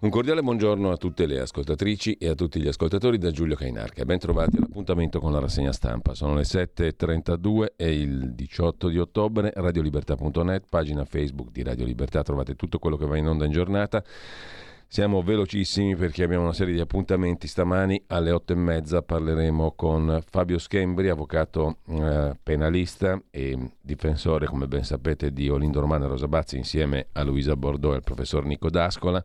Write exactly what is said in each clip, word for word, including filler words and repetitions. Un cordiale buongiorno a tutte le ascoltatrici e a tutti gli ascoltatori da Giulio Cainarca. Ben trovati all'appuntamento con la rassegna stampa. Sono le sette e trentadue e il diciotto di ottobre, radio libertà punto net, pagina Facebook di Radio Libertà, trovate tutto quello che va in onda in giornata. Siamo velocissimi perché abbiamo una serie di appuntamenti. Stamani alle otto e mezza parleremo con Fabio Schembri, avvocato eh, penalista e difensore, come ben sapete, di Olindo Romano e Rosa Bazzi, insieme a Luisa Bordeaux e al professor Nico D'Ascola,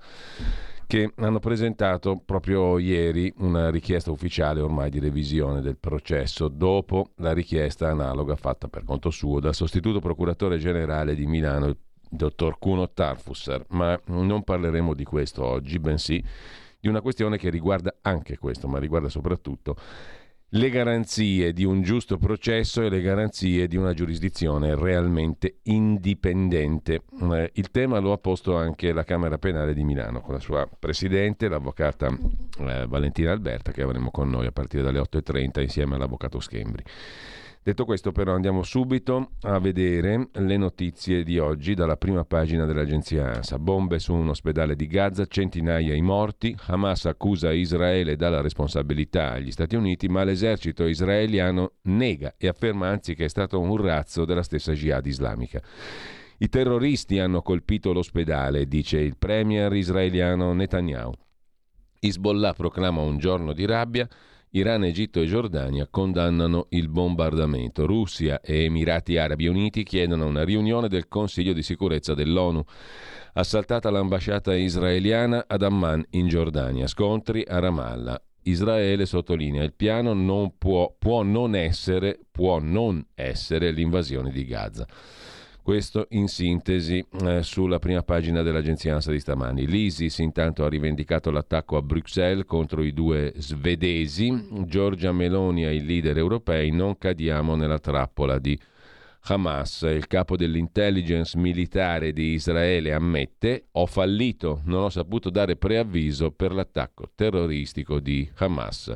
che hanno presentato proprio ieri una richiesta ufficiale ormai di revisione del processo, dopo la richiesta analoga fatta per conto suo dal sostituto procuratore generale di Milano, il dottor Cuno Tarfusser. Ma non parleremo di questo oggi, bensì di una questione che riguarda anche questo, ma riguarda soprattutto le garanzie di un giusto processo e le garanzie di una giurisdizione realmente indipendente. Il tema lo ha posto anche la Camera Penale di Milano con la sua presidente, l'avvocata eh, Valentina Alberta, che avremo con noi a partire dalle otto e trenta insieme all'avvocato Schembri. Detto questo, però, andiamo subito a vedere le notizie di oggi dalla prima pagina dell'agenzia ANSA. Bombe su un ospedale di Gaza, centinaia i morti. Hamas accusa Israele dalla responsabilità agli Stati Uniti, ma l'esercito israeliano nega e afferma anzi che è stato un razzo della stessa Jihad islamica. I terroristi hanno colpito l'ospedale, dice il premier israeliano Netanyahu. Hezbollah proclama un giorno di rabbia. Iran, Egitto e Giordania condannano il bombardamento. Russia e Emirati Arabi Uniti chiedono una riunione del Consiglio di sicurezza dell'ONU. Assaltata l'ambasciata israeliana ad Amman in Giordania. Scontri a Ramallah. Israele sottolinea il piano non può, può non essere, può non essere l'invasione di Gaza. Questo in sintesi eh, sulla prima pagina dell'agenzia ANSA di stamani. L'ISIS intanto ha rivendicato l'attacco a Bruxelles contro i due svedesi. Giorgia Meloni e i leader europei: non cadiamo nella trappola di Hamas. Il capo dell'intelligence militare di Israele ammette: ho fallito, non ho saputo dare preavviso per l'attacco terroristico di Hamas.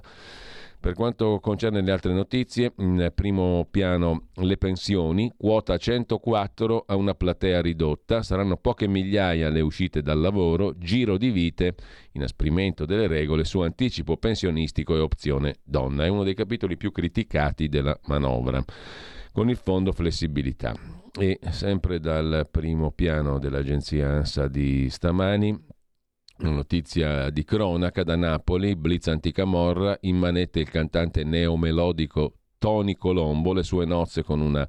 Per quanto concerne le altre notizie, in primo piano le pensioni, quota centoquattro a una platea ridotta, saranno poche migliaia le uscite dal lavoro, giro di vite, inasprimento delle regole su anticipo pensionistico e opzione donna. È uno dei capitoli più criticati della manovra, con il fondo flessibilità. E sempre dal primo piano dell'agenzia ANSA di stamani, notizia di cronaca da Napoli, blitz anticamorra, in manette il cantante neomelodico Tony Colombo, le sue nozze con una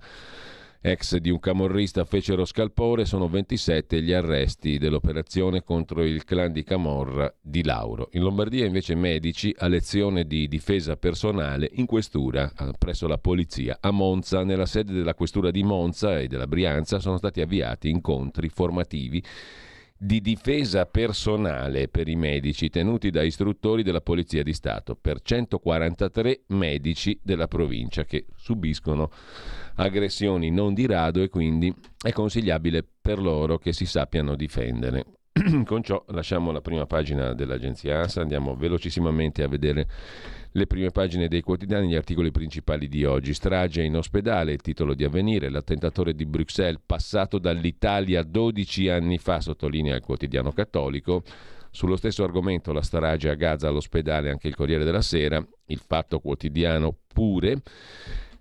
ex di un camorrista fecero scalpore, sono ventisette gli arresti dell'operazione contro il clan di Camorra di Lauro. In Lombardia invece medici a lezione di difesa personale in questura presso la polizia. A Monza, nella sede della questura di Monza e della Brianza, sono stati avviati incontri formativi di difesa personale per i medici tenuti da istruttori della Polizia di Stato per centoquarantatré medici della provincia che subiscono aggressioni non di rado e quindi è consigliabile per loro che si sappiano difendere. Con ciò lasciamo la prima pagina dell'agenzia ANSA, andiamo velocissimamente a vedere le prime pagine dei quotidiani, gli articoli principali di oggi. Strage in ospedale, il titolo di Avvenire, l'attentatore di Bruxelles passato dall'Italia dodici anni fa, sottolinea il quotidiano cattolico. Sullo stesso argomento la strage a Gaza all'ospedale, anche il Corriere della Sera, il Fatto Quotidiano pure.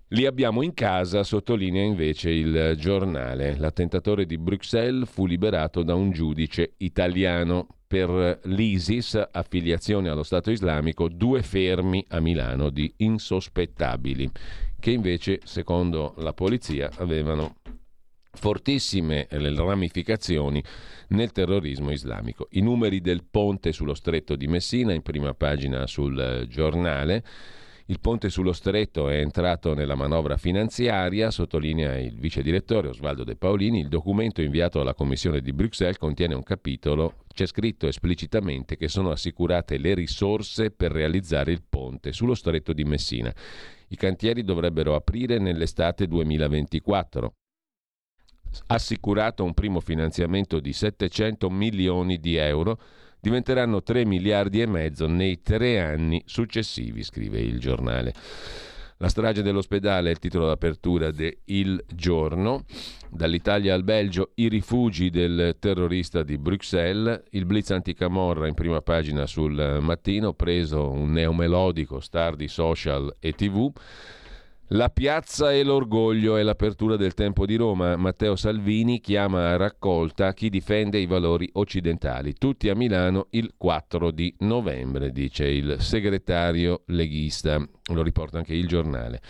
Li abbiamo in casa, sottolinea invece il giornale. L'attentatore di Bruxelles fu liberato da un giudice italiano. Per l'ISIS, affiliazione allo Stato Islamico, due fermi a Milano di insospettabili, che invece, secondo la polizia, avevano fortissime ramificazioni nel terrorismo islamico. I numeri del ponte sullo Stretto di Messina, in prima pagina sul giornale. Il ponte sullo Stretto è entrato nella manovra finanziaria, sottolinea il vice direttore Osvaldo De Paolini. Il documento inviato alla Commissione di Bruxelles contiene un capitolo, c'è scritto esplicitamente che sono assicurate le risorse per realizzare il ponte sullo Stretto di Messina. I cantieri dovrebbero aprire nell'estate duemilaventiquattro. Assicurato un primo finanziamento di settecento milioni di euro, diventeranno tre miliardi e mezzo nei tre anni successivi, scrive il giornale. La strage dell'ospedale è il titolo d'apertura de Il Giorno. Dall'Italia al Belgio, i rifugi del terrorista di Bruxelles. Il blitz anticamorra in prima pagina sul Mattino, preso un neomelodico star di social e tv. La piazza e l'orgoglio è l'apertura del Tempo di Roma. Matteo Salvini chiama a raccolta chi difende i valori occidentali. Tutti a Milano il quattro di novembre, dice il segretario leghista. Lo riporta anche il giornale.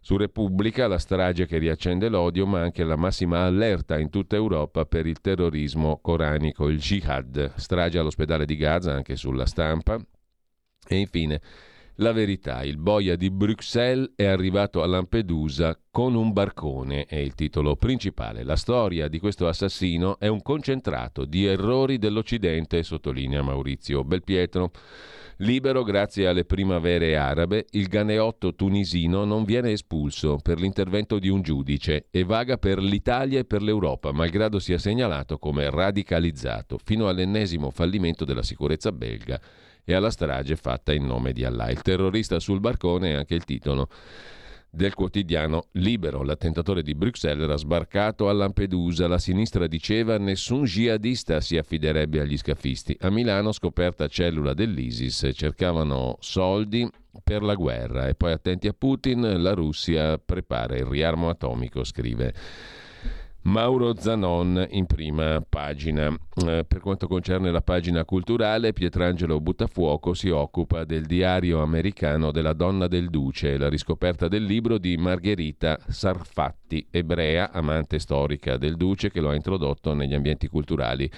Su Repubblica la strage che riaccende l'odio, ma anche la massima allerta in tutta Europa per il terrorismo coranico, il jihad. Strage all'ospedale di Gaza, anche sulla Stampa. E infine La Verità, il boia di Bruxelles è arrivato a Lampedusa con un barcone, è il titolo principale. La storia di questo assassino è un concentrato di errori dell'Occidente, sottolinea Maurizio Belpietro. Libero, grazie alle primavere arabe, il galeotto tunisino non viene espulso per l'intervento di un giudice e vaga per l'Italia e per l'Europa, malgrado sia segnalato come radicalizzato, fino all'ennesimo fallimento della sicurezza belga e alla strage fatta in nome di Allah. Il terrorista sul barcone è anche il titolo del quotidiano Libero. L'attentatore di Bruxelles era sbarcato a Lampedusa. La sinistra diceva nessun jihadista si affiderebbe agli scafisti. A Milano scoperta cellula dell'ISIS, cercavano soldi per la guerra. E poi attenti a Putin, la Russia prepara il riarmo atomico, scrive Mauro Zanon in prima pagina. Eh, per quanto concerne la pagina culturale, Pietrangelo Buttafuoco si occupa del diario americano della donna del Duce, la riscoperta del libro di Margherita Sarfatti, ebrea, amante storica del Duce, che lo ha introdotto negli ambienti culturali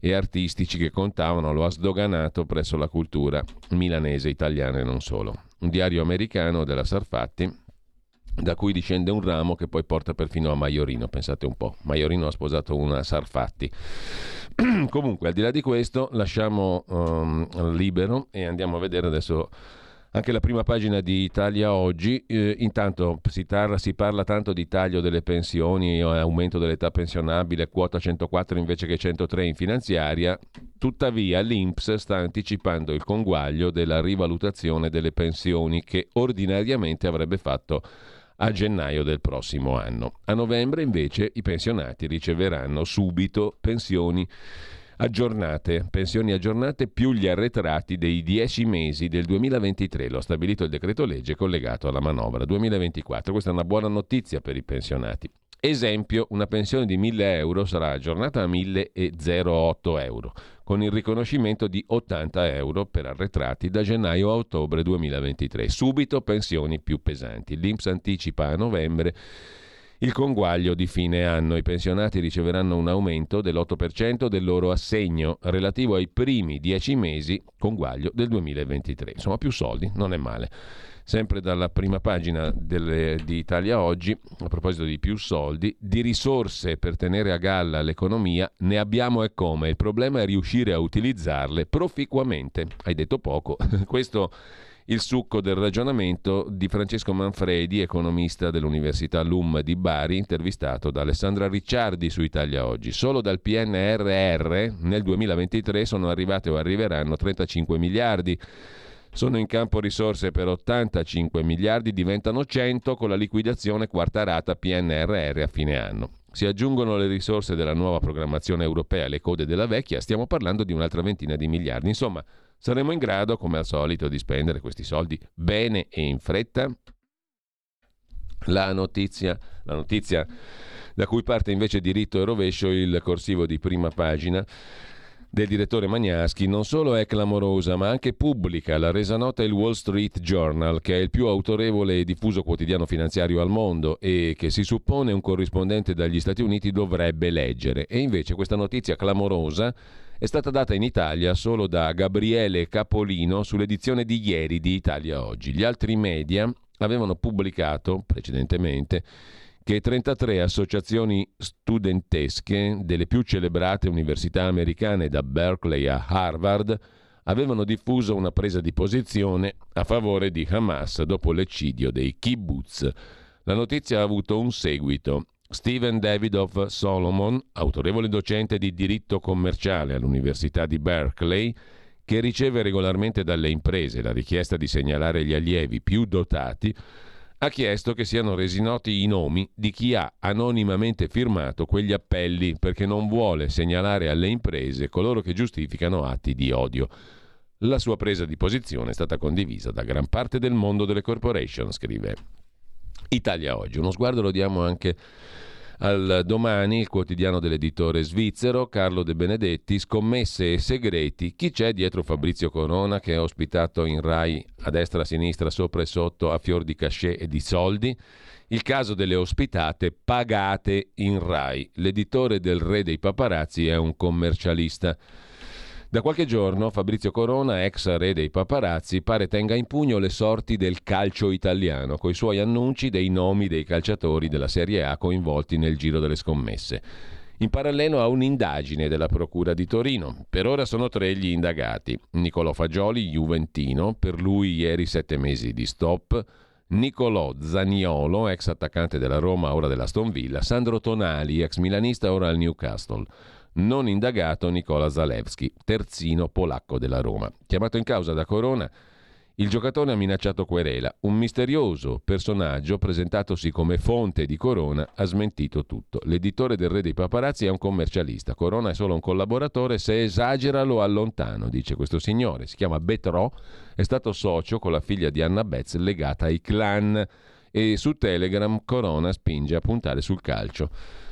e artistici che contavano, lo ha sdoganato presso la cultura milanese, italiana e non solo. Un diario americano della Sarfatti, da cui discende un ramo che poi porta perfino a Maiorino, pensate un po'. Maiorino ha sposato una Sarfatti. Comunque, al di là di questo, lasciamo um, Libero e andiamo a vedere adesso anche la prima pagina di Italia Oggi. Eh, intanto si, tar- si parla tanto di taglio delle pensioni, aumento dell'età pensionabile, quota centoquattro invece che centotré in finanziaria. Tuttavia l'I N P S sta anticipando il conguaglio della rivalutazione delle pensioni che ordinariamente avrebbe fatto a gennaio del prossimo anno. A novembre invece i pensionati riceveranno subito pensioni aggiornate, pensioni aggiornate più gli arretrati dei dieci mesi del duemilaventitré, lo ha stabilito il decreto legge collegato alla manovra duemilaventiquattro. Questa è una buona notizia per i pensionati. Esempio, una pensione di mille euro sarà aggiornata a mille e zero otto euro, con il riconoscimento di ottanta euro per arretrati da gennaio a ottobre duemilaventitré. Subito pensioni più pesanti. L'I N P S anticipa a novembre il conguaglio di fine anno. I pensionati riceveranno un aumento dell'otto per cento del loro assegno relativo ai primi dieci mesi conguaglio del duemilaventitré. Insomma, più soldi, non è male. Sempre dalla prima pagina delle, di Italia Oggi, a proposito di più soldi, di risorse per tenere a galla l'economia ne abbiamo e come, il problema è riuscire a utilizzarle proficuamente. Hai detto poco, questo il succo del ragionamento di Francesco Manfredi, economista dell'Università LUM di Bari, intervistato da Alessandra Ricciardi su Italia Oggi. Solo dal P N R R nel duemilaventitré sono arrivate o arriveranno trentacinque miliardi. Sono in campo risorse per ottantacinque miliardi, diventano cento con la liquidazione quarta rata P N R R a fine anno. Si aggiungono le risorse della nuova programmazione europea alle code della vecchia, stiamo parlando di un'altra ventina di miliardi. Insomma, saremo in grado, come al solito, di spendere questi soldi bene e in fretta? La notizia, la notizia da cui parte invece diritto e rovescio il corsivo di prima pagina del direttore Magnaschi non solo è clamorosa ma anche pubblica. La resanota il Wall Street Journal, che è il più autorevole e diffuso quotidiano finanziario al mondo e che si suppone un corrispondente dagli Stati Uniti dovrebbe leggere, e invece questa notizia clamorosa è stata data in Italia solo da Gabriele Capolino sull'edizione di ieri di Italia Oggi. Gli altri media avevano pubblicato precedentemente che trentatré associazioni studentesche delle più celebrate università americane, da Berkeley a Harvard, avevano diffuso una presa di posizione a favore di Hamas dopo l'eccidio dei kibbutz. La notizia ha avuto un seguito. Stephen Davidoff Solomon, autorevole docente di diritto commerciale all'Università di Berkeley, che riceve regolarmente dalle imprese la richiesta di segnalare gli allievi più dotati, ha chiesto che siano resi noti i nomi di chi ha anonimamente firmato quegli appelli, perché non vuole segnalare alle imprese coloro che giustificano atti di odio. La sua presa di posizione è stata condivisa da gran parte del mondo delle corporation, scrive Italia Oggi. Uno sguardo lo diamo anche al Domani, il quotidiano dell'editore svizzero Carlo De Benedetti. Scommesse e segreti, chi c'è dietro Fabrizio Corona, che è ospitato in Rai a destra, a sinistra, sopra e sotto, a fior di cachet e di soldi? Il caso delle ospitate pagate in Rai. L'editore del Re dei Paparazzi è un commercialista. Da qualche giorno Fabrizio Corona, ex re dei paparazzi, pare tenga in pugno le sorti del calcio italiano, coi suoi annunci dei nomi dei calciatori della Serie A coinvolti nel giro delle scommesse, in parallelo a un'indagine della Procura di Torino. Per ora sono tre gli indagati. Nicolò Fagioli, juventino, per lui ieri sette mesi di stop. Nicolò Zaniolo, ex attaccante della Roma, ora dell'Aston Villa. Sandro Tonali, ex milanista, ora al Newcastle. Non indagato Nicola Zalewski, terzino polacco della Roma. Chiamato in causa da Corona, il giocatore ha minacciato querela. Un misterioso personaggio presentatosi come fonte di Corona ha smentito tutto. L'editore del Re dei Paparazzi è un commercialista. Corona è solo un collaboratore, se esagera lo allontano, dice questo signore. Si chiama Betrò, è stato socio con la figlia di Anna Betz legata ai clan, e su Telegram Corona spinge a puntare sul calcio.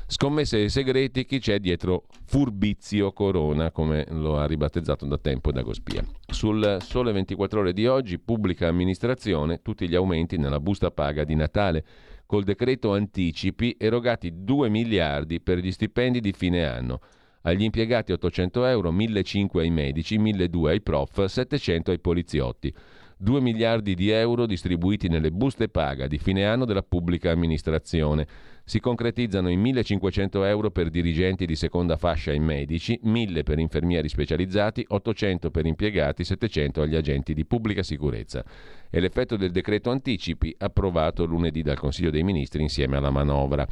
Scommesse e segreti, chi c'è dietro Furbizio Corona, come lo ha ribattezzato da tempo Dagospia. Sul Sole ventiquattro Ore di oggi, pubblica amministrazione, tutti gli aumenti nella busta paga di Natale. Col decreto anticipi erogati due miliardi per gli stipendi di fine anno. Agli impiegati ottocento euro, millecinquecento ai medici, milleduecento ai prof, settecento ai poliziotti. due miliardi di euro distribuiti nelle buste paga di fine anno della pubblica amministrazione. Si concretizzano in millecinquecento euro per dirigenti di seconda fascia e medici, mille per infermieri specializzati, ottocento per impiegati, settecento agli agenti di pubblica sicurezza. È l'effetto del decreto anticipi approvato lunedì dal Consiglio dei Ministri insieme alla manovra.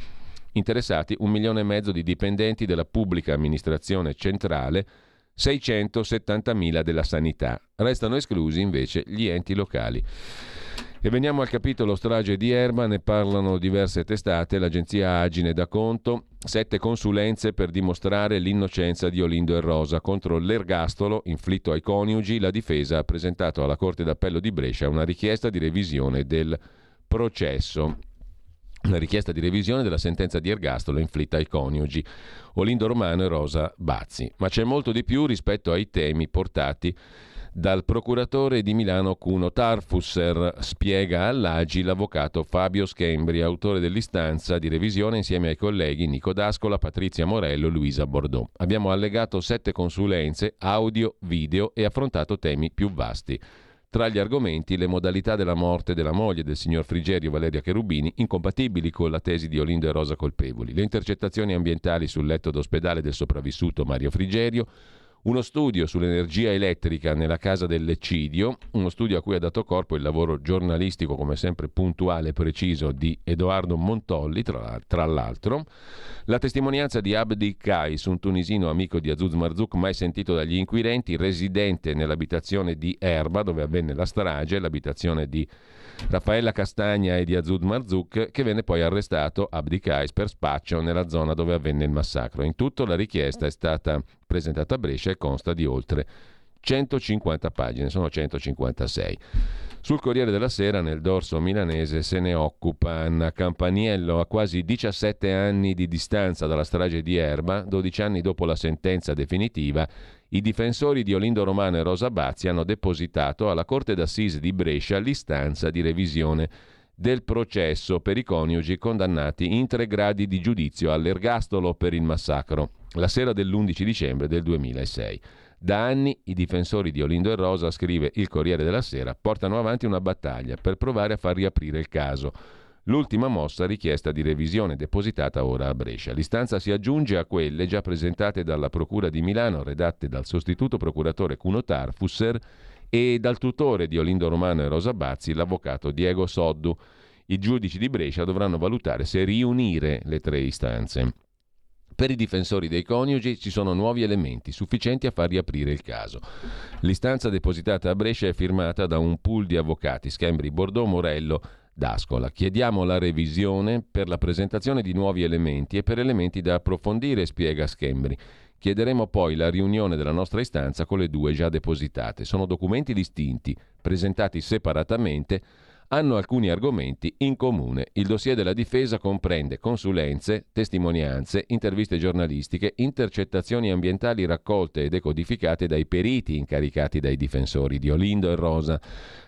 Interessati un milione e mezzo di dipendenti della pubblica amministrazione centrale, seicentosettantamila della sanità. Restano esclusi invece gli enti locali. E veniamo al capitolo strage di Erba, ne parlano diverse testate. L'agenzia Agine dà conto, sette consulenze per dimostrare l'innocenza di Olindo e Rosa contro l'ergastolo inflitto ai coniugi. La difesa ha presentato alla Corte d'Appello di Brescia una richiesta di revisione del processo. Una richiesta di revisione della sentenza di ergastolo inflitta ai coniugi Olindo Romano e Rosa Bazzi. Ma c'è molto di più rispetto ai temi portati dal procuratore di Milano Cuno Tarfusser, spiega all'A G I l'avvocato Fabio Schembri, autore dell'istanza di revisione insieme ai colleghi Nico D'Ascola, Patrizia Morello, Luisa Bordeaux. Abbiamo allegato sette consulenze, audio, video e affrontato temi più vasti. Tra gli argomenti, le modalità della morte della moglie del signor Frigerio Valeria Cherubini, incompatibili con la tesi di Olindo e Rosa colpevoli, le intercettazioni ambientali sul letto d'ospedale del sopravvissuto Mario Frigerio, uno studio sull'energia elettrica nella casa dell'eccidio, uno studio a cui ha dato corpo il lavoro giornalistico, come sempre puntuale e preciso, di Edoardo Montolli, tra, tra l'altro, la testimonianza di Abdi Kais, un tunisino amico di Azouz Marzouk mai sentito dagli inquirenti, residente nell'abitazione di Erba, dove avvenne la strage, l'abitazione di Raffaella Castagna e di Azouz Marzouk, che venne poi arrestato, Abdi Kais, per spaccio nella zona dove avvenne il massacro. In tutto la richiesta è stata presentata a Brescia e consta di oltre centocinquanta pagine, sono centocinquantasei. Sul Corriere della Sera, nel dorso milanese, se ne occupa Anna Campaniello. A quasi diciassette anni di distanza dalla strage di Erba, dodici anni dopo la sentenza definitiva, i difensori di Olindo Romano e Rosa Bazzi hanno depositato alla Corte d'Assise di Brescia l'istanza di revisione del processo per i coniugi condannati in tre gradi di giudizio all'ergastolo per il massacro, la sera dell'undici dicembre del duemilasei. Da anni i difensori di Olindo e Rosa, scrive il Corriere della Sera, portano avanti una battaglia per provare a far riaprire il caso. L'ultima mossa, richiesta di revisione, depositata ora a Brescia. L'istanza si aggiunge a quelle già presentate dalla Procura di Milano, redatte dal sostituto procuratore Cuno Tarfusser e dal tutore di Olindo Romano e Rosa Bazzi, l'avvocato Diego Soddu. I giudici di Brescia dovranno valutare se riunire le tre istanze. Per i difensori dei coniugi ci sono nuovi elementi sufficienti a far riaprire il caso. L'istanza depositata a Brescia è firmata da un pool di avvocati, Schembri, Bordeaux, Morello, D'Ascola. Chiediamo la revisione per la presentazione di nuovi elementi e per elementi da approfondire, spiega Schembri. Chiederemo poi la riunione della nostra istanza con le due già depositate. Sono documenti distinti, presentati separatamente, hanno alcuni argomenti in comune. Il dossier della difesa comprende consulenze, testimonianze, interviste giornalistiche, intercettazioni ambientali raccolte e decodificate dai periti incaricati dai difensori di Olindo e Rosa.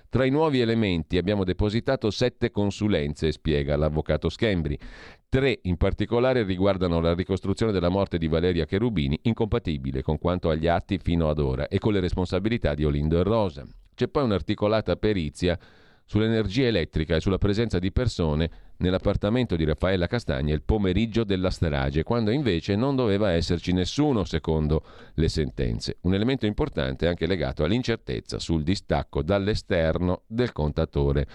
Tra i nuovi elementi abbiamo depositato sette consulenze, spiega l'avvocato Schembri. Tre in particolare riguardano la ricostruzione della morte di Valeria Cherubini, incompatibile con quanto agli atti fino ad ora e con le responsabilità di Olindo e Rosa. C'è poi un'articolata perizia sull'energia elettrica e sulla presenza di persone nell'appartamento di Raffaella Castagna il pomeriggio della strage, quando invece non doveva esserci nessuno secondo le sentenze. Un elemento importante anche legato all'incertezza sul distacco dall'esterno del contatore.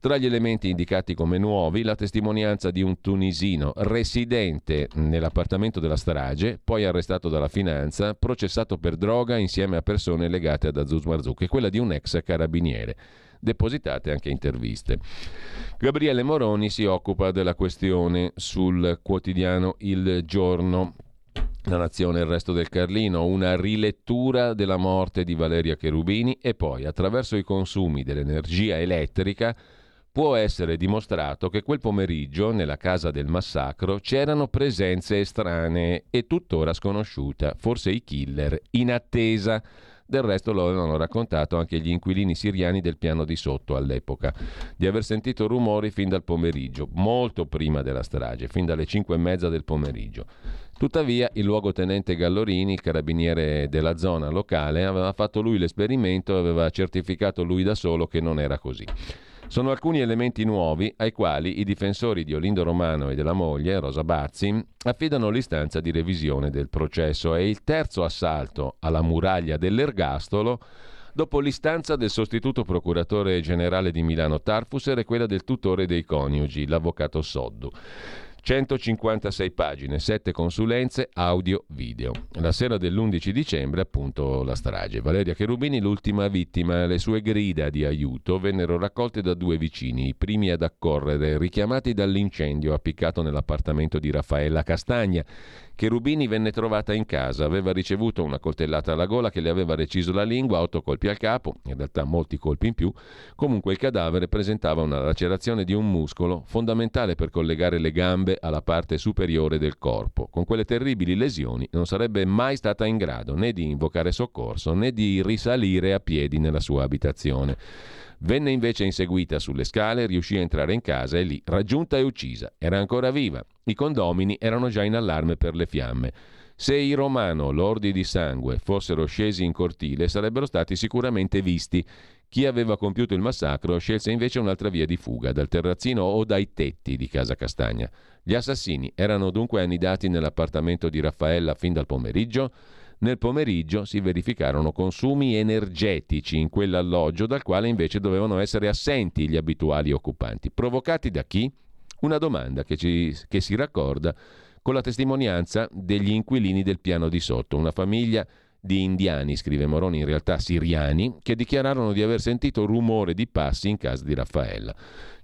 Tra gli elementi indicati come nuovi, la testimonianza di un tunisino residente nell'appartamento della strage, poi arrestato dalla finanza, processato per droga insieme a persone legate ad Azouz Marzouk, e quella di un ex carabiniere. Depositate anche interviste. Gabriele Moroni si occupa della questione sul quotidiano Il Giorno, La Nazione e Il Resto del Carlino, una rilettura della morte di Valeria Cherubini e poi, attraverso i consumi dell'energia elettrica, può essere dimostrato che quel pomeriggio, nella casa del massacro, c'erano presenze estranee e tuttora sconosciuta, forse i killer, in attesa. Del resto lo avevano raccontato anche gli inquilini siriani del piano di sotto all'epoca, di aver sentito rumori fin dal pomeriggio, molto prima della strage, fin dalle cinque e mezza del pomeriggio. Tuttavia il luogotenente Gallorini, il carabiniere della zona locale, aveva fatto lui l'esperimento e aveva certificato lui da solo che non era così. Sono alcuni elementi nuovi ai quali i difensori di Olindo Romano e della moglie, Rosa Bazzi, affidano l'istanza di revisione del processo. È il terzo assalto alla muraglia dell'ergastolo dopo l'istanza del sostituto procuratore generale di Milano Tarfusser e quella del tutore dei coniugi, l'avvocato Soddu. centocinquantasei pagine, sette consulenze, audio, video. La sera dell'undici dicembre, appunto, la strage. Valeria Cherubini, l'ultima vittima. Le sue grida di aiuto vennero raccolte da due vicini, i primi ad accorrere, richiamati dall'incendio appiccato nell'appartamento di Raffaella Castagna. Cherubini venne trovata in casa, aveva ricevuto una coltellata alla gola che le aveva reciso la lingua, otto colpi al capo, in realtà molti colpi in più. Comunque il cadavere presentava una lacerazione di un muscolo fondamentale per collegare le gambe colpevole alla parte superiore del corpo. Con quelle terribili lesioni non sarebbe mai stata in grado né di invocare soccorso né di risalire a piedi nella sua abitazione. Venne invece inseguita sulle scale, riuscì a entrare in casa e lì, raggiunta e uccisa, era ancora viva. I condomini erano già in allarme per le fiamme. Se i Romano, lordi di sangue, fossero scesi in cortile, sarebbero stati sicuramente visti. Chi aveva compiuto il massacro scelse invece un'altra via di fuga, dal terrazzino o dai tetti di Casa Castagna. Gli assassini erano dunque annidati nell'appartamento di Raffaella fin dal pomeriggio. Nel pomeriggio si verificarono consumi energetici in quell'alloggio, dal quale invece dovevano essere assenti gli abituali occupanti. Provocati da chi? Una domanda che, ci, che si raccorda con la testimonianza degli inquilini del piano di sotto, una famiglia di indiani, scrive Moroni, in realtà siriani, che dichiararono di aver sentito rumore di passi in casa di Raffaella.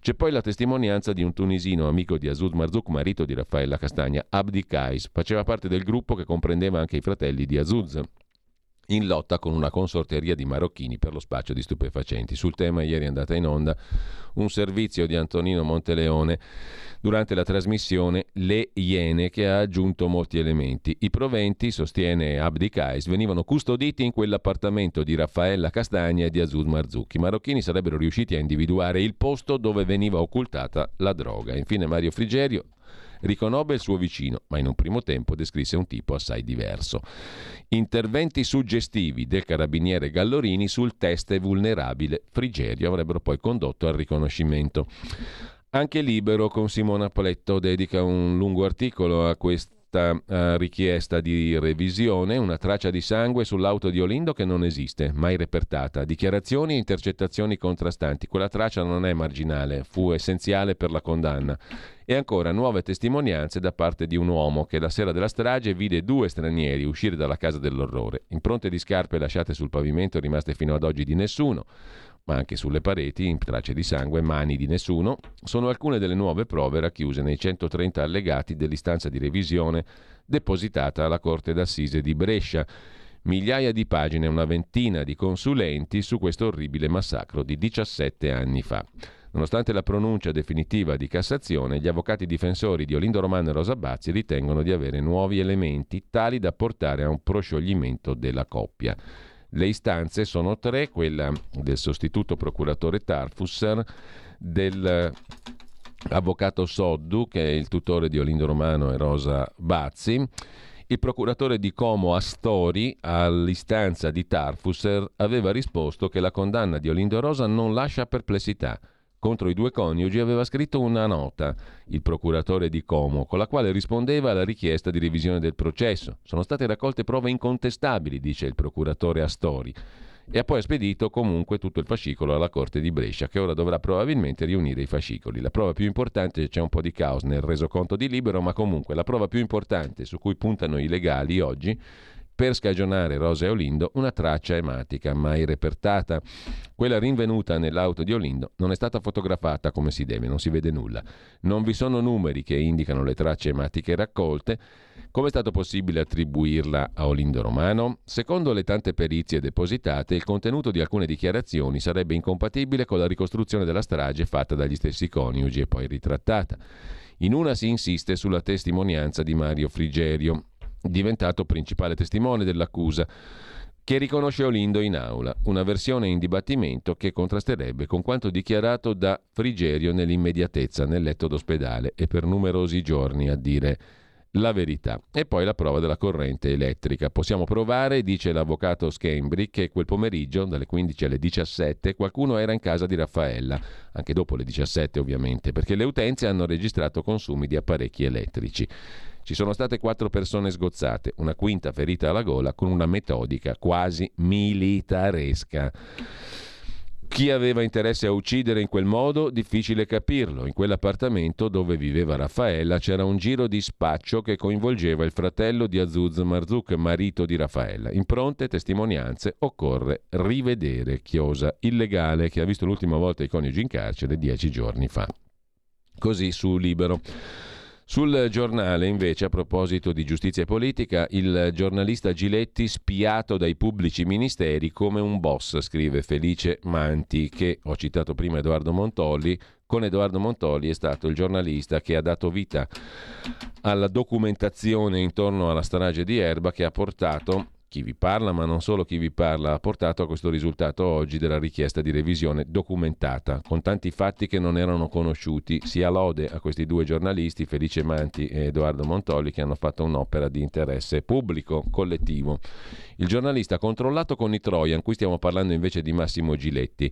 C'è poi la testimonianza di un tunisino amico di Azud Marzouk, marito di Raffaella Castagna, Abdi Kais. Faceva parte del gruppo che comprendeva anche i fratelli di Azuz, in lotta con una consorteria di marocchini per lo spaccio di stupefacenti. Sul tema ieri è andata in onda un servizio di Antonino Monteleone durante la trasmissione Le Iene, che ha aggiunto molti elementi. I proventi, sostiene Abdi Kais, venivano custoditi in quell'appartamento di Raffaella Castagna e di Azuz Marzouk. I marocchini sarebbero riusciti a individuare il posto dove veniva occultata la droga. Infine Mario Frigerio riconobbe il suo vicino, ma in un primo tempo descrisse un tipo assai diverso. Interventi suggestivi del carabiniere Gallorini sul teste vulnerabile Frigerio avrebbero poi condotto al riconoscimento. Anche Libero, con Simona Poletto, dedica un lungo articolo a questa uh, richiesta di revisione. Una traccia di sangue sull'auto di Olindo che non esiste, mai repertata. Dichiarazioni e intercettazioni contrastanti. Quella traccia non è marginale, fu essenziale per la condanna. E ancora nuove testimonianze da parte di un uomo che la sera della strage vide due stranieri uscire dalla casa dell'orrore. Impronte di scarpe lasciate sul pavimento, rimaste fino ad oggi di nessuno, ma anche sulle pareti, in tracce di sangue, mani di nessuno, sono alcune delle nuove prove racchiuse nei centotrenta allegati dell'istanza di revisione depositata alla Corte d'Assise di Brescia. Migliaia di pagine, una ventina di consulenti su questo orribile massacro di diciassette anni fa. Nonostante la pronuncia definitiva di Cassazione, gli avvocati difensori di Olindo Romano e Rosa Bazzi ritengono di avere nuovi elementi tali da portare a un proscioglimento della coppia. Le istanze sono tre: quella del sostituto procuratore Tarfusser, del avvocato Soddu, che è il tutore di Olindo Romano e Rosa Bazzi. Il procuratore di Como Astori, all'istanza di Tarfusser, aveva risposto che la condanna di Olindo Rosa non lascia perplessità. Contro i due coniugi aveva scritto una nota il procuratore di Como, con la quale rispondeva alla richiesta di revisione del processo. Sono state raccolte prove incontestabili, dice il procuratore Astori, e ha poi spedito comunque tutto il fascicolo alla Corte di Brescia, che ora dovrà probabilmente riunire i fascicoli. La prova più importante, c'è un po' di caos nel resoconto di Libero, ma comunque la prova più importante su cui puntano i legali oggi per scagionare Rosa e Olindo, una traccia ematica mai repertata. Quella rinvenuta nell'auto di Olindo non è stata fotografata come si deve, non si vede nulla. Non vi sono numeri che indicano le tracce ematiche raccolte. Come è stato possibile attribuirla a Olindo Romano? Secondo le tante perizie depositate, il contenuto di alcune dichiarazioni sarebbe incompatibile con la ricostruzione della strage fatta dagli stessi coniugi e poi ritrattata. In una si insiste sulla testimonianza di Mario Frigerio, diventato principale testimone dell'accusa, che riconosce Olindo in aula, una versione in dibattimento che contrasterebbe con quanto dichiarato da Frigerio nell'immediatezza nel letto d'ospedale e per numerosi giorni a dire la verità. E poi la prova della corrente elettrica. Possiamo provare, dice l'avvocato Schembri, che quel pomeriggio, dalle quindici alle diciassette, qualcuno era in casa di Raffaella, anche dopo le diciassette ovviamente, perché le utenze hanno registrato consumi di apparecchi elettrici. Ci sono state quattro persone sgozzate, una quinta ferita alla gola con una metodica quasi militaresca. Chi aveva interesse a uccidere in quel modo? Difficile capirlo. In quell'appartamento dove viveva Raffaella c'era un giro di spaccio che coinvolgeva il fratello di Azuz Marzouk, marito di Raffaella. Impronte, testimonianze, occorre rivedere, chiosa il legale che ha visto l'ultima volta i coniugi in carcere dieci giorni fa. Così su Libero. Sul giornale, invece, a proposito di giustizia e politica, il giornalista Giletti spiato dai pubblici ministeri come un boss, scrive Felice Manti, che ho citato prima Edoardo Montolli. Con Edoardo Montolli è stato il giornalista che ha dato vita alla documentazione intorno alla strage di Erba, che ha portato, chi vi parla, ma non solo chi vi parla, ha portato a questo risultato oggi della richiesta di revisione documentata, con tanti fatti che non erano conosciuti. Sia lode a questi due giornalisti, Felice Manti e Edoardo Montolli, che hanno fatto un'opera di interesse pubblico, collettivo. Il giornalista controllato con i Trojan, qui stiamo parlando invece di Massimo Giletti.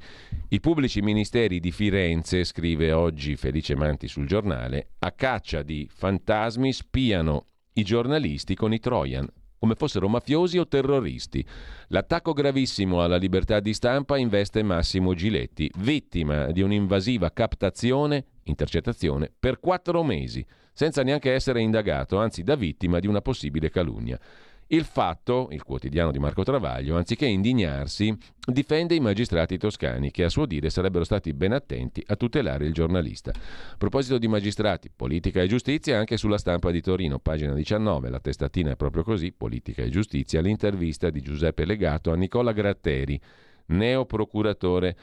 I pubblici ministeri di Firenze, scrive oggi Felice Manti sul giornale, a caccia di fantasmi spiano i giornalisti con i Trojan, come fossero mafiosi o terroristi. L'attacco gravissimo alla libertà di stampa investe Massimo Giletti, vittima di un'invasiva captazione, intercettazione, per quattro mesi, senza neanche essere indagato, anzi da vittima di una possibile calunnia. Il Fatto, il quotidiano di Marco Travaglio, anziché indignarsi, difende i magistrati toscani, che a suo dire sarebbero stati ben attenti a tutelare il giornalista. A proposito di magistrati, politica e giustizia, anche sulla Stampa di Torino, pagina diciannove, la testatina è proprio così, politica e giustizia, l'intervista di Giuseppe Legato a Nicola Gratteri, neo procuratore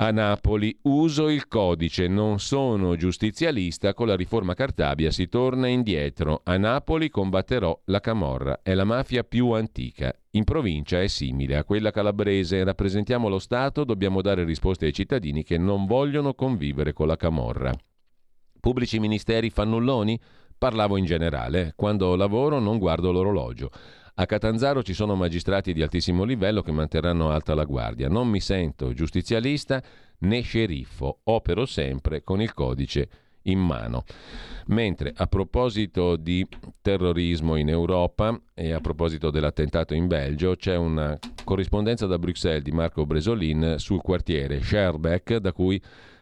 a Napoli. Uso il codice, non sono giustizialista, con la riforma Cartabia si torna indietro. A Napoli combatterò la camorra, è la mafia più antica. In provincia è simile a quella calabrese, rappresentiamo lo Stato, dobbiamo dare risposte ai cittadini che non vogliono convivere con la camorra. Pubblici ministeri fannulloni? Parlavo in generale, quando lavoro non guardo l'orologio. A Catanzaro ci sono magistrati di altissimo livello che manterranno alta la guardia. Non mi sento giustizialista né sceriffo, opero sempre con il codice in mano. Mentre a proposito di terrorismo in Europa e a proposito dell'attentato in Belgio, c'è una corrispondenza da Bruxelles di Marco Bresolin sul quartiere Schaerbeek, da cui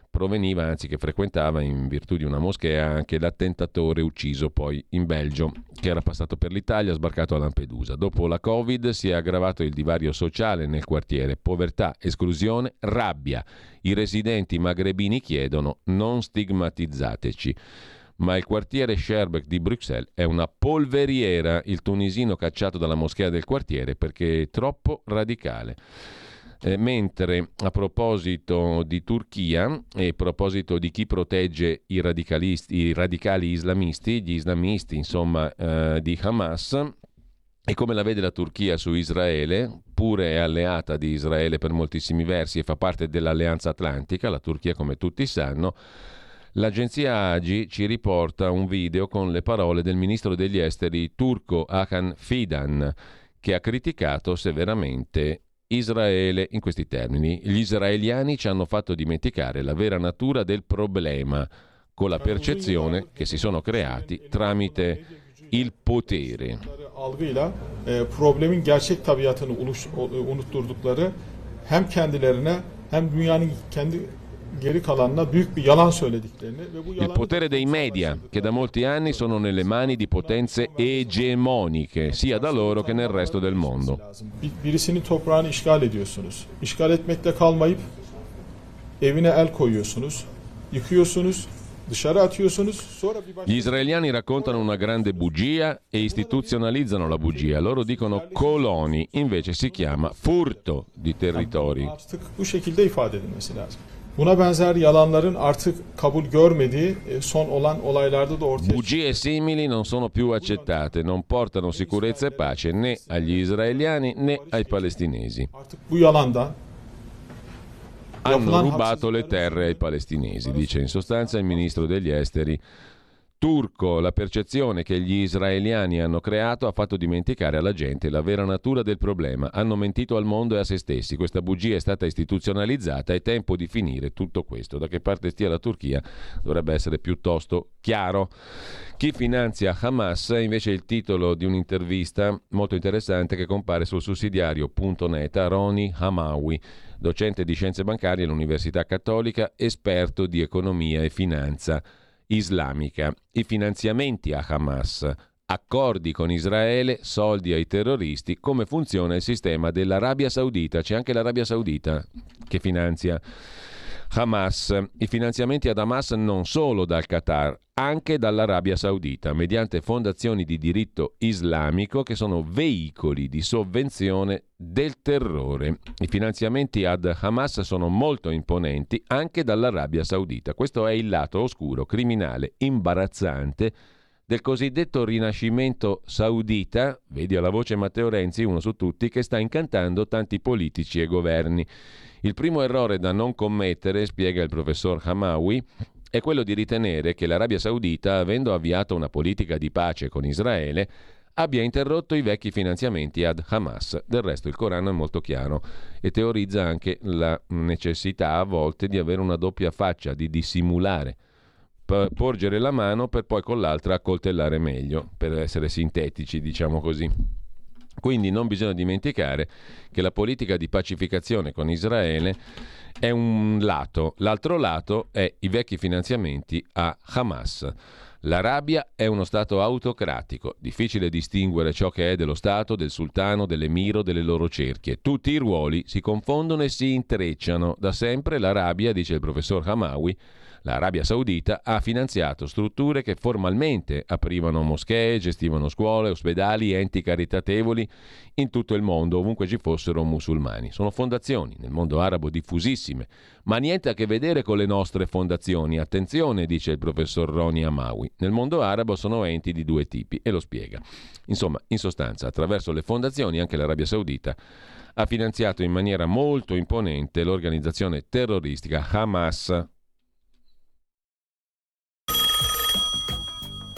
proveniva, anzi che frequentava in virtù di una moschea, anche l'attentatore ucciso poi in Belgio, che era passato per l'Italia, sbarcato a Lampedusa. Dopo la Covid si è aggravato il divario sociale nel quartiere, povertà, esclusione, rabbia. I residenti magrebini chiedono: non stigmatizzateci. Ma il quartiere Schaerbeek di Bruxelles è una polveriera, il tunisino cacciato dalla moschea del quartiere perché è troppo radicale. Eh, mentre a proposito di Turchia e a proposito di chi protegge i radicalisti, i radicali islamisti, gli islamisti insomma eh, di Hamas, e come la vede la Turchia su Israele, pure è alleata di Israele per moltissimi versi e fa parte dell'Alleanza Atlantica, la Turchia, come tutti sanno. L'agenzia Agi ci riporta un video con le parole del ministro degli esteri turco Hakan Fidan, che ha criticato severamente Israele in questi termini: gli israeliani ci hanno fatto dimenticare la vera natura del problema, con la percezione che si sono creati tramite il potere. Il potere dei media, che da molti anni sono nelle mani di potenze egemoniche, sia da loro che nel resto del mondo. Gli israeliani raccontano una grande bugia e istituzionalizzano la bugia. Loro dicono coloni, invece si chiama furto di territori. Bugie simili non sono più accettate, non portano sicurezza e pace né agli israeliani né ai palestinesi. Hanno rubato le terre ai palestinesi, dice in sostanza il ministro degli esteri turco. La percezione che gli israeliani hanno creato ha fatto dimenticare alla gente la vera natura del problema. Hanno mentito al mondo e a se stessi. Questa bugia è stata istituzionalizzata, è tempo di finire tutto questo. Da che parte stia la Turchia dovrebbe essere piuttosto chiaro. Chi finanzia Hamas è invece il titolo di un'intervista molto interessante che compare sul sussidiario punto net a Roni Hamawi, docente di scienze bancarie all'Università Cattolica, esperto di economia e finanza islamica. I finanziamenti a Hamas, accordi con Israele, soldi ai terroristi, come funziona il sistema dell'Arabia Saudita. C'è anche l'Arabia Saudita che finanzia Hamas. I finanziamenti ad Hamas non solo dal Qatar, anche dall'Arabia Saudita, mediante fondazioni di diritto islamico che sono veicoli di sovvenzione del terrore. I finanziamenti ad Hamas sono molto imponenti anche dall'Arabia Saudita. Questo è il lato oscuro, criminale, imbarazzante del cosiddetto rinascimento saudita, vedi alla voce Matteo Renzi, uno su tutti, che sta incantando tanti politici e governi. Il primo errore da non commettere, spiega il professor Hamawi, è quello di ritenere che l'Arabia Saudita, avendo avviato una politica di pace con Israele, abbia interrotto i vecchi finanziamenti ad Hamas. Del resto il Corano è molto chiaro e teorizza anche la necessità a volte di avere una doppia faccia, di dissimulare, p- porgere la mano per poi con l'altra accoltellare meglio, per essere sintetici, diciamo così. Quindi non bisogna dimenticare che la politica di pacificazione con Israele è un lato, l'altro lato è i vecchi finanziamenti a Hamas. L'Arabia è uno stato autocratico, difficile distinguere ciò che è dello stato, del sultano, dell'emiro, delle loro cerchie. Tutti i ruoli si confondono e si intrecciano. Da sempre l'Arabia, dice il professor Hamawi, l'Arabia Saudita ha finanziato strutture che formalmente aprivano moschee, gestivano scuole, ospedali, enti caritatevoli in tutto il mondo, ovunque ci fossero musulmani. Sono fondazioni nel mondo arabo diffusissime, ma niente a che vedere con le nostre fondazioni. Attenzione, dice il professor Roni Hamawi, nel mondo arabo sono enti di due tipi e lo spiega. Insomma, in sostanza, attraverso le fondazioni anche l'Arabia Saudita ha finanziato in maniera molto imponente l'organizzazione terroristica Hamas.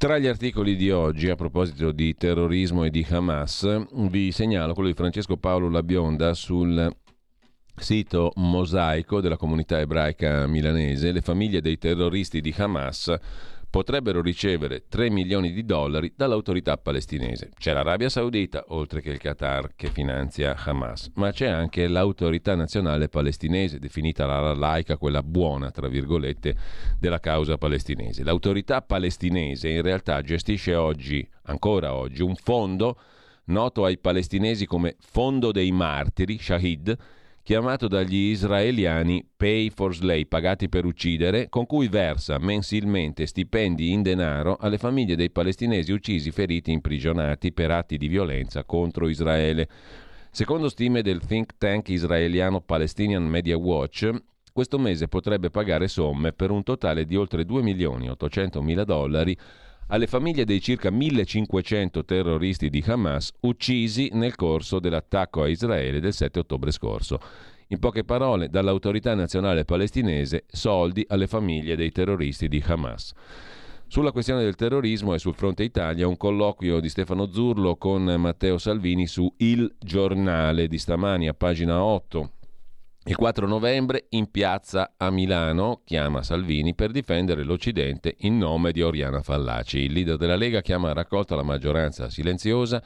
Tra gli articoli di oggi, a proposito di terrorismo e di Hamas, vi segnalo quello di Francesco Paolo Labionda sul sito Mosaico della comunità ebraica milanese. Le famiglie dei terroristi di Hamas potrebbero ricevere tre milioni di dollari dall'autorità palestinese. C'è l'Arabia Saudita, oltre che il Qatar, che finanzia Hamas, ma c'è anche l'autorità nazionale palestinese, definita la laica, quella buona, tra virgolette, della causa palestinese. L'autorità palestinese in realtà gestisce oggi, ancora oggi, un fondo noto ai palestinesi come Fondo dei Martiri, Shahid, chiamato dagli israeliani Pay for Slay, pagati per uccidere, con cui versa mensilmente stipendi in denaro alle famiglie dei palestinesi uccisi, feriti, imprigionati per atti di violenza contro Israele. Secondo stime del think tank israeliano Palestinian Media Watch, questo mese potrebbe pagare somme per un totale di oltre due milioni ottocentomila dollari alle famiglie dei circa millecinquecento terroristi di Hamas uccisi nel corso dell'attacco a Israele del sette ottobre scorso. In poche parole, dall'autorità nazionale palestinese soldi alle famiglie dei terroristi di Hamas. Sulla questione del terrorismo e sul fronte Italia un colloquio di Stefano Zurlo con Matteo Salvini su Il Giornale di stamani a pagina otto. Il quattro novembre in piazza a Milano chiama Salvini per difendere l'Occidente in nome di Oriana Fallaci. Il leader della Lega chiama a raccolta la maggioranza silenziosa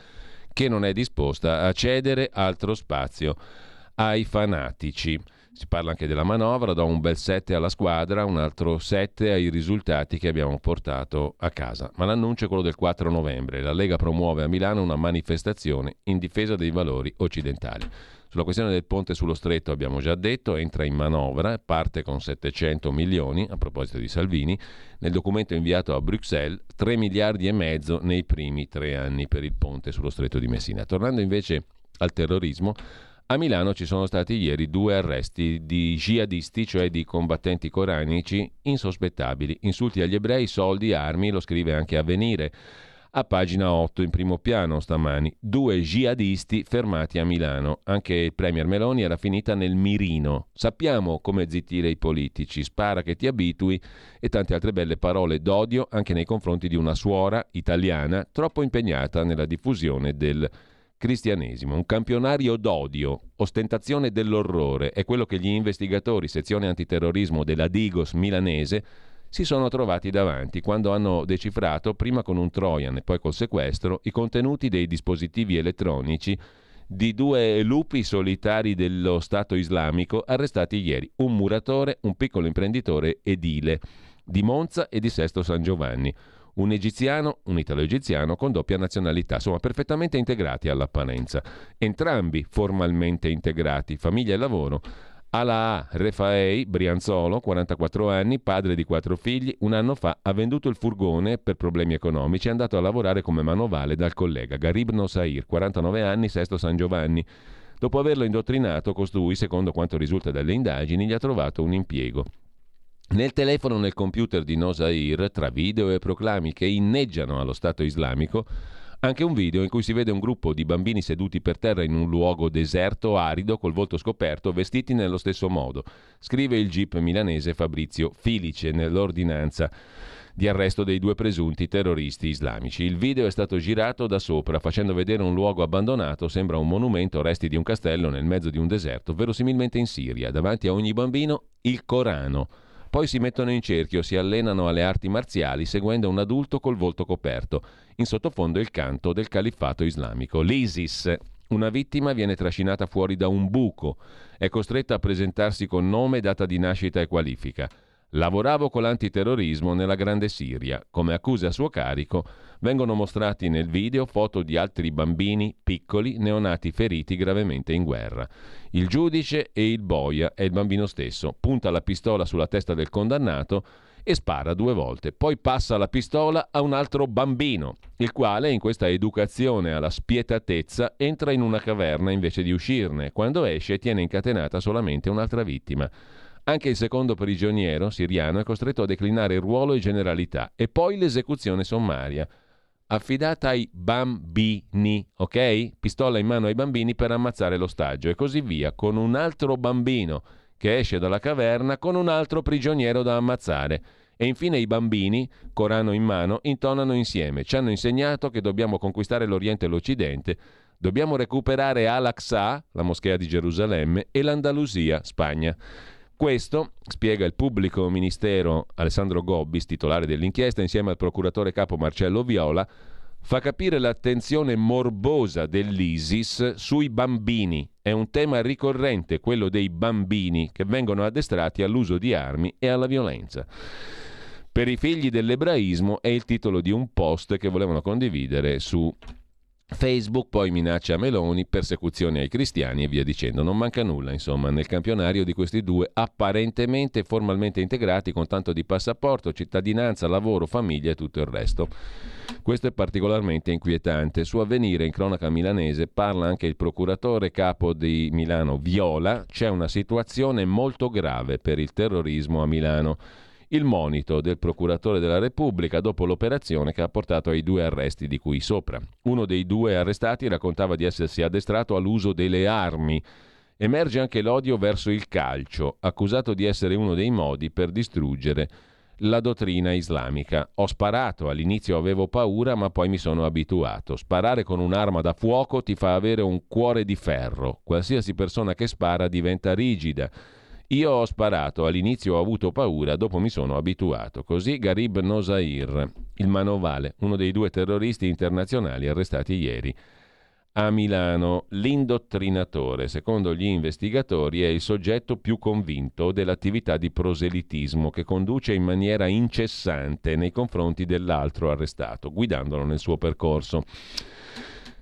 che non è disposta a cedere altro spazio ai fanatici. Si parla anche della manovra, do un bel sette alla squadra, un altro sette ai risultati che abbiamo portato a casa. Ma l'annuncio è quello del quattro novembre. La Lega promuove a Milano una manifestazione in difesa dei valori occidentali. Sulla questione del ponte sullo stretto abbiamo già detto, entra in manovra, parte con settecento milioni, a proposito di Salvini, nel documento inviato a Bruxelles, tre miliardi e mezzo nei primi tre anni per il ponte sullo stretto di Messina. Tornando invece al terrorismo, a Milano ci sono stati ieri due arresti di jihadisti, cioè di combattenti coranici insospettabili, insulti agli ebrei, soldi, armi, lo scrive anche Avvenire. a pagina otto in primo piano stamani. Due jihadisti fermati a Milano. Anche il premier Meloni era finita nel mirino. Sappiamo come zittire i politici, spara che ti abitui e tante altre belle parole d'odio anche nei confronti di una suora italiana troppo impegnata nella diffusione del cristianesimo. Un campionario d'odio, ostentazione dell'orrore, è quello che gli investigatori sezione antiterrorismo della Digos milanese si sono trovati davanti quando hanno decifrato, prima con un Trojan e poi col sequestro, i contenuti dei dispositivi elettronici di due lupi solitari dello Stato islamico arrestati ieri, un muratore, un piccolo imprenditore edile di Monza e di Sesto San Giovanni. Un egiziano, un italo-egiziano con doppia nazionalità, insomma perfettamente integrati all'apparenza. Entrambi formalmente integrati, famiglia e lavoro. Alaa Refaei, brianzolo, quarantaquattro anni, padre di quattro figli, un anno fa ha venduto il furgone per problemi economici e è andato a lavorare come manovale dal collega Garibno Sair, quarantanove anni, Sesto San Giovanni. Dopo averlo indottrinato, costui, secondo quanto risulta dalle indagini, gli ha trovato un impiego. Nel telefono, nel computer di Nosair, tra video e proclami che inneggiano allo Stato Islamico, anche un video in cui si vede un gruppo di bambini seduti per terra in un luogo deserto, arido, col volto scoperto, vestiti nello stesso modo, scrive il G I P milanese Fabrizio Filice nell'ordinanza di arresto dei due presunti terroristi islamici. Il video è stato girato da sopra, facendo vedere un luogo abbandonato, sembra un monumento, resti di un castello nel mezzo di un deserto, verosimilmente in Siria. Davanti a ogni bambino il Corano. Poi si mettono in cerchio, si allenano alle arti marziali seguendo un adulto col volto coperto. In sottofondo il canto del califfato islamico. L'ISIS, una vittima, viene trascinata fuori da un buco. È costretta a presentarsi con nome, data di nascita e qualifica. Lavoravo con l'antiterrorismo nella Grande Siria. Come accuse a suo carico vengono mostrati nel video foto di altri bambini piccoli, neonati feriti gravemente in guerra. Il giudice e il boia è il bambino stesso. Punta la pistola sulla testa del condannato e spara due volte. Poi passa la pistola a un altro bambino, il quale in questa educazione alla spietatezza entra in una caverna invece di uscirne. Quando esce tiene incatenata solamente un'altra vittima. Anche il secondo prigioniero siriano è costretto a declinare ruolo e generalità e poi l'esecuzione sommaria, affidata ai bambini, ok? Pistola in mano ai bambini per ammazzare l'ostaggio e così via, con un altro bambino che esce dalla caverna con un altro prigioniero da ammazzare. E infine i bambini, Corano in mano, intonano insieme. Ci hanno insegnato che dobbiamo conquistare l'Oriente e l'Occidente, dobbiamo recuperare Al-Aqsa, la moschea di Gerusalemme, e l'Andalusia, Spagna. Questo, spiega il pubblico ministero Alessandro Gobbis, titolare dell'inchiesta, insieme al procuratore capo Marcello Viola, fa capire l'attenzione morbosa dell'ISIS sui bambini. È un tema ricorrente, quello dei bambini, che vengono addestrati all'uso di armi e alla violenza. Per i figli dell'ebraismo è il titolo di un post che volevano condividere su Facebook, poi minaccia Meloni, persecuzione ai cristiani e via dicendo. Non manca nulla, insomma, nel campionario di questi due apparentemente e formalmente integrati con tanto di passaporto, cittadinanza, lavoro, famiglia e tutto il resto. Questo è particolarmente inquietante. Su Avvenire, in cronaca milanese, parla anche il procuratore capo di Milano Viola. C'è una situazione molto grave per il terrorismo a Milano. Il monito del procuratore della Repubblica dopo l'operazione che ha portato ai due arresti di cui sopra. Uno dei due arrestati raccontava di essersi addestrato all'uso delle armi. Emerge anche l'odio verso il calcio, accusato di essere uno dei modi per distruggere la dottrina islamica. Ho sparato, all'inizio avevo paura, ma poi mi sono abituato. Sparare con un'arma da fuoco ti fa avere un cuore di ferro. Qualsiasi persona che spara diventa rigida. Io ho sparato, all'inizio ho avuto paura, dopo mi sono abituato. Così Garib Nosair, il manovale, uno dei due terroristi internazionali arrestati ieri a Milano. L'indottrinatore, secondo gli investigatori, è il soggetto più convinto dell'attività di proselitismo che conduce in maniera incessante nei confronti dell'altro arrestato, guidandolo nel suo percorso.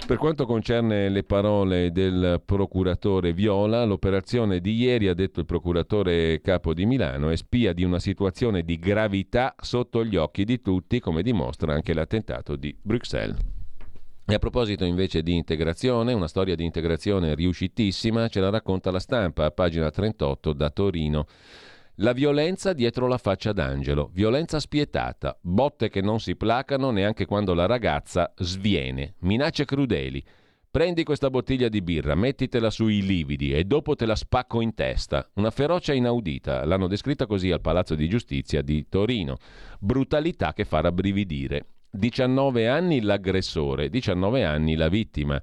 Per quanto concerne le parole del procuratore Viola, l'operazione di ieri, ha detto il procuratore capo di Milano, è spia di una situazione di gravità sotto gli occhi di tutti, come dimostra anche l'attentato di Bruxelles. E a proposito invece di integrazione, una storia di integrazione riuscitissima, ce la racconta La Stampa, a pagina trentotto da Torino. La violenza dietro la faccia d'angelo, violenza spietata, botte che non si placano neanche quando la ragazza sviene, minacce crudeli. Prendi questa bottiglia di birra, mettitela sui lividi e dopo te la spacco in testa. Una ferocia inaudita, l'hanno descritta così al Palazzo di Giustizia di Torino. Brutalità che fa rabbrividire. diciannove anni l'aggressore, diciannove anni la vittima.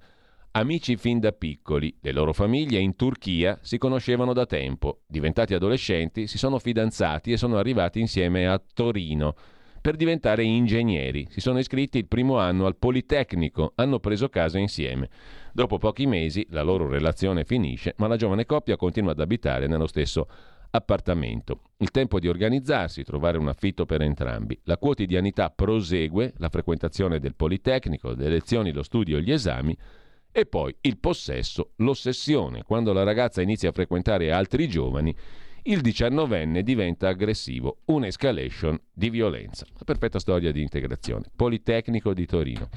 Amici fin da piccoli, le loro famiglie in Turchia si conoscevano da tempo. Diventati adolescenti, si sono fidanzati e sono arrivati insieme a Torino per diventare ingegneri. Si sono iscritti il primo anno al Politecnico, hanno preso casa insieme. Dopo pochi mesi la loro relazione finisce, ma la giovane coppia continua ad abitare nello stesso appartamento. Il tempo di organizzarsi, trovare un affitto per entrambi. La quotidianità prosegue, la frequentazione del Politecnico, le lezioni, lo studio e gli esami, e poi il possesso, l'ossessione. Quando la ragazza inizia a frequentare altri giovani, il diciannovenne diventa aggressivo, un'escalation di violenza. Una perfetta storia di integrazione. Politecnico di Torino.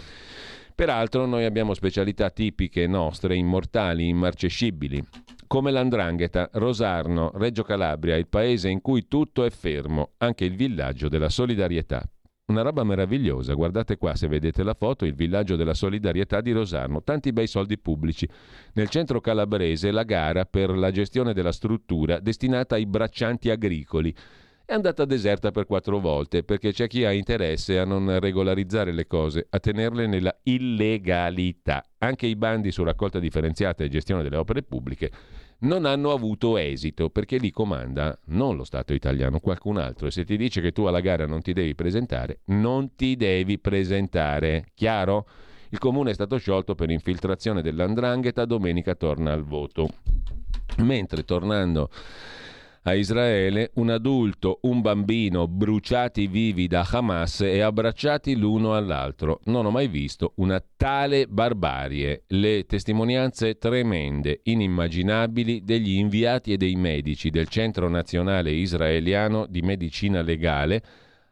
Peraltro noi abbiamo specialità tipiche nostre, immortali, immarcescibili, come l'andrangheta, Rosarno, Reggio Calabria, il paese in cui tutto è fermo, anche il villaggio della solidarietà. Una roba meravigliosa, guardate qua se vedete la foto, il villaggio della solidarietà di Rosarno, tanti bei soldi pubblici. Nel centro calabrese la gara per la gestione della struttura destinata ai braccianti agricoli è andata deserta per quattro volte perché c'è chi ha interesse a non regolarizzare le cose, a tenerle nella illegalità. Anche i bandi su raccolta differenziata e gestione delle opere pubbliche non hanno avuto esito, perché lì comanda non lo Stato italiano, qualcun altro. E se ti dice che tu alla gara non ti devi presentare, non ti devi presentare. Chiaro? Il comune è stato sciolto per infiltrazione dell'andrangheta, domenica torna al voto. Mentre tornando a Israele, un adulto, un bambino bruciati vivi da Hamas e abbracciati l'uno all'altro. Non ho mai visto una tale barbarie. Le testimonianze tremende, inimmaginabili, degli inviati e dei medici del Centro Nazionale Israeliano di Medicina Legale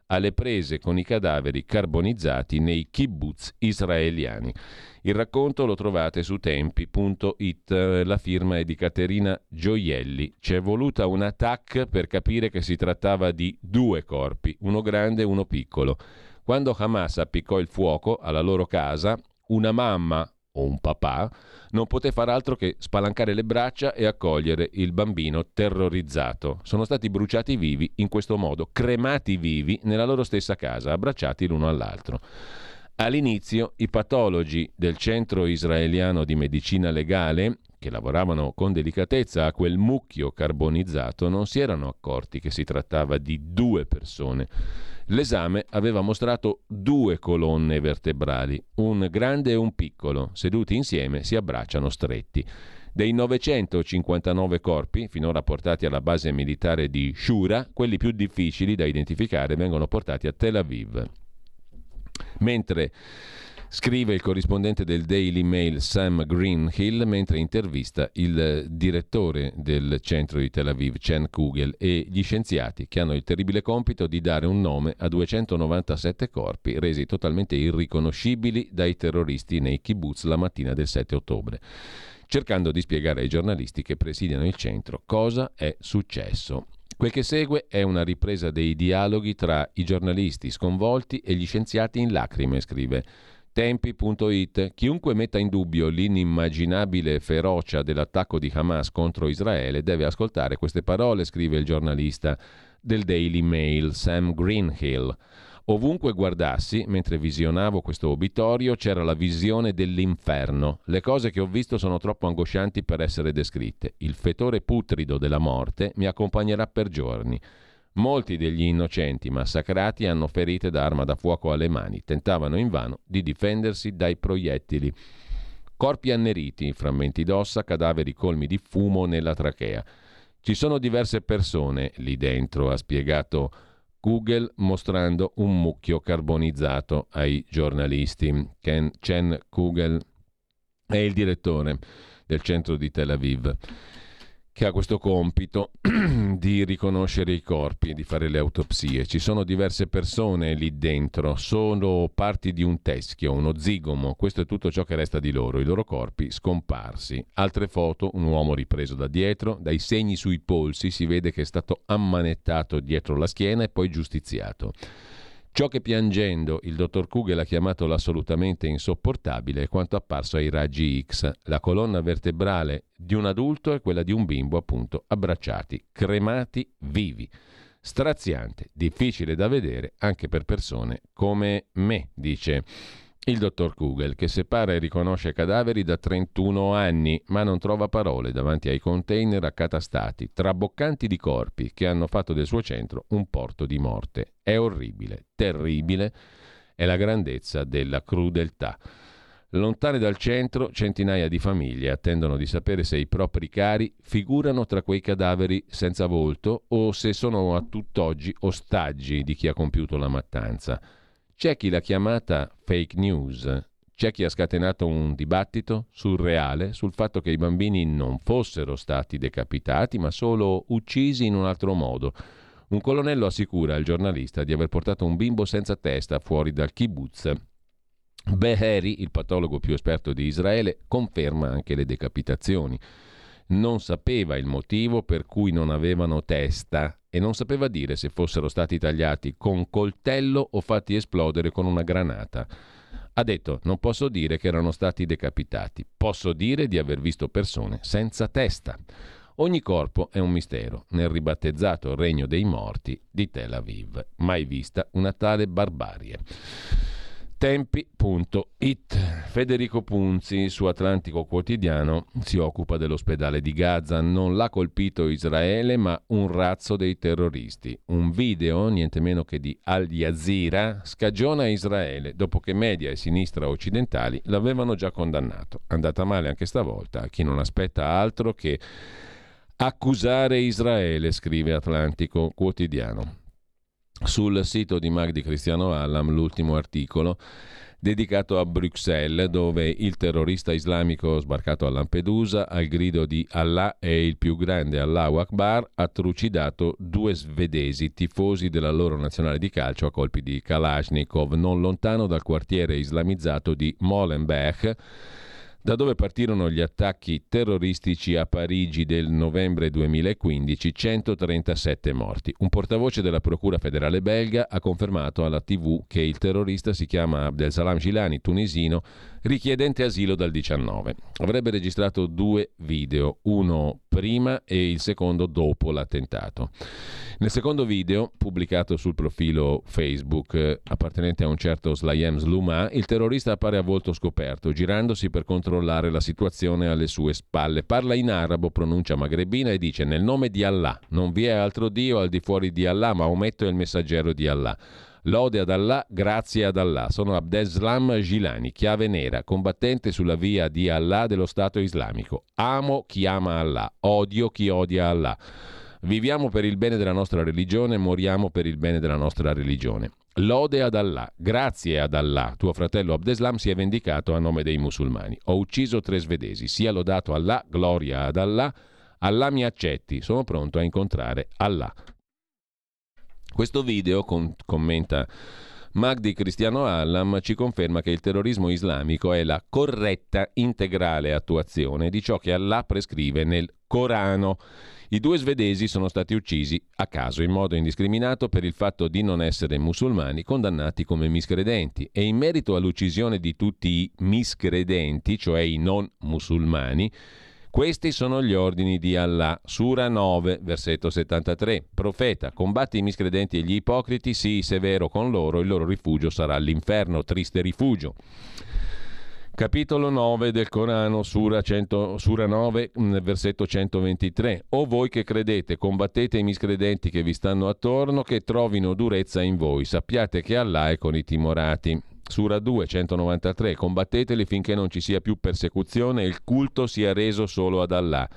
alle prese con i cadaveri carbonizzati nei kibbutz israeliani. Il racconto lo trovate su tempi punto it, la firma è di Caterina Gioielli. C'è voluta un attack per capire che si trattava di due corpi, uno grande e uno piccolo. Quando Hamas appiccò il fuoco alla loro casa, una mamma o un papà non poté far altro che spalancare le braccia e accogliere il bambino terrorizzato. Sono stati bruciati vivi in questo modo, cremati vivi nella loro stessa casa, abbracciati l'uno all'altro. All'inizio i patologi del Centro Israeliano di Medicina Legale, che lavoravano con delicatezza a quel mucchio carbonizzato, non si erano accorti che si trattava di due persone. L'esame aveva mostrato due colonne vertebrali, un grande e un piccolo, seduti insieme si abbracciano stretti. Dei novecentocinquantanove corpi finora portati alla base militare di Shura, quelli più difficili da identificare vengono portati a Tel Aviv. Mentre scrive il corrispondente del Daily Mail Sam Greenhill, mentre intervista il direttore del centro di Tel Aviv, Chen Kugel, e gli scienziati che hanno il terribile compito di dare un nome a duecentonovantasette corpi resi totalmente irriconoscibili dai terroristi nei kibbutz la mattina del sette ottobre, cercando di spiegare ai giornalisti che presidiano il centro cosa è successo. Quel che segue è una ripresa dei dialoghi tra i giornalisti sconvolti e gli scienziati in lacrime, scrive tempi punto it. Chiunque metta in dubbio l'inimmaginabile ferocia dell'attacco di Hamas contro Israele deve ascoltare queste parole, scrive il giornalista del Daily Mail Sam Greenhill. Ovunque guardassi, mentre visionavo questo obitorio, c'era la visione dell'inferno. Le cose che ho visto sono troppo angoscianti per essere descritte. Il fetore putrido della morte mi accompagnerà per giorni. Molti degli innocenti massacrati hanno ferite da arma da fuoco alle mani. Tentavano invano di difendersi dai proiettili. Corpi anneriti, frammenti d'ossa, cadaveri colmi di fumo nella trachea. Ci sono diverse persone lì dentro, ha spiegato Google mostrando un mucchio carbonizzato ai giornalisti. Ken, Chen Kugel è il direttore del centro di Tel Aviv. che ha questo compito di riconoscere i corpi, di fare le autopsie. Ci sono diverse persone lì dentro, sono parti di un teschio, uno zigomo, questo è tutto ciò che resta di loro, i loro corpi scomparsi. Altre foto, un uomo ripreso da dietro, dai segni sui polsi si vede che è stato ammanettato dietro la schiena e poi giustiziato. Ciò che piangendo il dottor Kugel ha chiamato l'assolutamente insopportabile è quanto apparso ai raggi X. La colonna vertebrale di un adulto e quella di un bimbo, appunto, abbracciati, cremati vivi. Straziante, difficile da vedere anche per persone come me, dice il dottor Kugel, che separa e riconosce cadaveri da trentuno anni, ma non trova parole davanti ai container accatastati, traboccanti di corpi che hanno fatto del suo centro un porto di morte. È orribile, terribile, è la grandezza della crudeltà. Lontane dal centro, centinaia di famiglie attendono di sapere se i propri cari figurano tra quei cadaveri senza volto o se sono a tutt'oggi ostaggi di chi ha compiuto la mattanza. C'è chi l'ha chiamata fake news, c'è chi ha scatenato un dibattito surreale sul fatto che i bambini non fossero stati decapitati, ma solo uccisi in un altro modo. Un colonnello assicura al giornalista di aver portato un bimbo senza testa fuori dal kibbutz. Beheri, il patologo più esperto di Israele, conferma anche le decapitazioni. Non sapeva il motivo per cui non avevano testa e non sapeva dire se fossero stati tagliati con coltello o fatti esplodere con una granata. Ha detto: non posso dire che erano stati decapitati, posso dire di aver visto persone senza testa. Ogni corpo è un mistero nel ribattezzato regno dei morti di Tel Aviv. Mai vista una tale barbarie. Tempi punto it. Federico Punzi su Atlantico Quotidiano si occupa dell'ospedale di Gaza. Non l'ha colpito Israele, ma un razzo dei terroristi. Un video, niente meno che di Al Jazeera, scagiona Israele dopo che media e sinistra occidentali l'avevano già condannato. Andata male anche stavolta a chi non aspetta altro che accusare Israele, scrive Atlantico Quotidiano. Sul sito di Magdi Cristiano Allam l'ultimo articolo dedicato a Bruxelles, dove il terrorista islamico sbarcato a Lampedusa al grido di Allah è il più grande, Allahu Akbar, ha trucidato due svedesi tifosi della loro nazionale di calcio a colpi di Kalashnikov non lontano dal quartiere islamizzato di Molenbeek, da dove partirono gli attacchi terroristici a Parigi del novembre duemilaquindici, centotrentasette morti. Un portavoce della Procura federale belga ha confermato alla tivù che il terrorista si chiama Abdelsalam Gilani, tunisino, richiedente asilo dal diciannove. Avrebbe registrato due video, uno prima e il secondo dopo l'attentato. Nel secondo video, pubblicato sul profilo Facebook appartenente a un certo Slayem Sluma, il terrorista appare a volto scoperto, girandosi per controllare la situazione alle sue spalle. Parla in arabo, pronuncia magrebina e dice: nel nome di Allah, non vi è altro Dio al di fuori di Allah, Maometto è il messaggero di Allah. Lode ad Allah, grazie ad Allah. Sono Abdeslam Gilani, chiave nera, combattente sulla via di Allah dello Stato Islamico. Amo chi ama Allah, odio chi odia Allah. Viviamo per il bene della nostra religione, moriamo per il bene della nostra religione. Lode ad Allah, grazie ad Allah. Tuo fratello Abdeslam si è vendicato a nome dei musulmani. Ho ucciso tre svedesi, sia lodato Allah, gloria ad Allah. Allah mi accetti, sono pronto a incontrare Allah. Questo video, con- commenta Magdi Cristiano Allam, ci conferma che il terrorismo islamico è la corretta, integrale attuazione di ciò che Allah prescrive nel Corano. I due svedesi sono stati uccisi a caso, in modo indiscriminato, per il fatto di non essere musulmani, condannati come miscredenti. E in merito all'uccisione di tutti i miscredenti, cioè i non musulmani, questi sono gli ordini di Allah. Sura nove, versetto settantatré. Profeta, combatti i miscredenti e gli ipocriti, sii severo con loro, il loro rifugio sarà l'inferno, triste rifugio. Capitolo nove del Corano, sura, cento, sura nove, versetto centoventitré. O voi che credete, combattete i miscredenti che vi stanno attorno, che trovino durezza in voi. Sappiate che Allah è con i timorati. Sura due, centonovantatré. Combatteteli finché non ci sia più persecuzione e il culto sia reso solo ad Allah.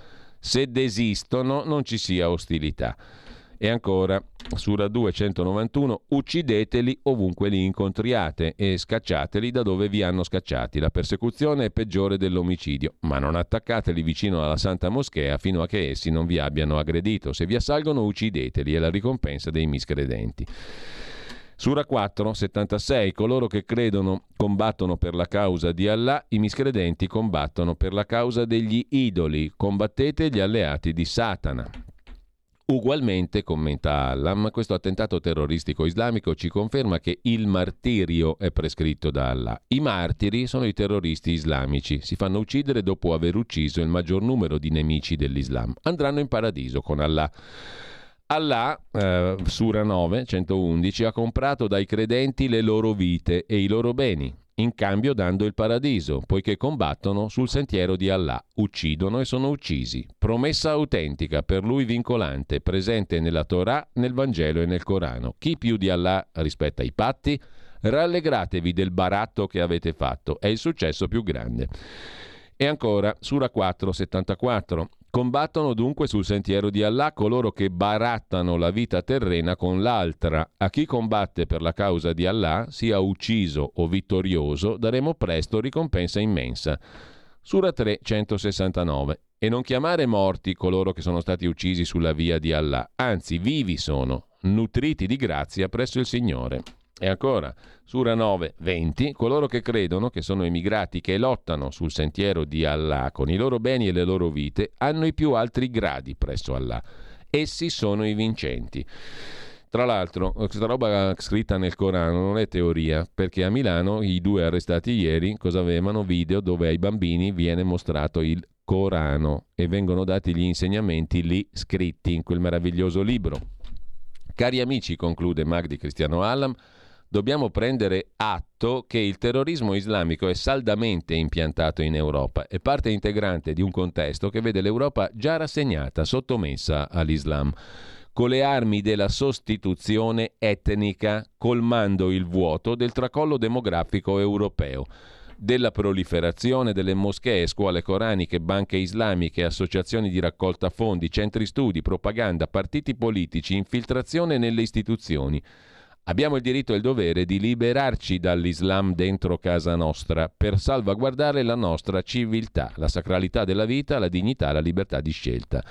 Se desistono, non ci sia ostilità. E ancora, sulla duecentonovantuno, uccideteli ovunque li incontriate e scacciateli da dove vi hanno scacciati. La persecuzione è peggiore dell'omicidio, ma non attaccateli vicino alla Santa Moschea fino a che essi non vi abbiano aggredito. Se vi assalgono, uccideteli, è la ricompensa dei miscredenti. Sura quattro settantasei, coloro che credono combattono per la causa di Allah, i miscredenti combattono per la causa degli idoli, combattete gli alleati di Satana. Ugualmente, commenta Allah, questo attentato terroristico islamico ci conferma che il martirio è prescritto da Allah. I martiri sono i terroristi islamici, si fanno uccidere dopo aver ucciso il maggior numero di nemici dell'Islam. Andranno in paradiso con Allah. Allah, eh, Sura nove centoundici, ha comprato dai credenti le loro vite e i loro beni, in cambio dando il paradiso, poiché combattono sul sentiero di Allah, uccidono e sono uccisi. Promessa autentica, per lui vincolante, presente nella Torah, nel Vangelo e nel Corano. Chi più di Allah rispetta i patti? Rallegratevi del baratto che avete fatto, è il successo più grande. E ancora, Sura quattro settantaquattro. Combattono dunque sul sentiero di Allah coloro che barattano la vita terrena con l'altra. A chi combatte per la causa di Allah, sia ucciso o vittorioso, daremo presto ricompensa immensa. Sura trecentosessantanove. E non chiamare morti coloro che sono stati uccisi sulla via di Allah, anzi vivi sono, nutriti di grazia presso il Signore. E ancora, Sura nove venti, coloro che credono, che sono emigrati, che lottano sul sentiero di Allah con i loro beni e le loro vite, hanno i più alti gradi presso Allah. Essi sono i vincenti. Tra l'altro, questa roba scritta nel Corano non è teoria, perché a Milano i due arrestati ieri cosa avevano? Video dove ai bambini viene mostrato il Corano e vengono dati gli insegnamenti lì scritti in quel meraviglioso libro. Cari amici, conclude Magdi Cristiano Allam, dobbiamo prendere atto che il terrorismo islamico è saldamente impiantato in Europa e parte integrante di un contesto che vede l'Europa già rassegnata, sottomessa all'Islam, con le armi della sostituzione etnica, colmando il vuoto del tracollo demografico europeo, della proliferazione delle moschee, scuole coraniche, banche islamiche, associazioni di raccolta fondi, centri studi, propaganda, partiti politici, infiltrazione nelle istituzioni. Abbiamo il diritto e il dovere di liberarci dall'Islam dentro casa nostra per salvaguardare la nostra civiltà, la sacralità della vita, la dignità, la libertà di scelta.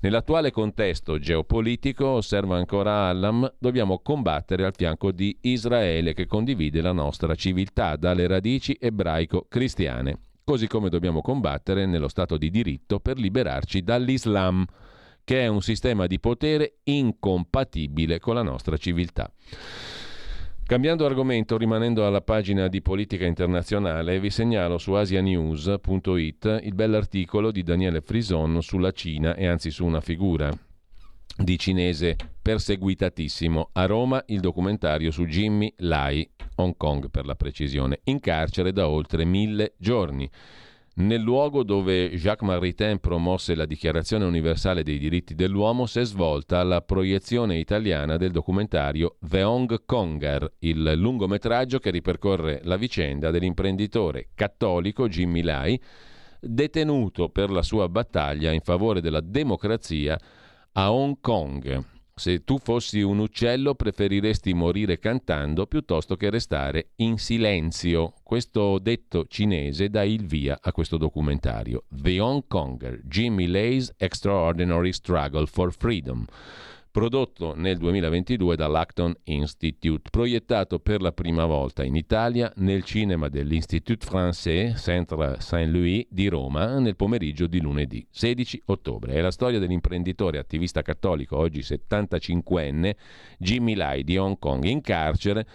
Nell'attuale contesto geopolitico, osserva ancora Allam, dobbiamo combattere al fianco di Israele che condivide la nostra civiltà dalle radici ebraico-cristiane, così come dobbiamo combattere nello Stato di diritto per liberarci dall'Islam, che è un sistema di potere incompatibile con la nostra civiltà. Cambiando argomento, rimanendo alla pagina di politica internazionale, vi segnalo su asianews punto it il bell'articolo di Daniele Frison sulla Cina e anzi su una figura di cinese perseguitatissimo. A Roma il documentario su Jimmy Lai, Hong Kong per la precisione, in carcere da oltre mille giorni. Nel luogo dove Jacques Maritain promosse la Dichiarazione Universale dei Diritti dell'Uomo si è svolta la proiezione italiana del documentario The Hong Konger, il lungometraggio che ripercorre la vicenda dell'imprenditore cattolico Jimmy Lai, detenuto per la sua battaglia in favore della democrazia a Hong Kong. Se tu fossi un uccello preferiresti morire cantando piuttosto che restare in silenzio. Questo detto cinese dà il via a questo documentario. The Hong Konger, Jimmy Lai's Extraordinary Struggle for Freedom, prodotto nel duemilaventidue dall'Acton Institute, proiettato per la prima volta in Italia nel cinema dell'Institut Français Centre Saint-Louis di Roma nel pomeriggio di lunedì sedici ottobre. È la storia dell'imprenditore attivista cattolico, oggi settantacinquenne, Jimmy Lai di Hong Kong, in carcere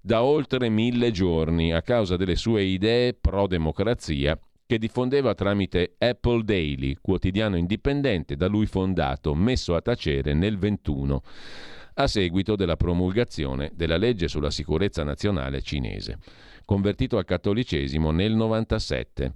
da oltre mille giorni a causa delle sue idee pro-democrazia che diffondeva tramite Apple Daily, quotidiano indipendente da lui fondato, messo a tacere nel ventuno, a seguito della promulgazione della legge sulla sicurezza nazionale cinese, convertito al cattolicesimo nel novantasette,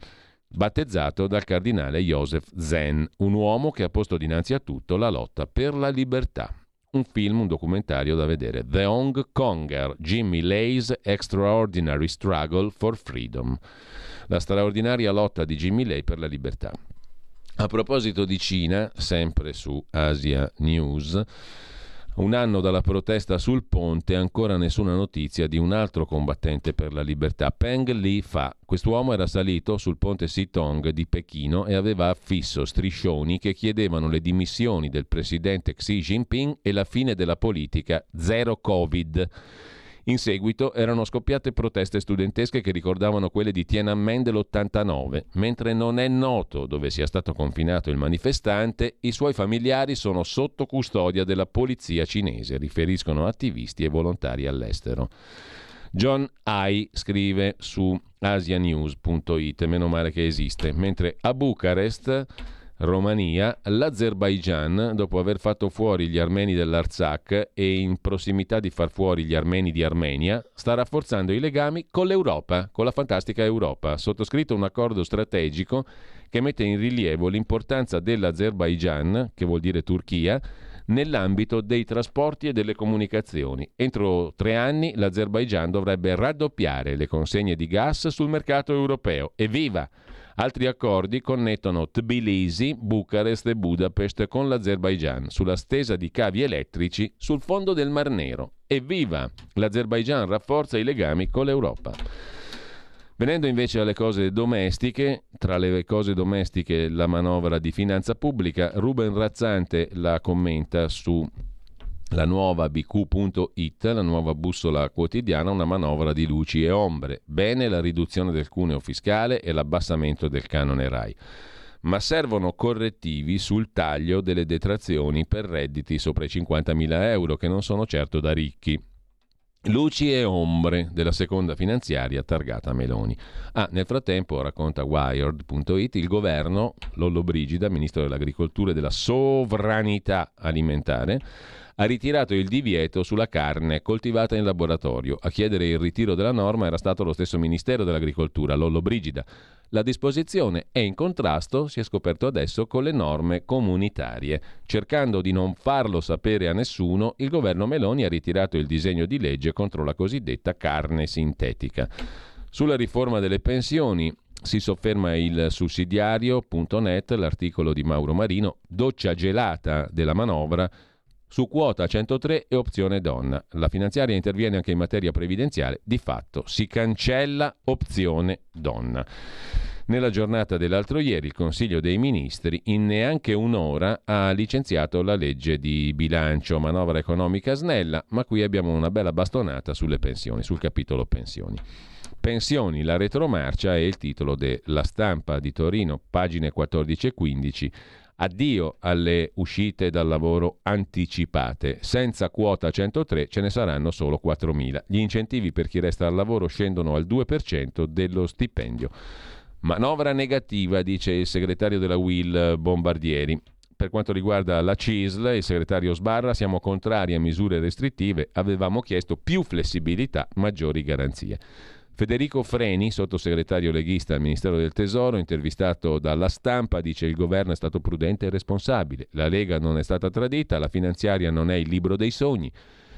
battezzato dal cardinale Joseph Zen, un uomo che ha posto dinanzi a tutto la lotta per la libertà. Un film, un documentario da vedere, The Hong Konger, Jimmy Lai's Extraordinary Struggle for Freedom, la straordinaria lotta di Jimmy Lai per la libertà. A proposito di Cina, sempre su Asia News, Un anno dalla protesta sul ponte, ancora nessuna notizia di un altro combattente per la libertà, Peng Li Fa. Quest'uomo era salito sul ponte Sitong di Pechino e aveva affisso striscioni che chiedevano le dimissioni del presidente Xi Jinping e la fine della politica zero Covid. In seguito erano scoppiate proteste studentesche che ricordavano quelle di Tiananmen dell'ottantanove. Mentre non è noto dove sia stato confinato il manifestante, i suoi familiari sono sotto custodia della polizia cinese, riferiscono attivisti e volontari all'estero. John Ai scrive su asianews punto it, meno male che esiste, mentre a Bucarest, Romania, l'Azerbaigian, dopo aver fatto fuori gli armeni dell'Artsakh e in prossimità di far fuori gli armeni di Armenia, sta rafforzando i legami con l'Europa, con la fantastica Europa. Ha sottoscritto un accordo strategico che mette in rilievo l'importanza dell'Azerbaigian, che vuol dire Turchia, nell'ambito dei trasporti e delle comunicazioni. Entro tre anni l'Azerbaigian dovrebbe raddoppiare le consegne di gas sul mercato europeo. Evviva! Altri accordi connettono Tbilisi, Bucarest e Budapest con l'Azerbaigian sulla stesa di cavi elettrici sul fondo del Mar Nero. Evviva! L'Azerbaigian rafforza i legami con l'Europa. Venendo invece alle cose domestiche, tra le cose domestiche la manovra di finanza pubblica, Ruben Razzante la commenta su la nuova B Q punto it, la nuova bussola quotidiana, una manovra di luci e ombre. Bene la riduzione del cuneo fiscale e l'abbassamento del canone RAI. Ma servono correttivi sul taglio delle detrazioni per redditi sopra i cinquantamila euro, che non sono certo da ricchi. Luci e ombre della seconda finanziaria targata Meloni. Ah, nel frattempo, racconta Wired punto it, il governo, Lollobrigida, ministro dell'agricoltura e della sovranità alimentare, ha ritirato il divieto sulla carne coltivata in laboratorio. A chiedere il ritiro della norma era stato lo stesso Ministero dell'Agricoltura, Lollobrigida. La disposizione è in contrasto, si è scoperto adesso, con le norme comunitarie. Cercando di non farlo sapere a nessuno, il governo Meloni ha ritirato il disegno di legge contro la cosiddetta carne sintetica. Sulla riforma delle pensioni si sofferma il sussidiario punto net, l'articolo di Mauro Marino, doccia gelata della manovra, su quota centotré e opzione donna. La finanziaria interviene anche in materia previdenziale, di fatto si cancella opzione donna. Nella giornata dell'altro ieri il Consiglio dei Ministri in neanche un'ora ha licenziato la legge di bilancio, manovra economica snella, ma qui abbiamo una bella bastonata sulle pensioni, sul capitolo pensioni. Pensioni, la retromarcia è il titolo della Stampa di Torino, pagine quattordici e quindici. Addio alle uscite dal lavoro anticipate. Senza quota centotré ce ne saranno solo quattromila. Gli incentivi per chi resta al lavoro scendono al due per cento dello stipendio. Manovra negativa, dice il segretario della U I L Bombardieri. Per quanto riguarda la C I S L, il segretario Sbarra, siamo contrari a misure restrittive. Avevamo chiesto più flessibilità, maggiori garanzie. Federico Freni, sottosegretario leghista al Ministero del Tesoro, intervistato dalla Stampa, dice il governo è stato prudente e responsabile, la Lega non è stata tradita, la finanziaria non è il libro dei sogni,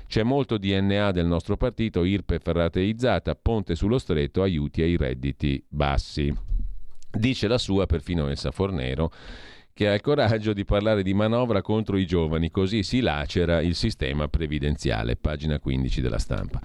c'è molto D N A del nostro partito, IRPEF rateizzata, ponte sullo stretto, aiuti ai redditi bassi. Dice la sua perfino Elsa Fornero, che ha il coraggio di parlare di manovra contro i giovani, così si lacera il sistema previdenziale, pagina quindici della Stampa.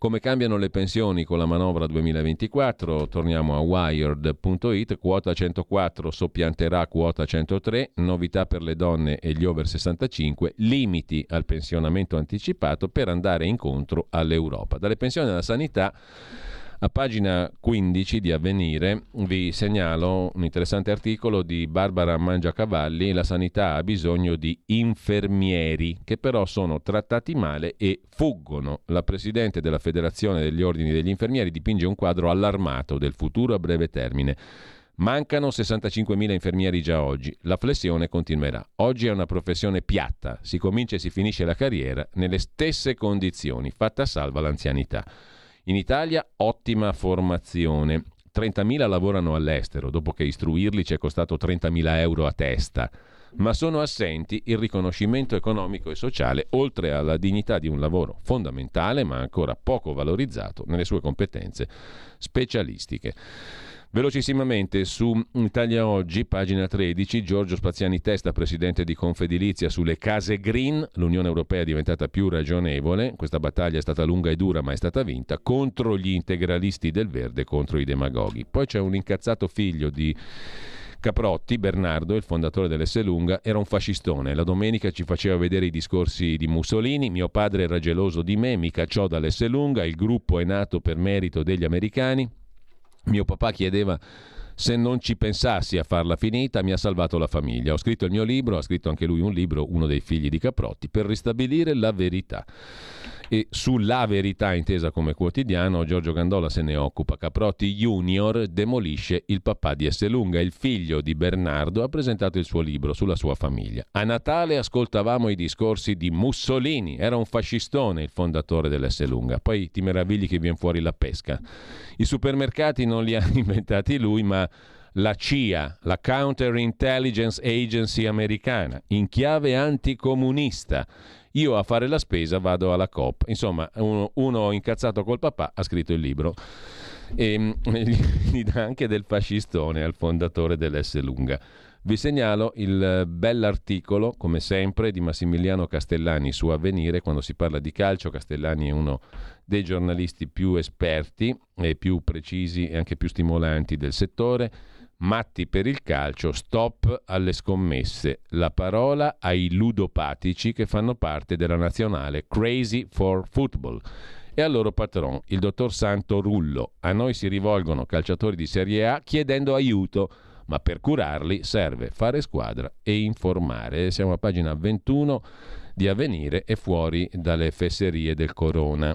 Come cambiano le pensioni con la manovra duemilaventiquattro? Torniamo a Wired punto it, quota centoquattro soppianterà quota centotré, novità per le donne e gli over sessantacinque, limiti al pensionamento anticipato per andare incontro all'Europa. Dalle pensioni alla sanità, a pagina quindici di Avvenire vi segnalo un interessante articolo di Barbara Mangiacavalli, la sanità ha bisogno di infermieri che però sono trattati male e fuggono. La presidente della Federazione degli Ordini degli Infermieri dipinge un quadro allarmato del futuro a breve termine. Mancano sessantacinquemila infermieri già oggi, la flessione continuerà. Oggi è una professione piatta, si comincia e si finisce la carriera nelle stesse condizioni, fatta salva l'anzianità. In Italia ottima formazione, trentamila lavorano all'estero, dopo che istruirli ci è costato trentamila euro a testa, ma sono assenti il riconoscimento economico e sociale, oltre alla dignità di un lavoro fondamentale ma ancora poco valorizzato nelle sue competenze specialistiche. Velocissimamente su Italia Oggi, pagina tredici, Giorgio Spaziani Testa, presidente di Confedilizia, sulle case green. L'Unione Europea è diventata più ragionevole, questa battaglia è stata lunga e dura ma è stata vinta, contro gli integralisti del verde, contro i demagoghi. Poi c'è un incazzato figlio di Caprotti, Bernardo, il fondatore dell'Esselunga, era un fascistone. La domenica ci faceva vedere i discorsi di Mussolini. Mio padre era geloso di me, mi cacciò dall'Esselunga. Il gruppo è nato per merito degli americani. Mio papà chiedeva se non ci pensassi a farla finita, mi ha salvato la famiglia. Ho scritto il mio libro, ha scritto anche lui un libro, uno dei figli di Caprotti, per ristabilire la verità. E sulla verità intesa come quotidiano, Giorgio Gandola se ne occupa. Caprotti Junior demolisce il papà di Esselunga. Il figlio di Bernardo ha presentato il suo libro sulla sua famiglia. A Natale ascoltavamo i discorsi di Mussolini, era un fascistone il fondatore dell'Esselunga. Poi ti meravigli che viene fuori la pesca. I supermercati non li ha inventati lui, ma la C I A, la Counterintelligence Agency americana, in chiave anticomunista. Io a fare la spesa vado alla Coop. Insomma, uno, uno incazzato col papà ha scritto il libro e gli dà anche del fascistone al fondatore dell'Esselunga. Vi segnalo il bell'articolo, come sempre, di Massimiliano Castellani su Avvenire. Quando si parla di calcio, Castellani è uno dei giornalisti più esperti e più precisi e anche più stimolanti del settore. Matti per il calcio, stop alle scommesse, la parola ai ludopatici che fanno parte della nazionale Crazy for Football e al loro patron, il dottor Santo Rullo. A noi si rivolgono calciatori di Serie A chiedendo aiuto, ma per curarli serve fare squadra e informare. Siamo a pagina ventuno di Avvenire e fuori dalle fesserie del Corona.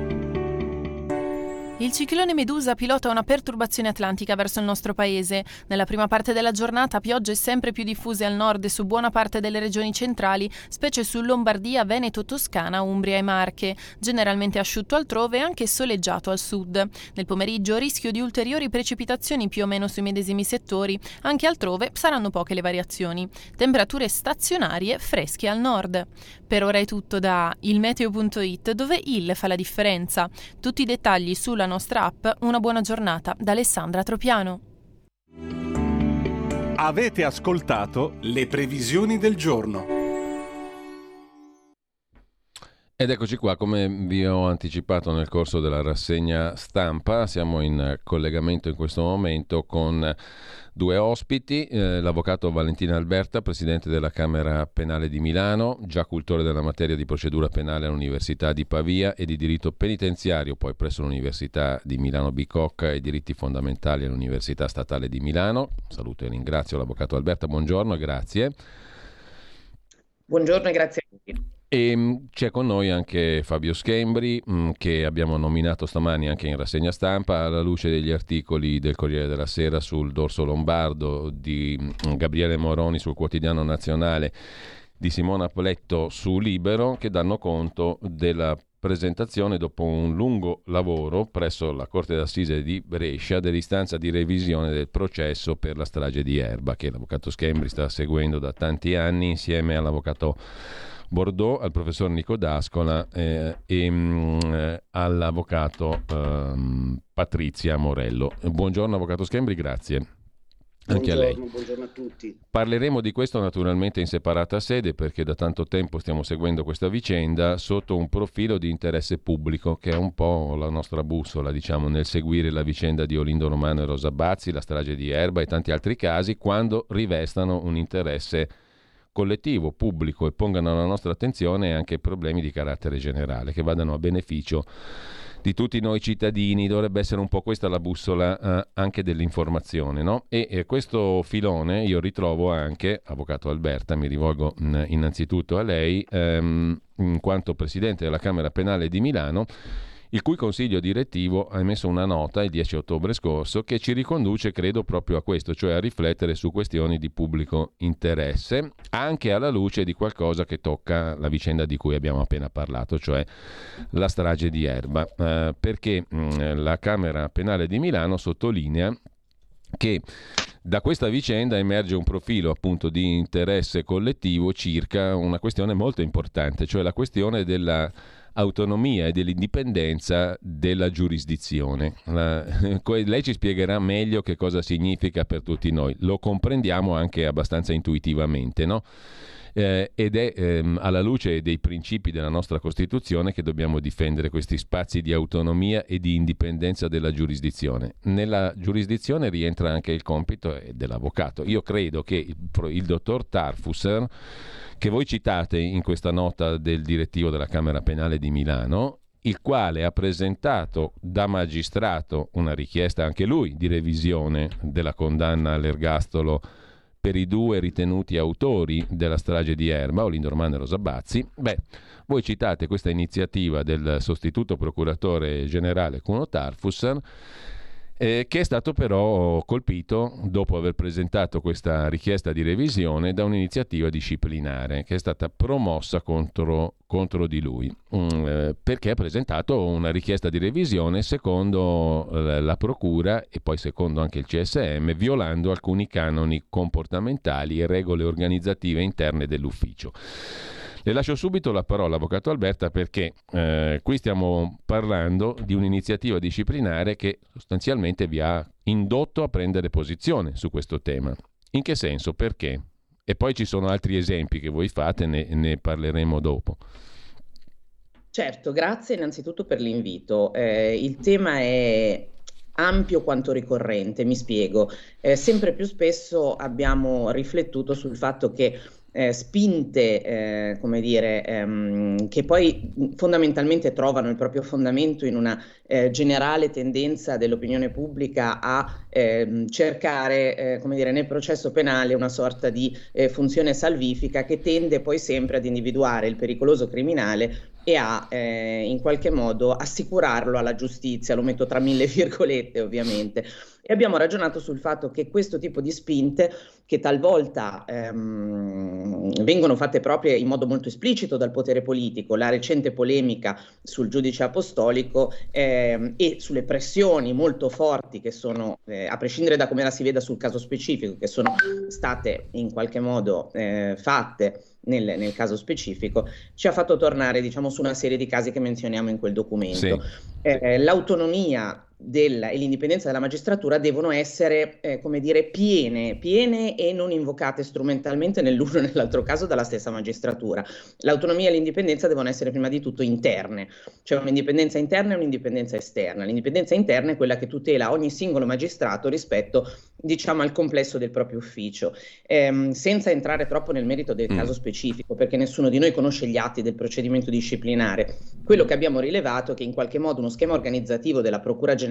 Il ciclone Medusa pilota una perturbazione atlantica verso il nostro paese. Nella prima parte della giornata piogge sempre più diffuse al nord e su buona parte delle regioni centrali, specie su Lombardia, Veneto, Toscana, Umbria e Marche. Generalmente asciutto altrove e anche soleggiato al sud. Nel pomeriggio rischio di ulteriori precipitazioni più o meno sui medesimi settori. Anche altrove saranno poche le variazioni. Temperature stazionarie fresche al nord. Per ora è tutto da il meteo punto it, dove il fa la differenza. Tutti i dettagli sulla nostra app. Una buona giornata da Alessandra Tropiano. Avete ascoltato le previsioni del giorno. Ed eccoci qua, come vi ho anticipato nel corso della rassegna stampa, siamo in collegamento in questo momento con due ospiti, eh, l'avvocato Valentina Alberta, presidente della Camera Penale di Milano, già cultore della materia di procedura penale all'Università di Pavia e di diritto penitenziario, poi presso l'Università di Milano Bicocca e diritti fondamentali all'Università Statale di Milano. Saluto e ringrazio l'avvocato Alberta, buongiorno e grazie. Buongiorno e grazie a tutti. E c'è con noi anche Fabio Schembri, che abbiamo nominato stamani anche in rassegna stampa alla luce degli articoli del Corriere della Sera sul dorso lombardo, di Gabriele Moroni sul Quotidiano Nazionale, di Simona Poletto su Libero, che danno conto della presentazione dopo un lungo lavoro presso la Corte d'Assise di Brescia dell'istanza di revisione del processo per la strage di Erba, che l'avvocato Schembri sta seguendo da tanti anni insieme all'avvocato Bordeaux, al professor Nico D'Ascola eh, e mh, all'avvocato eh, Patrizia Morello. Buongiorno avvocato Schembri, grazie. Anche a lei. Buongiorno a tutti. Parleremo di questo naturalmente in separata sede, perché da tanto tempo stiamo seguendo questa vicenda sotto un profilo di interesse pubblico, che è un po' la nostra bussola, diciamo, nel seguire la vicenda di Olindo Romano e Rosa Bazzi, la strage di Erba e tanti altri casi, quando rivestano un interesse collettivo, pubblico, e pongano alla nostra attenzione anche problemi di carattere generale che vadano a beneficio di tutti noi cittadini. Dovrebbe essere un po' questa la bussola eh, anche dell'informazione, no? E eh, questo filone io ritrovo anche, avvocato Alberta, mi rivolgo mh, innanzitutto a lei, ehm, in quanto presidente della Camera Penale di Milano, il cui consiglio direttivo ha emesso una nota il dieci ottobre scorso che ci riconduce, credo, proprio a questo, cioè a riflettere su questioni di pubblico interesse, anche alla luce di qualcosa che tocca la vicenda di cui abbiamo appena parlato, cioè la strage di Erba, eh, perché mh, la Camera Penale di Milano sottolinea che da questa vicenda emerge un profilo appunto di interesse collettivo circa una questione molto importante, cioè la questione della autonomia e dell'indipendenza della giurisdizione. La, lei ci spiegherà meglio che cosa significa per tutti noi, lo comprendiamo anche abbastanza intuitivamente, no? Eh, ed è ehm, alla luce dei principi della nostra Costituzione che dobbiamo difendere questi spazi di autonomia e di indipendenza della giurisdizione. Nella giurisdizione rientra anche il compito dell'avvocato. Io credo che il, il dottor Tarfusser, che voi citate in questa nota del direttivo della Camera Penale di Milano, il quale ha presentato da magistrato una richiesta anche lui di revisione della condanna all'ergastolo per i due ritenuti autori della strage di Erba, Olindo Romano e Rosa Bazzi, beh, voi citate questa iniziativa del sostituto procuratore generale Cuno Tarfusser, eh, che è stato però colpito, dopo aver presentato questa richiesta di revisione, da un'iniziativa disciplinare che è stata promossa contro, contro di lui, mm, eh, perché ha presentato una richiesta di revisione secondo eh, la Procura e poi secondo anche il C S M, violando alcuni canoni comportamentali e regole organizzative interne dell'ufficio. Le lascio subito la parola, avvocato Alberta, perché eh, qui stiamo parlando di un'iniziativa disciplinare che sostanzialmente vi ha indotto a prendere posizione su questo tema. In che senso? Perché? E poi ci sono altri esempi che voi fate, ne, ne parleremo dopo. Certo, grazie innanzitutto per l'invito. Eh, il tema è ampio quanto ricorrente, mi spiego. Eh, sempre più spesso abbiamo riflettuto sul fatto che eh, spinte, eh, come dire, ehm, che poi fondamentalmente trovano il proprio fondamento in una eh, generale tendenza dell'opinione pubblica a ehm, cercare, eh, come dire, nel processo penale una sorta di eh, funzione salvifica che tende poi sempre ad individuare il pericoloso criminale e a eh, in qualche modo assicurarlo alla giustizia, lo metto tra mille virgolette ovviamente, e abbiamo ragionato sul fatto che questo tipo di spinte, che talvolta ehm, vengono fatte proprie in modo molto esplicito dal potere politico, la recente polemica sul giudice apostolico ehm, e sulle pressioni molto forti che sono, eh, a prescindere da come la si veda sul caso specifico, che sono state in qualche modo eh, fatte Nel, nel caso specifico, ci ha fatto tornare, diciamo, su una serie di casi che menzioniamo in quel documento. Sì. Eh, l'autonomia del, e l'indipendenza della magistratura devono essere, eh, come dire, piene, piene e non invocate strumentalmente nell'uno e nell'altro caso dalla stessa magistratura. L'autonomia e l'indipendenza devono essere prima di tutto interne, cioè un'indipendenza interna e un'indipendenza esterna. L'indipendenza interna è quella che tutela ogni singolo magistrato rispetto, diciamo, al complesso del proprio ufficio, ehm, senza entrare troppo nel merito del mm. caso specifico, perché nessuno di noi conosce gli atti del procedimento disciplinare. Quello che abbiamo rilevato è che in qualche modo uno schema organizzativo della Procura Generale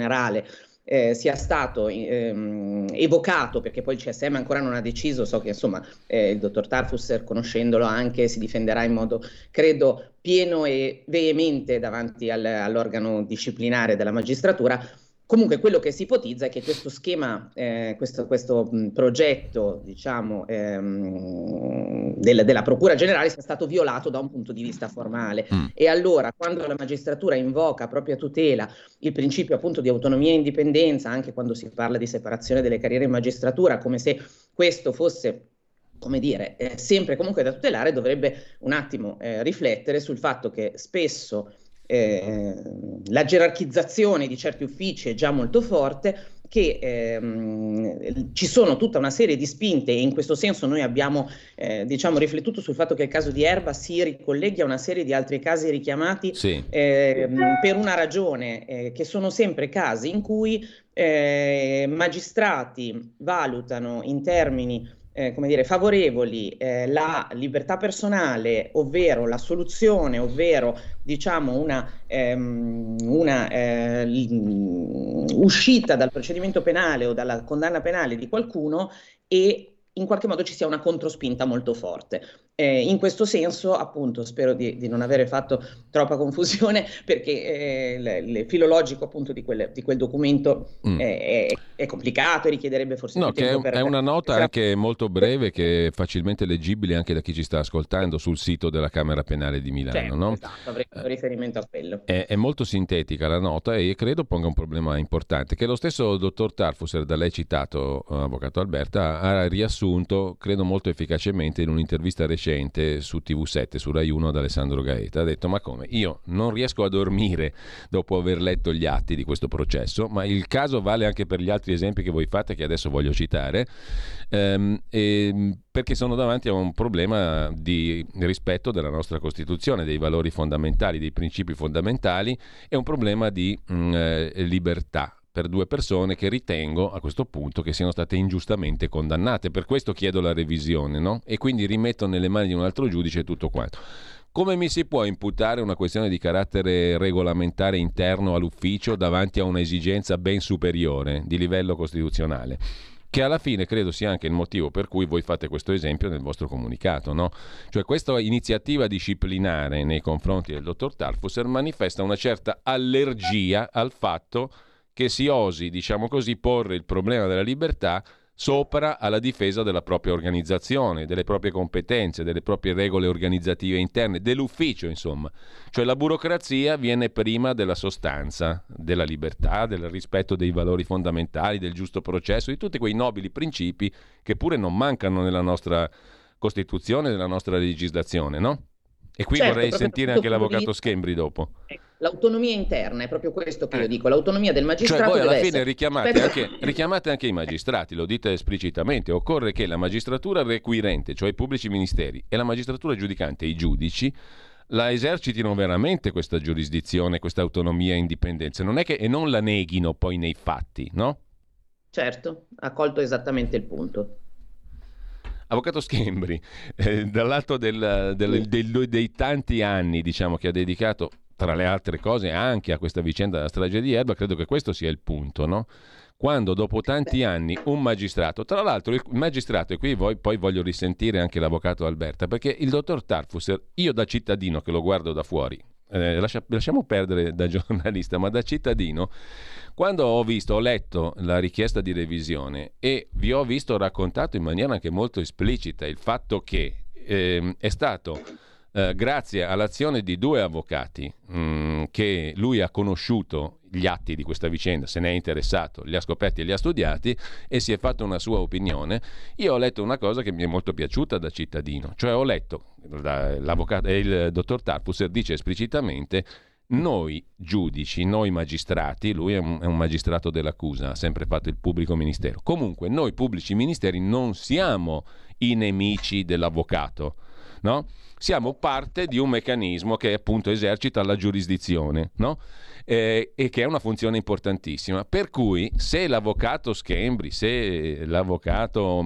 eh, sia stato ehm, evocato, perché poi il C S M ancora non ha deciso, so che insomma eh, il dottor Tarfusser, conoscendolo anche, si difenderà in modo, credo, pieno e veemente davanti al, all'organo disciplinare della magistratura. Comunque quello che si ipotizza è che questo schema, eh, questo, questo mh, progetto, diciamo, ehm, del, della Procura Generale sia stato violato da un punto di vista formale. Mm. E allora, quando la magistratura invoca a propria tutela il principio appunto di autonomia e indipendenza, anche quando si parla di separazione delle carriere in magistratura, come se questo fosse, come dire, eh, sempre comunque da tutelare, dovrebbe un attimo eh, riflettere sul fatto che spesso Eh, la gerarchizzazione di certi uffici è già molto forte, che ehm, ci sono tutta una serie di spinte, e in questo senso noi abbiamo eh, diciamo riflettuto sul fatto che il caso di Erba si ricolleghi a una serie di altri casi richiamati, sì. ehm, per una ragione, eh, che sono sempre casi in cui eh, magistrati valutano in termini Eh, come dire, favorevoli eh, la libertà personale, ovvero la soluzione, ovvero diciamo una, ehm, una eh, uscita dal procedimento penale o dalla condanna penale di qualcuno, e in qualche modo ci sia una controspinta molto forte. Eh, in questo senso, appunto, spero di, di non avere fatto troppa confusione, perché eh, il filologico appunto di quel, di quel documento mm. eh, è, è complicato e richiederebbe forse no, più tempo. No, che è, per, è una nota per... anche molto breve, che è facilmente leggibile anche da chi ci sta ascoltando sul sito della Camera Penale di Milano. Certo, no? Esatto, avrei fatto riferimento a quello. È, è molto sintetica la nota e credo ponga un problema importante, che lo stesso dottor Tarfusser, da lei citato, avvocato Alberta, ha riassunto, credo molto efficacemente, in un'intervista recente su T V sette, su Rai uno, ad Alessandro Gaeta. Ha detto: ma come, io non riesco a dormire dopo aver letto gli atti di questo processo, ma il caso vale anche per gli altri esempi che voi fate, che adesso voglio citare, ehm, e perché sono davanti a un problema di rispetto della nostra Costituzione, dei valori fondamentali, dei principi fondamentali, e un problema di mh, libertà per due persone che ritengo a questo punto che siano state ingiustamente condannate. Per questo chiedo la revisione, no? E quindi rimetto nelle mani di un altro giudice tutto quanto. Come mi si può imputare una questione di carattere regolamentare interno all'ufficio davanti a un'esigenza ben superiore di livello costituzionale? Che alla fine credo sia anche il motivo per cui voi fate questo esempio nel vostro comunicato, no? Cioè, questa iniziativa disciplinare nei confronti del dottor Tarfusser manifesta una certa allergia al fatto che si osi, diciamo così, porre il problema della libertà sopra alla difesa della propria organizzazione, delle proprie competenze, delle proprie regole organizzative interne, dell'ufficio, insomma. Cioè, la burocrazia viene prima della sostanza, della libertà, del rispetto dei valori fondamentali, del giusto processo, di tutti quei nobili principi che pure non mancano nella nostra Costituzione, nella nostra legislazione, no? E qui certo, vorrei sentire anche l'avvocato Schembri dopo. L'autonomia interna, è proprio questo che io dico, l'autonomia del magistrato. Cioè voi alla fine essere... richiamate, anche, richiamate anche i magistrati, lo dite esplicitamente: occorre che la magistratura requirente, cioè i pubblici ministeri, e la magistratura giudicante, i giudici, la esercitino veramente questa giurisdizione, questa autonomia e indipendenza, non è che, e non la neghino poi nei fatti, no? Certo, ha colto esattamente il punto. Avvocato Schembri, eh, dall'alto del, del, del, dei tanti anni, diciamo, che ha dedicato, tra le altre cose, anche a questa vicenda della strage di Erba, credo che questo sia il punto, no? Quando dopo tanti anni un magistrato, tra l'altro il magistrato, e qui voi, poi voglio risentire anche l'avvocato Alberta, perché il dottor Tarfusser, io da cittadino che lo guardo da fuori, eh, lascia, lasciamo perdere da giornalista, ma da cittadino, quando ho visto, ho letto la richiesta di revisione e vi ho visto raccontato in maniera anche molto esplicita il fatto che eh, è stato eh, grazie all'azione di due avvocati mh, che lui ha conosciuto gli atti di questa vicenda, se ne è interessato, li ha scoperti e li ha studiati e si è fatta una sua opinione. Io ho letto una cosa che mi è molto piaciuta da cittadino, cioè ho letto, l'avvocato, il dottor Tarfusser dice esplicitamente: noi giudici, noi magistrati, lui è un, è un magistrato dell'accusa, ha sempre fatto il pubblico ministero, comunque noi pubblici ministeri non siamo i nemici dell'avvocato, no? Siamo parte di un meccanismo che appunto esercita la giurisdizione, no? Eh, e che è una funzione importantissima, per cui se l'avvocato Schembri, se l'avvocato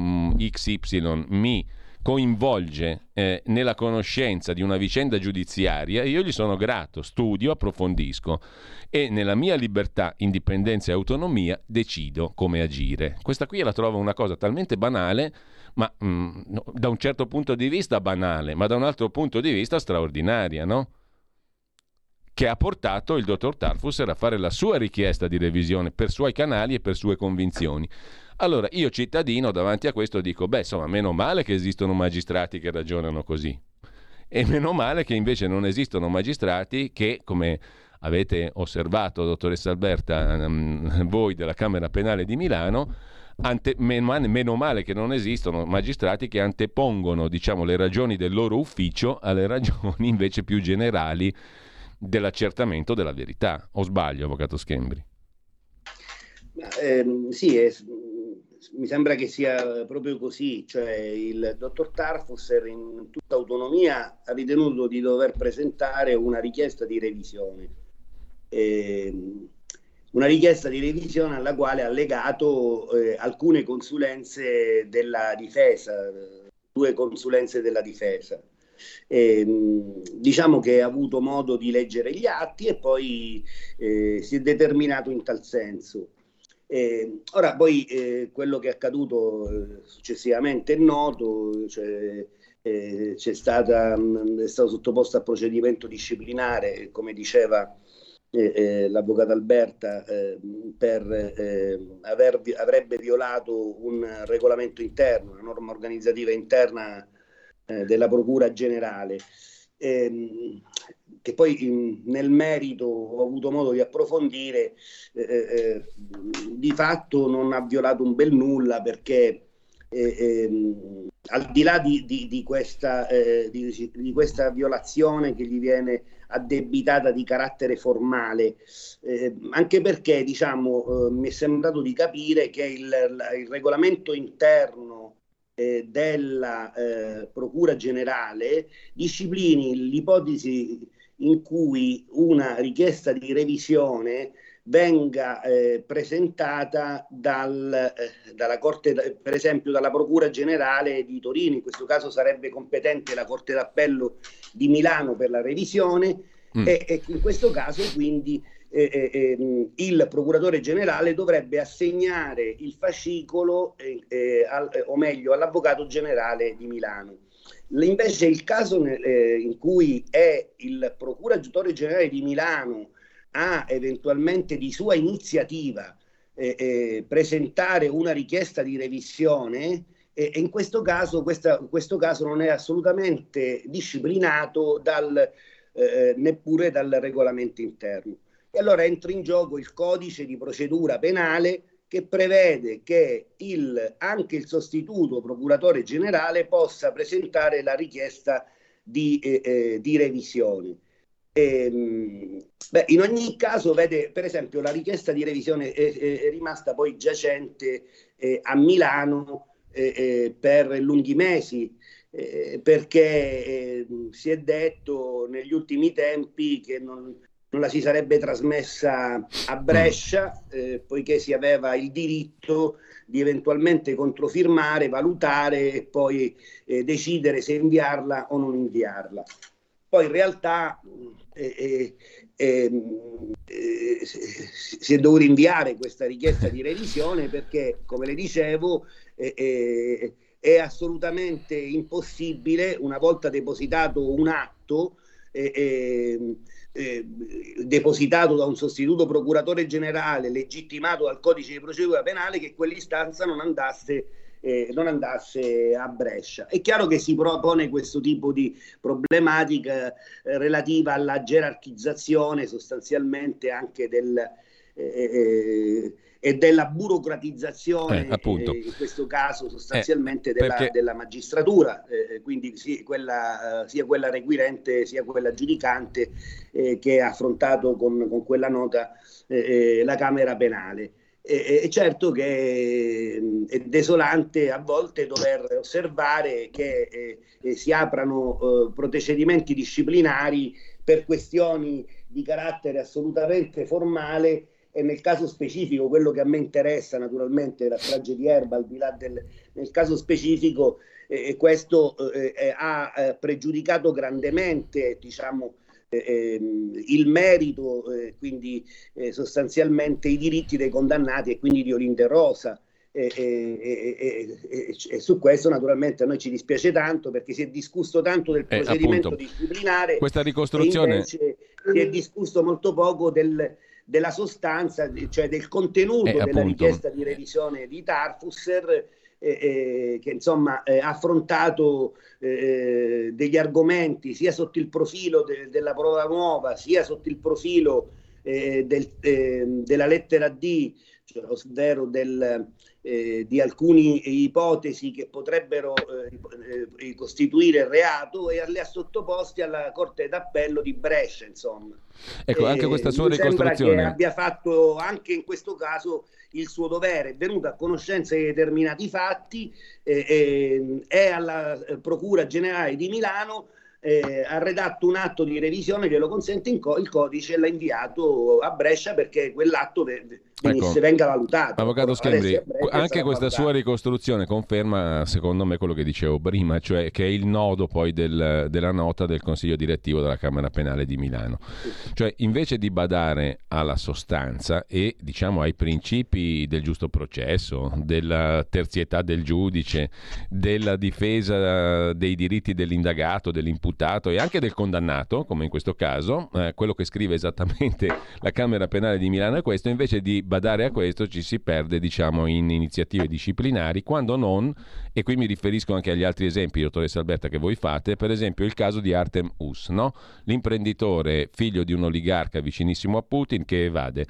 X Y mi coinvolge eh, nella conoscenza di una vicenda giudiziaria, io gli sono grato, studio, approfondisco e nella mia libertà, indipendenza e autonomia decido come agire. Questa qui la trovo una cosa talmente banale, ma mh, no, da un certo punto di vista banale, ma da un altro punto di vista straordinaria, no? Che ha portato il dottor Tarfusser a fare la sua richiesta di revisione per suoi canali e per sue convinzioni. Allora io cittadino davanti a questo dico: beh, insomma, meno male che esistono magistrati che ragionano così, e meno male che invece non esistono magistrati che, come avete osservato, dottoressa Alberta, voi della Camera Penale di Milano, Ante, meno, meno male che non esistono magistrati che antepongono, diciamo, le ragioni del loro ufficio alle ragioni invece più generali dell'accertamento della verità. O sbaglio, avvocato Schembri? Ma, ehm, sì, è, mi sembra che sia proprio così, cioè il dottor Tarfusser in tutta autonomia ha ritenuto di dover presentare una richiesta di revisione, ehm, una richiesta di revisione alla quale ha legato eh, alcune consulenze della difesa, due consulenze della difesa. Eh, diciamo che ha avuto modo di leggere gli atti e poi eh, si è determinato in tal senso. Eh, ora poi eh, quello che è accaduto eh, successivamente è noto, cioè, eh, c'è stata, mh, è stato sottoposto a procedimento disciplinare, come diceva eh, eh, l'avvocata Alberta, eh, per, eh, aver, avrebbe violato un regolamento interno, una norma organizzativa interna della Procura Generale, eh, che poi in, nel merito ho avuto modo di approfondire. Eh, eh, di fatto non ha violato un bel nulla, perché eh, eh, al di là di, di, di, questa, eh, di, di questa violazione che gli viene addebitata di carattere formale, eh, anche perché diciamo eh, mi è sembrato di capire che il, il regolamento interno Eh, della eh, Procura Generale disciplini l'ipotesi in cui una richiesta di revisione venga eh, presentata dal, eh, dalla Corte, per esempio dalla Procura Generale di Torino. In questo caso sarebbe competente la Corte d'Appello di Milano per la revisione, mm. e, e in questo caso quindi Eh, eh, eh, il procuratore generale dovrebbe assegnare il fascicolo, eh, eh, al, eh, o meglio all'avvocato generale di Milano. Le, invece il caso eh, in cui è il procuratore generale di Milano a eventualmente di sua iniziativa eh, eh, presentare una richiesta di revisione, e eh, in questo caso, questa, questo caso non è assolutamente disciplinato dal, eh, neppure dal regolamento interno. E allora entra in gioco il codice di procedura penale, che prevede che il, anche il sostituto procuratore generale possa presentare la richiesta di, eh, eh, di revisione. E, beh, in ogni caso, vede, per esempio, la richiesta di revisione è, è rimasta poi giacente eh, a Milano eh, eh, per lunghi mesi. Eh, perché eh, si è detto negli ultimi tempi che non. Non la si sarebbe trasmessa a Brescia, eh, poiché si aveva il diritto di eventualmente controfirmare, valutare e poi eh, decidere se inviarla o non inviarla. Poi in realtà eh, eh, eh, eh, si è dovuto inviare questa richiesta di revisione perché, come le dicevo, eh, eh, è assolutamente impossibile, una volta depositato un atto, eh, eh, Eh, depositato da un sostituto procuratore generale legittimato dal codice di procedura penale, che quell'istanza non andasse, eh, non andasse a Brescia. È chiaro che si propone questo tipo di problematica eh, relativa alla gerarchizzazione sostanzialmente anche del eh, eh, e della burocratizzazione, eh, appunto. Eh, in questo caso sostanzialmente eh, della, perché... della magistratura, eh, quindi sì, quella, eh, sia quella requirente sia quella giudicante, eh, che ha affrontato con, con quella nota eh, eh, la Camera penale. E eh, certo che è desolante a volte dover osservare che eh, eh, si aprano eh, procedimenti disciplinari per questioni di carattere assolutamente formale. E nel caso specifico, quello che a me interessa naturalmente è la strage di Erba, al di là del, nel caso specifico eh, questo eh, ha eh, pregiudicato grandemente, diciamo, eh, eh, il merito, eh, quindi eh, sostanzialmente i diritti dei condannati e quindi di Olindo Rosa. E, e, e, e, e su questo naturalmente a noi ci dispiace tanto, perché si è discusso tanto del procedimento eh, disciplinare, questa ricostruzione, e invece si è discusso molto poco del della sostanza, cioè del contenuto eh, della appunto. richiesta di revisione di Tarfusser, eh, eh, che insomma ha eh, affrontato eh, degli argomenti sia sotto il profilo de- della prova nuova, sia sotto il profilo eh, del, eh, della lettera D, cioè, ovvero del, eh, di alcune ipotesi che potrebbero eh, costituire reato, e le ha sottoposte alla Corte d'Appello di Brescia, insomma. Ecco, anche eh, questa sua ricostruzione. Mi sembra che abbia fatto anche in questo caso il suo dovere, è venuto a conoscenza di determinati fatti, eh, eh, è alla Procura Generale di Milano, eh, ha redatto un atto di revisione che lo consente in co- il codice e l'ha inviato a Brescia perché quell'atto ve- venisse, ecco, venga valutato. Avvocato Schembri, anche questa valutato. Sua ricostruzione conferma secondo me quello che dicevo prima, cioè che è il nodo poi del, della nota del Consiglio Direttivo della Camera Penale di Milano, cioè invece di badare alla sostanza e diciamo ai principi del giusto processo, della terzietà del giudice, della difesa dei diritti dell'indagato, dell'imputato e anche del condannato, come in questo caso, eh, quello che scrive esattamente la Camera Penale di Milano è questo, invece di badare a questo ci si perde diciamo in iniziative disciplinari, quando non, e qui mi riferisco anche agli altri esempi, dottoressa Alberta, che voi fate, per esempio il caso di Artem Us, no? L'imprenditore figlio di un oligarca vicinissimo a Putin che evade.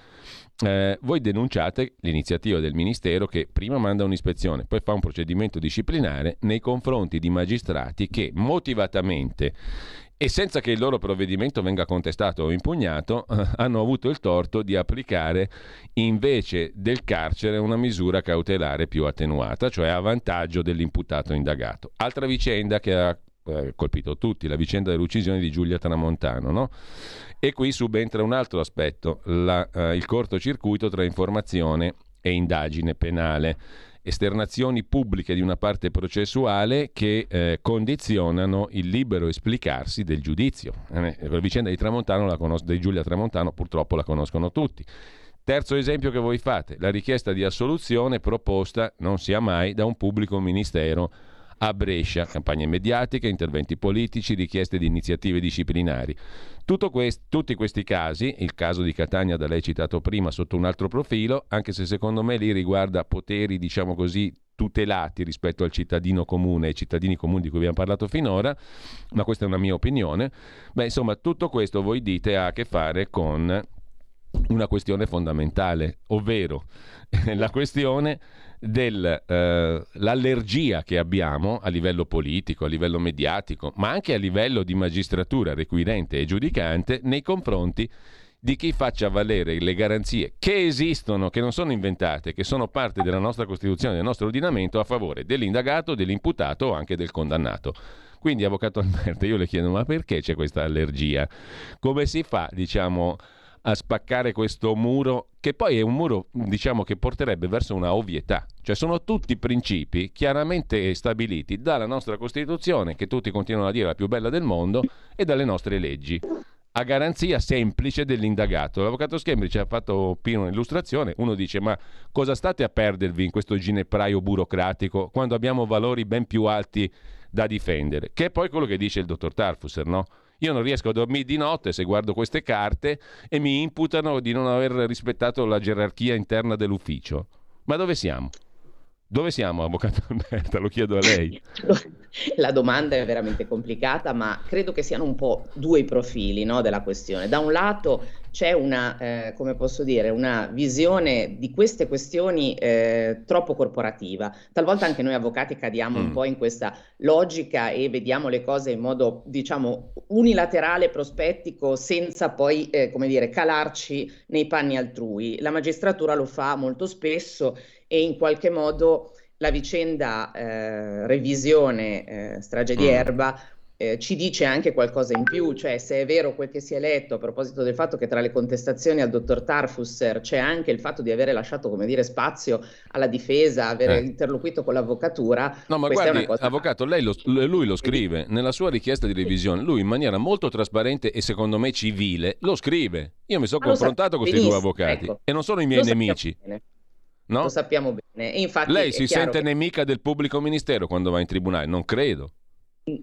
Eh, voi denunciate l'iniziativa del Ministero che prima manda un'ispezione, poi fa un procedimento disciplinare nei confronti di magistrati che motivatamente e senza che il loro provvedimento venga contestato o impugnato, eh, hanno avuto il torto di applicare invece del carcere una misura cautelare più attenuata, cioè a vantaggio dell'imputato indagato. Altra vicenda che ha eh, colpito tutti, la vicenda dell'uccisione di Giulia Tramontano, no? E qui subentra un altro aspetto, la, eh, il cortocircuito tra informazione e indagine penale. Esternazioni pubbliche di una parte processuale che eh, condizionano il libero esplicarsi del giudizio. Eh, la vicenda di Tramontano, la conos- di Giulia Tramontano purtroppo la conoscono tutti. Terzo esempio che voi fate, la richiesta di assoluzione proposta, non sia mai, da un pubblico ministero a Brescia, campagne mediatiche, interventi politici, richieste di iniziative disciplinari. Tutto quest- tutti questi casi, il caso di Catania da lei citato prima sotto un altro profilo, anche se secondo me lì riguarda poteri, diciamo così, tutelati rispetto al cittadino comune e ai cittadini comuni di cui abbiamo parlato finora, ma questa è una mia opinione. Beh, insomma, tutto questo voi dite ha a che fare con una questione fondamentale, ovvero la questione dell'allergia eh, che abbiamo a livello politico, a livello mediatico, ma anche a livello di magistratura requirente e giudicante nei confronti di chi faccia valere le garanzie che esistono, che non sono inventate, che sono parte della nostra Costituzione, del nostro ordinamento, a favore dell'indagato, dell'imputato o anche del condannato. Quindi, avvocato Alberta, io le chiedo, ma perché c'è questa allergia? Come si fa, diciamo, a spaccare questo muro, che poi è un muro, diciamo, che porterebbe verso una ovvietà, cioè sono tutti principi chiaramente stabiliti dalla nostra Costituzione, che tutti continuano a dire la più bella del mondo, e dalle nostre leggi, a garanzia semplice dell'indagato. L'avvocato Schembri ci ha fatto Pino un'illustrazione, uno dice ma cosa state a perdervi in questo ginepraio burocratico quando abbiamo valori ben più alti da difendere, che è poi quello che dice il dottor Tarfusser, no? Io non riesco a dormire di notte se guardo queste carte e mi imputano di non aver rispettato la gerarchia interna dell'ufficio. Ma dove siamo? Dove siamo, avvocato Alberta? Lo chiedo a lei. La domanda è veramente complicata, ma credo che siano un po' due i profili, no, della questione. Da un lato c'è una, eh, come posso dire, una visione di queste questioni eh, troppo corporativa. Talvolta anche noi avvocati cadiamo mm. un po' in questa logica e vediamo le cose in modo, diciamo, unilaterale, prospettico, senza poi, eh, come dire, calarci nei panni altrui. La magistratura lo fa molto spesso e in qualche modo la vicenda eh, revisione eh, strage di Erba eh, ci dice anche qualcosa in più, cioè se è vero quel che si è letto a proposito del fatto che tra le contestazioni al dottor Tarfusser c'è anche il fatto di avere lasciato, come dire, spazio alla difesa, avere eh. interloquito con l'avvocatura. No, ma guardi, è una cosa... avvocato, lei lo, lui lo scrive nella sua richiesta di revisione, lui in maniera molto trasparente e secondo me civile lo scrive. Io mi sono confrontato con questi due avvocati, ecco, e non sono i miei nemici. No? Lo sappiamo bene. E infatti lei si sente che... nemica del pubblico ministero quando va in tribunale? Non credo.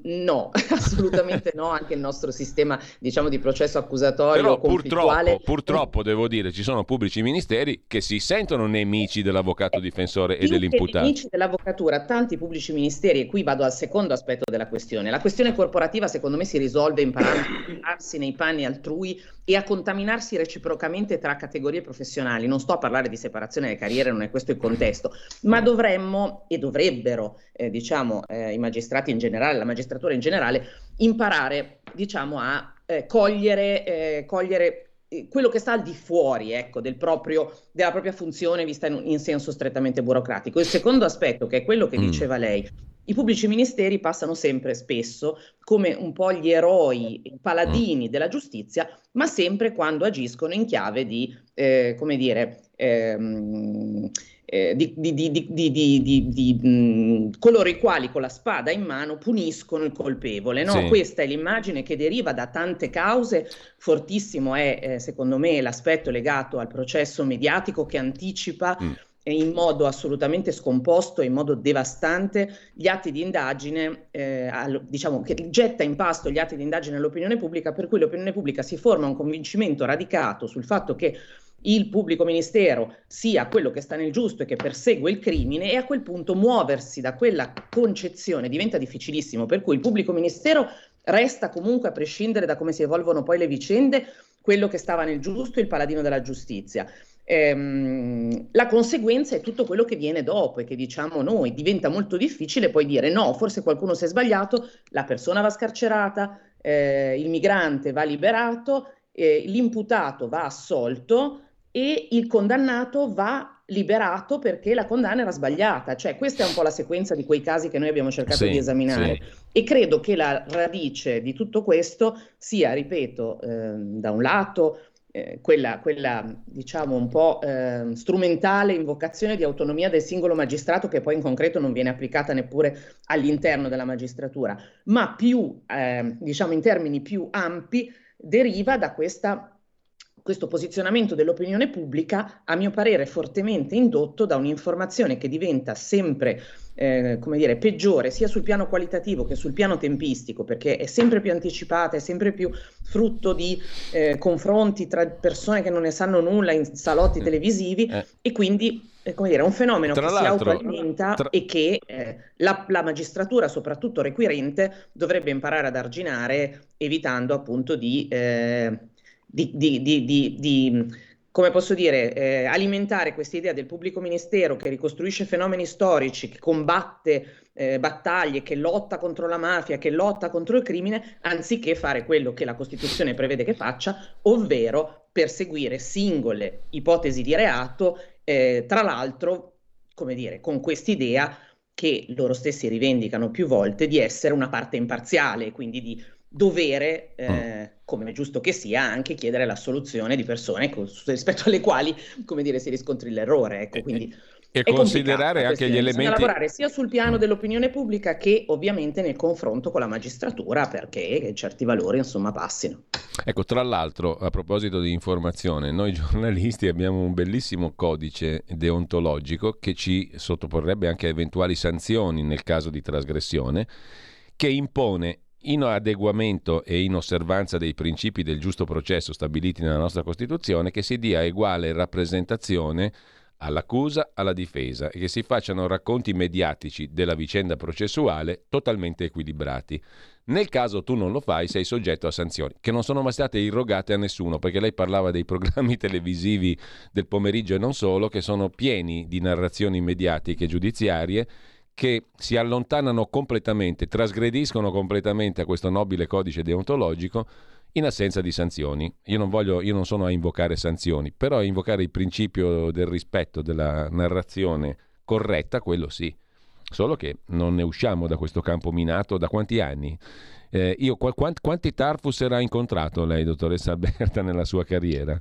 No, assolutamente no, anche il nostro sistema, diciamo, di processo accusatorio. Però purtroppo, purtroppo devo dire, ci sono pubblici ministeri che si sentono nemici dell'avvocato difensore e dell'imputato. Nemici dell'avvocatura, tanti pubblici ministeri, e qui vado al secondo aspetto della questione. La questione corporativa, secondo me, si risolve imparando a mettersi nei panni altrui e a contaminarsi reciprocamente tra categorie professionali. Non sto a parlare di separazione delle carriere, non è questo il contesto, ma dovremmo e dovrebbero, eh, diciamo, eh, i magistrati in generale, la magistratura in generale, imparare, diciamo, a eh, cogliere, eh, cogliere quello che sta al di fuori, ecco, del proprio, della propria funzione vista in, in senso strettamente burocratico. Il secondo aspetto, che è quello che mm. diceva lei, i pubblici ministeri passano sempre, spesso, come un po' gli eroi, i paladini della giustizia, ma sempre quando agiscono in chiave di, eh, come dire, ehm, Eh, di, di, di, di, di, di, di, di coloro i quali con la spada in mano puniscono il colpevole, no? Sì. Questa è l'immagine che deriva da tante cause. Fortissimo è, eh, secondo me, l'aspetto legato al processo mediatico che anticipa mm. in modo assolutamente scomposto, in modo devastante, gli atti di indagine, eh, al, diciamo che getta in pasto gli atti di indagine all'opinione pubblica, per cui l'opinione pubblica si forma un convincimento radicato sul fatto che il pubblico ministero sia quello che sta nel giusto e che persegue il crimine, e a quel punto muoversi da quella concezione diventa difficilissimo, per cui il pubblico ministero resta comunque, a prescindere da come si evolvono poi le vicende, quello che stava nel giusto, il paladino della giustizia. Ehm, la conseguenza è tutto quello che viene dopo e che diciamo noi, diventa molto difficile poi dire no, forse qualcuno si è sbagliato, la persona va scarcerata, eh, il migrante va liberato, eh, l'imputato va assolto e il condannato va liberato perché la condanna era sbagliata. Cioè questa è un po' la sequenza di quei casi che noi abbiamo cercato sì, di esaminare sì. E credo che la radice di tutto questo sia, ripeto, eh, da un lato eh, quella, quella diciamo un po' eh, strumentale invocazione di autonomia del singolo magistrato, che poi in concreto non viene applicata neppure all'interno della magistratura, ma più eh, diciamo in termini più ampi deriva da questa questo posizionamento dell'opinione pubblica, a mio parere fortemente indotto da un'informazione che diventa sempre eh, come dire, peggiore sia sul piano qualitativo che sul piano tempistico, perché è sempre più anticipata, è sempre più frutto di eh, confronti tra persone che non ne sanno nulla in salotti televisivi eh. e quindi è, come dire, un fenomeno tra che si autoalimenta tra... e che eh, la, la magistratura, soprattutto requirente, dovrebbe imparare ad arginare, evitando appunto di... Eh, Di, di, di, di, di, come posso dire, eh, alimentare questa idea del pubblico ministero che ricostruisce fenomeni storici, che combatte eh, battaglie, che lotta contro la mafia, che lotta contro il crimine, anziché fare quello che la Costituzione prevede che faccia, ovvero perseguire singole ipotesi di reato, eh, tra l'altro, come dire, con quest'idea che loro stessi rivendicano più volte di essere una parte imparziale, quindi di dovere, eh, come è giusto che sia, anche chiedere l'assoluzione di persone co- rispetto alle quali, come dire, si riscontri l'errore. Ecco, quindi e considerare anche gli elementi. Bisogna lavorare sia sul piano dell'opinione pubblica che ovviamente nel confronto con la magistratura, perché certi valori insomma passino. Ecco, tra l'altro, a proposito di informazione, noi giornalisti abbiamo un bellissimo codice deontologico che ci sottoporrebbe anche a eventuali sanzioni nel caso di trasgressione, che impone, in adeguamento e in osservanza dei principi del giusto processo stabiliti nella nostra Costituzione, che si dia uguale rappresentazione all'accusa, alla difesa, e che si facciano racconti mediatici della vicenda processuale totalmente equilibrati. Nel caso tu non lo fai, sei soggetto a sanzioni, che non sono mai state irrogate a nessuno, perché lei parlava dei programmi televisivi del pomeriggio e non solo, che sono pieni di narrazioni mediatiche giudiziarie che si allontanano completamente, trasgrediscono completamente a questo nobile codice deontologico in assenza di sanzioni. Io non voglio, io non sono a invocare sanzioni, però a invocare il principio del rispetto della narrazione corretta, quello sì. Solo che non ne usciamo da questo campo minato da quanti anni? Eh, io, quanti, quanti Tarfusser ha incontrato lei, dottoressa Alberta, nella sua carriera?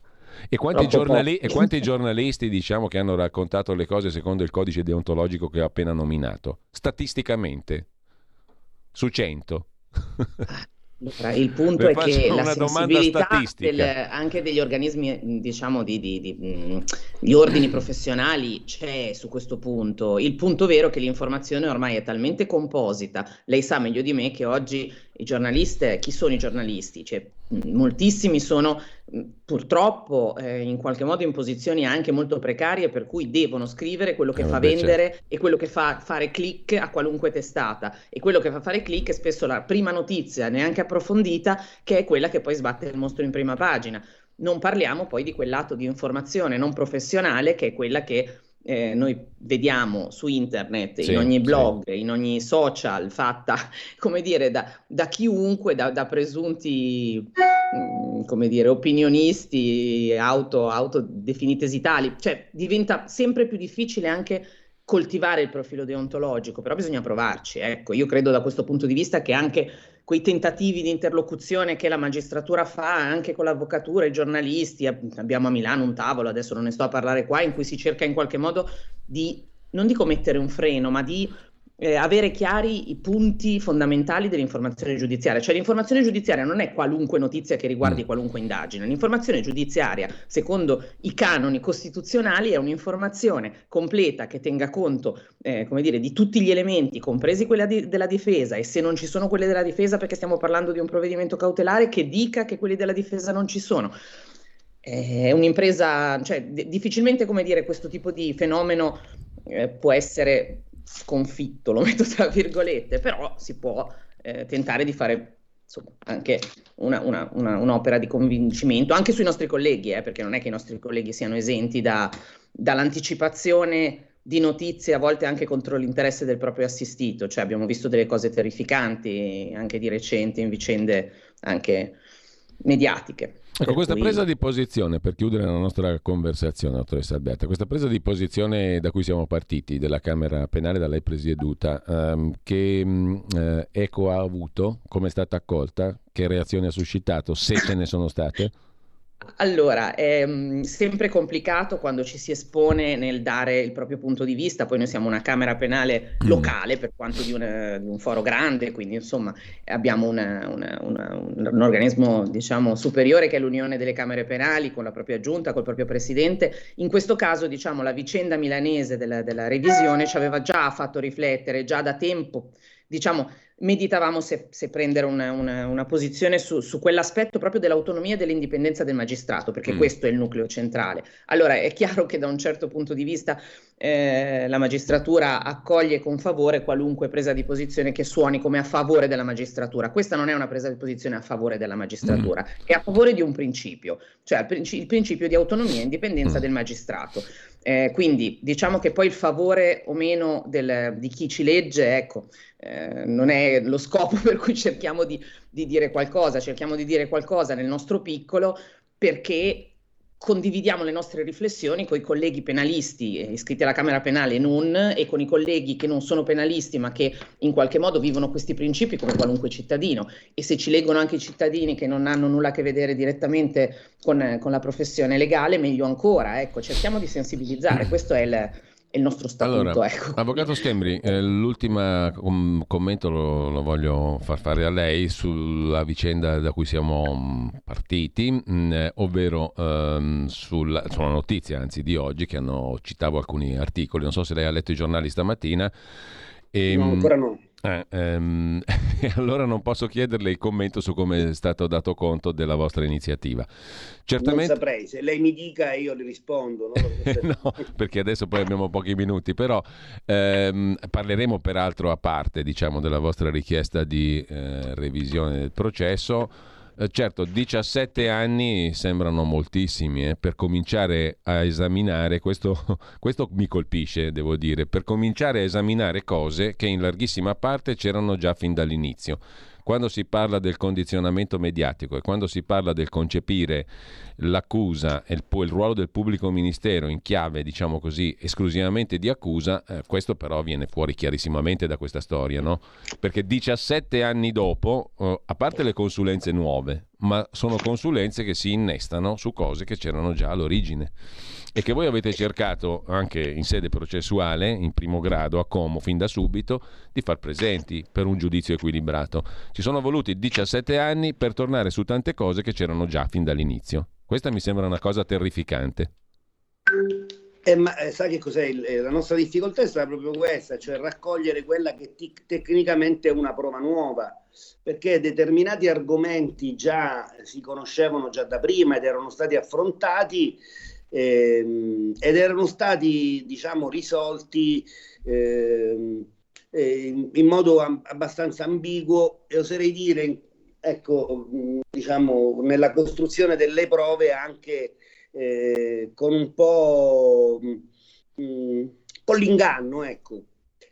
E quanti, giornali- e quanti giornalisti, diciamo, che hanno raccontato le cose secondo il codice deontologico che ho appena nominato? Statisticamente, su cento Allora, il punto è che la sensibilità del, anche degli organismi, diciamo, di, di, di gli ordini professionali c'è su questo punto. Il punto vero è che l'informazione ormai è talmente composita. Lei sa meglio di me che oggi i giornalisti, chi sono i giornalisti? Cioè, moltissimi sono purtroppo eh, in qualche modo in posizioni anche molto precarie, per cui devono scrivere quello che eh, fa vendere c'è. E quello che fa fare click a qualunque testata, e quello che fa fare click è spesso la prima notizia neanche approfondita, che è quella che poi sbatte il mostro in prima pagina. Non parliamo poi di quel lato di informazione non professionale che è quella che Eh, noi vediamo su internet, sì, in ogni blog, sì. in ogni social, fatta, come dire, da, da chiunque, da, da presunti, mh, come dire, opinionisti, auto, autodefinite esitali. Cioè, diventa sempre più difficile anche coltivare il profilo deontologico, però bisogna provarci. Ecco, io credo da questo punto di vista che anche quei tentativi di interlocuzione che la magistratura fa anche con l'avvocatura, i giornalisti, abbiamo a Milano un tavolo, adesso non ne sto a parlare qua, in cui si cerca in qualche modo di, non dico mettere un freno, ma di eh, avere chiari i punti fondamentali dell'informazione giudiziaria. Cioè, l'informazione giudiziaria non è qualunque notizia che riguardi qualunque indagine, l'informazione giudiziaria, secondo i canoni costituzionali, è un'informazione completa che tenga conto Eh, come dire, di tutti gli elementi, compresi quella di, della difesa, e se non ci sono quelle della difesa perché stiamo parlando di un provvedimento cautelare, che dica che quelli della difesa non ci sono. È un'impresa, cioè d- difficilmente, come dire, questo tipo di fenomeno eh, può essere sconfitto, lo metto tra virgolette, però si può eh, tentare di fare insomma anche una, una, una, un'opera di convincimento anche sui nostri colleghi, eh, perché non è che i nostri colleghi siano esenti da, dall'anticipazione di notizie, a volte anche contro l'interesse del proprio assistito. Cioè, abbiamo visto delle cose terrificanti anche di recente in vicende anche mediatiche. Ecco, questa cui... presa di posizione, per chiudere la nostra conversazione, dottoressa Alberta, questa presa di posizione da cui siamo partiti, della Camera Penale da lei presieduta, ehm, che eh, eco ha avuto, come è stata accolta, che reazioni ha suscitato, se ce ne sono state? Allora, è sempre complicato quando ci si espone nel dare il proprio punto di vista. Poi noi siamo una Camera Penale locale, per quanto di, una, di un foro grande, quindi insomma abbiamo una, una, una, un, un organismo, diciamo, superiore, che è l'Unione delle Camere Penali, con la propria giunta, col proprio presidente. In questo caso, diciamo, la vicenda milanese della, della revisione ci aveva già fatto riflettere, già da tempo, diciamo, meditavamo se, se prendere una, una, una posizione su, su quell'aspetto proprio dell'autonomia e dell'indipendenza del magistrato, perché mm. questo è il nucleo centrale. Allora, è chiaro che da un certo punto di vista eh, la magistratura accoglie con favore qualunque presa di posizione che suoni come a favore della magistratura. Questa non è una presa di posizione a favore della magistratura, mm. è a favore di un principio, cioè il, princi- il principio di autonomia e indipendenza mm. del magistrato. Eh, quindi diciamo che poi il favore o meno del, di chi ci legge, ecco, eh, non è lo scopo per cui cerchiamo di, di dire qualcosa, cerchiamo di dire qualcosa nel nostro piccolo perché condividiamo le nostre riflessioni con i colleghi penalisti iscritti alla Camera Penale e non, e con i colleghi che non sono penalisti ma che in qualche modo vivono questi principi come qualunque cittadino, e se ci leggono anche i cittadini che non hanno nulla a che vedere direttamente con, con la professione legale, meglio ancora. Ecco, cerchiamo di sensibilizzare, questo è il il nostro statuto. Allora, ecco. Avvocato Schembri, eh, l'ultimo um, commento lo, lo voglio far fare a lei sulla vicenda da cui siamo partiti, mh, ovvero um, sulla, sulla notizia anzi di oggi, che hanno citavo alcuni articoli, non so se lei ha letto i giornali stamattina. E, no, ancora no. Eh, ehm, e allora non posso chiederle il commento su come è stato dato conto della vostra iniziativa. Certamente non saprei, se lei mi dica io le rispondo, no? No, perché adesso poi abbiamo pochi minuti, però ehm, parleremo peraltro a parte, diciamo, della vostra richiesta di eh, revisione del processo. eh, certo, diciassette anni sembrano moltissimi eh, per cominciare a esaminare questo, questo mi colpisce, devo dire, per cominciare a esaminare cose che in larghissima parte c'erano già fin dall'inizio. Quando si parla del condizionamento mediatico e quando si parla del concepire l'accusa e il, il ruolo del pubblico ministero in chiave, diciamo così, esclusivamente di accusa, eh, questo però viene fuori chiarissimamente da questa storia, no? Perché diciassette anni dopo, eh, a parte le consulenze nuove, ma sono consulenze che si innestano su cose che c'erano già all'origine e che voi avete cercato anche in sede processuale, in primo grado a Como, fin da subito di far presenti per un giudizio equilibrato. Ci sono voluti diciassette anni per tornare su tante cose che c'erano già fin dall'inizio. Questa mi sembra una cosa terrificante. Eh, ma eh, sai che cos'è? Il, la nostra difficoltà è stata proprio questa, cioè raccogliere quella che tic, tecnicamente è una prova nuova, perché determinati argomenti già si conoscevano già da prima ed erano stati affrontati ehm, ed erano stati, diciamo, risolti ehm, eh, in, in modo am, abbastanza ambiguo e oserei dire, ecco, diciamo, nella costruzione delle prove anche Eh, con un po' mh, con l'inganno, ecco,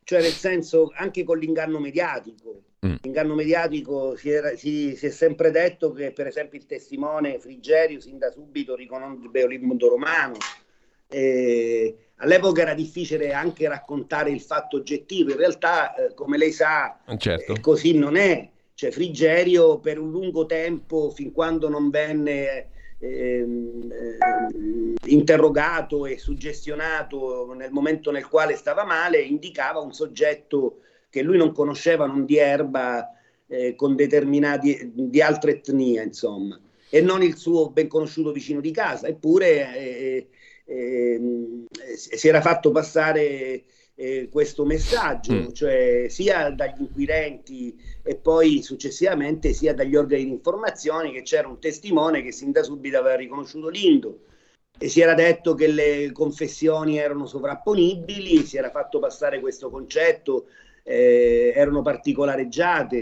cioè nel senso anche con l'inganno mediatico. Mm. L'inganno mediatico si, era, si, si è sempre detto che per esempio il testimone Frigerio sin da subito riconobbe Olindo Romano. Eh, all'epoca era difficile anche raccontare il fatto oggettivo, in realtà eh, come lei sa, certo, eh, così non è, cioè Frigerio per un lungo tempo, fin quando non venne Ehm, ehm, interrogato e suggestionato nel momento nel quale stava male, indicava un soggetto che lui non conosceva, non di erba, eh, con determinati di altra etnia, insomma, e non il suo ben conosciuto vicino di casa, eppure eh, eh, eh, si era fatto passare eh, questo messaggio, mm. cioè sia dagli inquirenti e poi successivamente sia dagli organi di informazione che c'era un testimone che sin da subito aveva riconosciuto Lindo e si era detto che le confessioni erano sovrapponibili, si era fatto passare questo concetto, eh, erano particolareggiate.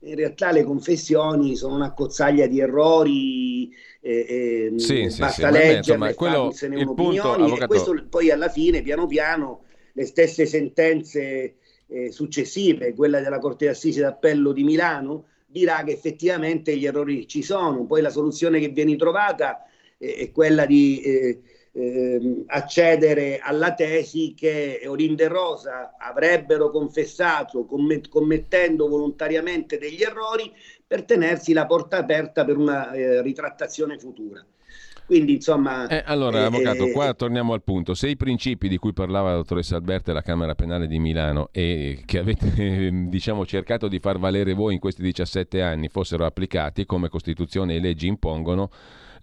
In realtà le confessioni sono una cozzaglia di errori, eh, eh, sì, basta sì, leggerle, farsene un'opinione, avvocato... e questo poi alla fine piano piano le stesse sentenze eh, successive, quella della Corte d'Assise d'Appello di Milano, dirà che effettivamente gli errori ci sono. Poi la soluzione che viene trovata eh, è quella di eh, eh, accedere alla tesi che Olindo e Rosa avrebbero confessato commet- commettendo volontariamente degli errori per tenersi la porta aperta per una eh, ritrattazione futura. Quindi insomma eh, allora eh, avvocato, qua eh, torniamo al punto. Se i principi di cui parlava la dottoressa Alberta e la Camera Penale di Milano e che avete eh, diciamo cercato di far valere voi in questi diciassette anni fossero applicati come Costituzione e leggi impongono,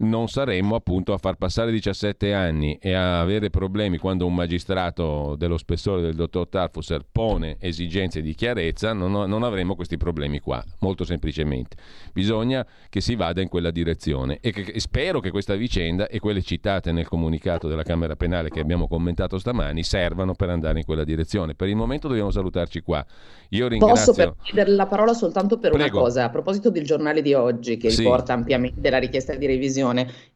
non saremmo appunto a far passare diciassette anni e a avere problemi quando un magistrato dello spessore del dottor Tarfusser pone esigenze di chiarezza. Non, non avremo questi problemi qua, molto semplicemente. Bisogna che si vada in quella direzione e, che, e spero che questa vicenda e quelle citate nel comunicato della Camera Penale che abbiamo commentato stamani servano per andare in quella direzione. Per il momento dobbiamo salutarci qua. Io ringrazio... Posso chiedere la parola soltanto per Prego. Una cosa, a proposito del giornale di oggi che sì. riporta ampiamente la richiesta di revisione.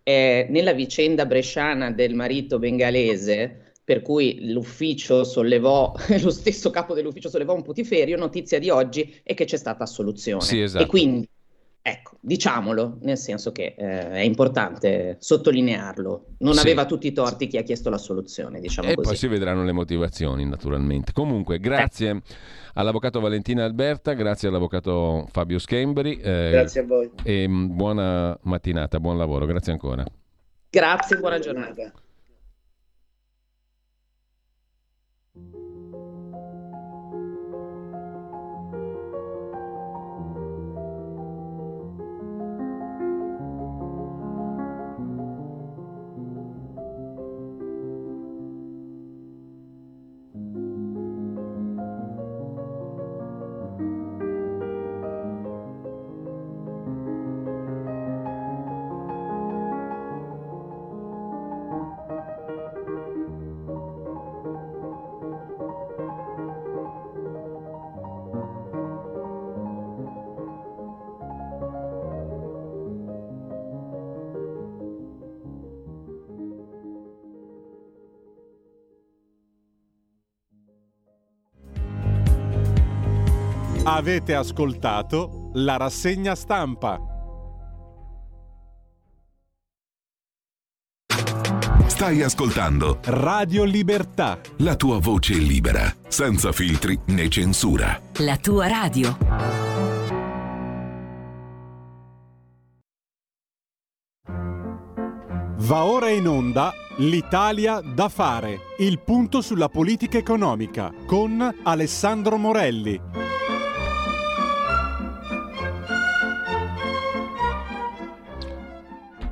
Eh, nella vicenda bresciana del marito bengalese, per cui l'ufficio sollevò, lo stesso capo dell'ufficio sollevò un putiferio, notizia di oggi è che c'è stata assoluzione. Sì, esatto. E quindi, ecco, diciamolo, nel senso che eh, è importante sottolinearlo. Non sì. aveva tutti i torti chi ha chiesto l'assoluzione, diciamo e così. E poi si vedranno le motivazioni, naturalmente. Comunque, grazie eh. all'avvocato Valentina Alberta, grazie all'avvocato Fabio Schembri. Eh, grazie a voi. E buona mattinata, buon lavoro, grazie ancora. Grazie, buona giornata. Avete ascoltato la rassegna stampa. Stai ascoltando Radio Libertà, la tua voce libera, senza filtri né censura. La tua radio. Va ora in onda l'Italia da fare, il punto sulla politica economica con Alessandro Morelli.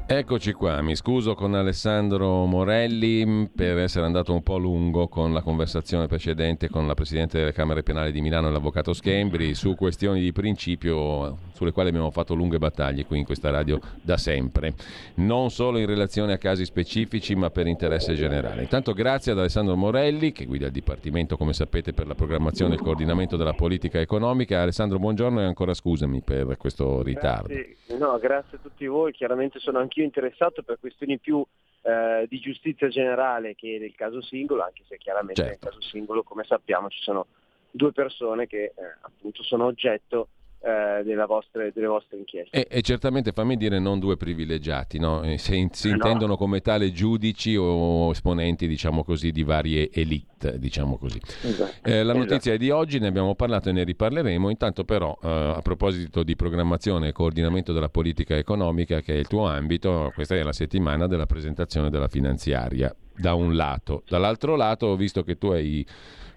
Eccoci qua, mi scuso con Alessandro Morelli per essere andato un po' lungo con la conversazione precedente con la Presidente delle Camere Penali di Milano, l'Avvocato Schembri, su questioni di principio sulle quali abbiamo fatto lunghe battaglie qui in questa radio da sempre, non solo in relazione a casi specifici ma per interesse generale. Intanto grazie ad Alessandro Morelli che guida il Dipartimento, come sapete, per la programmazione e il coordinamento della politica economica. Alessandro, buongiorno e ancora scusami per questo ritardo. Grazie. No, grazie a tutti voi, chiaramente sono anch'io interessato per questioni più eh, di giustizia generale che del caso singolo, anche se chiaramente certo. Nel caso singolo, come sappiamo, ci sono due persone che eh, appunto sono oggetto Della vostre, delle vostre inchieste e, e certamente, fammi dire, non due privilegiati, no? Se in, si no. intendono come tale giudici o esponenti, diciamo così, di varie elite, diciamo così. Esatto. Eh, la notizia esatto. è di oggi, ne abbiamo parlato e ne riparleremo. Intanto però eh, a proposito di programmazione e coordinamento della politica economica, che è il tuo ambito, questa è la settimana della presentazione della finanziaria, da un lato. Dall'altro lato ho visto che tu hai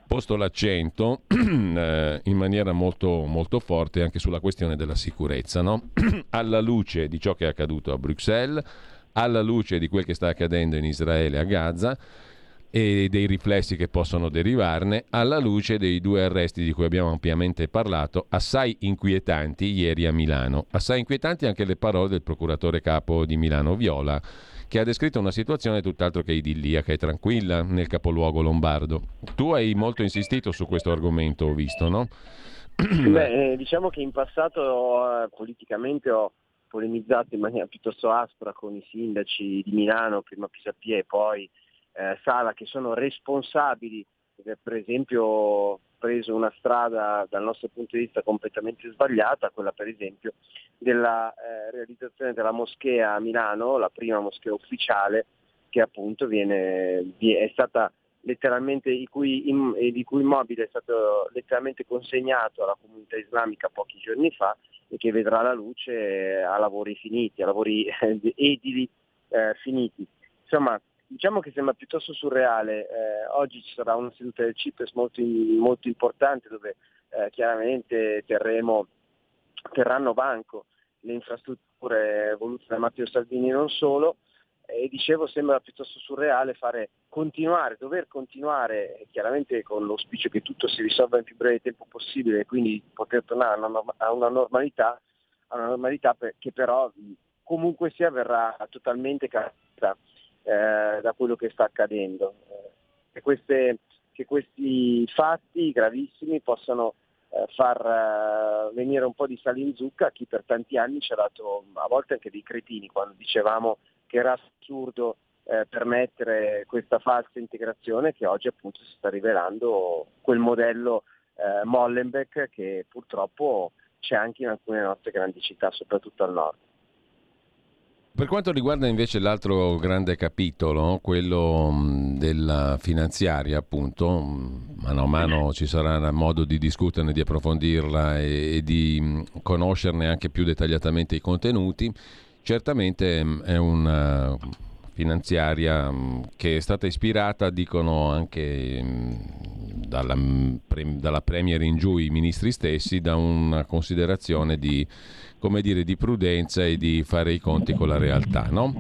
posto l'accento eh, in maniera molto, molto forte anche sulla questione della sicurezza, no? Alla luce di ciò che è accaduto a Bruxelles, alla luce di quel che sta accadendo in Israele, a Gaza, e dei riflessi che possono derivarne, alla luce dei due arresti di cui abbiamo ampiamente parlato, assai inquietanti ieri a Milano. Assai inquietanti anche le parole del procuratore capo di Milano Viola, che ha descritto una situazione tutt'altro che idilliaca e tranquilla nel capoluogo lombardo. Tu hai molto insistito su questo argomento, ho visto, no? Beh, diciamo che in passato eh, politicamente ho polemizzato in maniera piuttosto aspra con i sindaci di Milano, prima Pisapia e poi eh, Sala, che sono responsabili, per esempio, preso una strada dal nostro punto di vista completamente sbagliata, quella per esempio della eh, realizzazione della moschea a Milano, la prima moschea ufficiale che appunto viene è stata letteralmente di cui immobile è stato letteralmente consegnato alla comunità islamica pochi giorni fa e che vedrà la luce a lavori finiti, a lavori edili eh, finiti. Insomma, diciamo che sembra piuttosto surreale. Eh, oggi ci sarà una seduta del C I P E S molto, in, molto importante dove eh, chiaramente terremo, terranno banco le infrastrutture volute da Matteo Salvini e non solo, e dicevo sembra piuttosto surreale fare continuare, dover continuare chiaramente con l'auspicio che tutto si risolva nel più breve tempo possibile e quindi poter tornare a una, a una normalità, a una normalità per, che però comunque sia verrà totalmente cambiata Eh, da quello che sta accadendo, eh, che, queste, che questi fatti gravissimi possano eh, far eh, venire un po' di sale in zucca a chi per tanti anni ci ha dato a volte anche dei cretini quando dicevamo che era assurdo eh, permettere questa falsa integrazione, che oggi appunto si sta rivelando quel modello eh, Molenbeek che purtroppo c'è anche in alcune nostre grandi città, soprattutto al nord. Per quanto riguarda invece l'altro grande capitolo, quello della finanziaria, appunto, mano a mano ci sarà modo di discuterne, di approfondirla e di conoscerne anche più dettagliatamente i contenuti. Certamente è una finanziaria che è stata ispirata, dicono anche dalla, dalla Premier in giù i ministri stessi, da una considerazione di, come dire, di prudenza e di fare i conti con la realtà, no?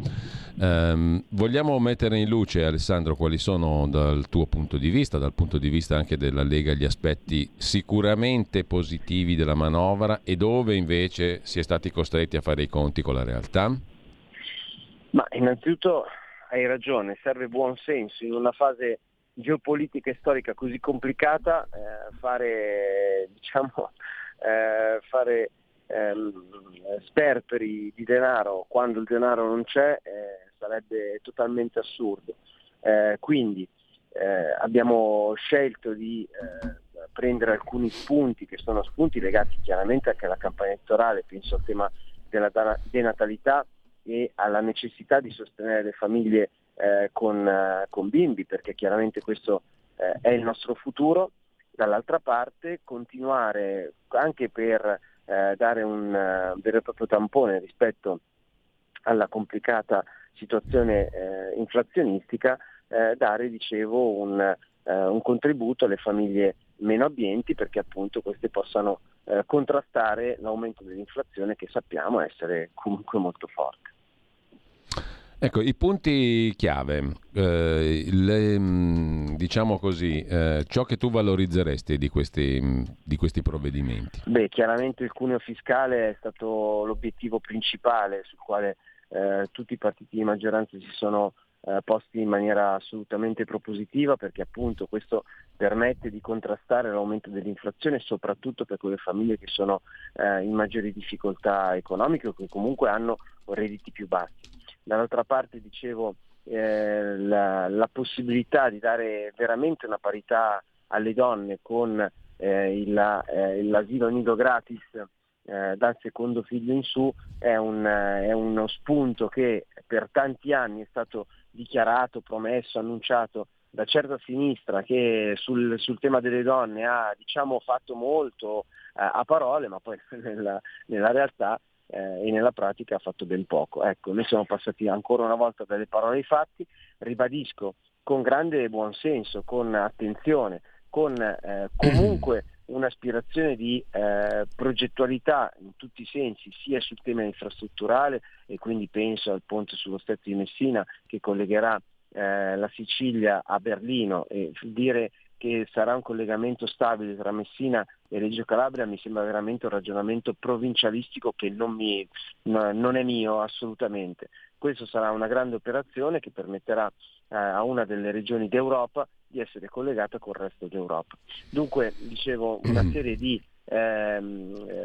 Ehm, vogliamo mettere in luce, Alessandro, quali sono dal tuo punto di vista, dal punto di vista anche della Lega, gli aspetti sicuramente positivi della manovra e dove invece si è stati costretti a fare i conti con la realtà? Ma innanzitutto hai ragione, serve buon senso. In una fase geopolitica e storica così complicata, eh, fare diciamo eh, fare ehm, sperperi di denaro quando il denaro non c'è eh, sarebbe totalmente assurdo. Eh, quindi eh, abbiamo scelto di eh, prendere alcuni spunti che sono spunti legati chiaramente anche alla campagna elettorale, penso al tema della denatalità e alla necessità di sostenere le famiglie eh, con, eh, con bimbi, perché chiaramente questo eh, è il nostro futuro. Dall'altra parte continuare anche per eh, dare un eh, vero e proprio tampone rispetto alla complicata situazione eh, inflazionistica, eh, dare, dicevo, un, eh, un contributo alle famiglie meno abbienti, perché appunto queste possano eh, contrastare l'aumento dell'inflazione, che sappiamo essere comunque molto forte. Ecco, i punti chiave, eh, le, diciamo così, eh, ciò che tu valorizzeresti di questi, di questi provvedimenti? Beh, chiaramente il cuneo fiscale è stato l'obiettivo principale sul quale eh, tutti i partiti di maggioranza si sono eh, posti in maniera assolutamente propositiva, perché appunto questo permette di contrastare l'aumento dell'inflazione, soprattutto per quelle famiglie che sono eh, in maggiori difficoltà economiche o che comunque hanno redditi più bassi. Dall'altra parte, dicevo, eh, la, la possibilità di dare veramente una parità alle donne con eh, il, eh, l'asilo nido gratis eh, dal secondo figlio in su è, un, eh, è uno spunto che per tanti anni è stato dichiarato, promesso, annunciato da certa sinistra che sul, sul tema delle donne ha, diciamo, fatto molto eh, a parole, ma poi nella, nella realtà Eh, e nella pratica ha fatto ben poco. Ecco, noi siamo passati ancora una volta dalle parole ai fatti, ribadisco, con grande buonsenso, con attenzione, con eh, comunque un'aspirazione di eh, progettualità in tutti i sensi, sia sul tema infrastrutturale, e quindi penso al ponte sullo Stretto di Messina che collegherà eh, la Sicilia a Berlino, e dire che sarà un collegamento stabile tra Messina e Reggio Calabria mi sembra veramente un ragionamento provincialistico che non, mi, no, non è mio assolutamente. Questo sarà una grande operazione che permetterà eh, a una delle regioni d'Europa di essere collegata col resto d'Europa. Dunque, dicevo, una serie di eh,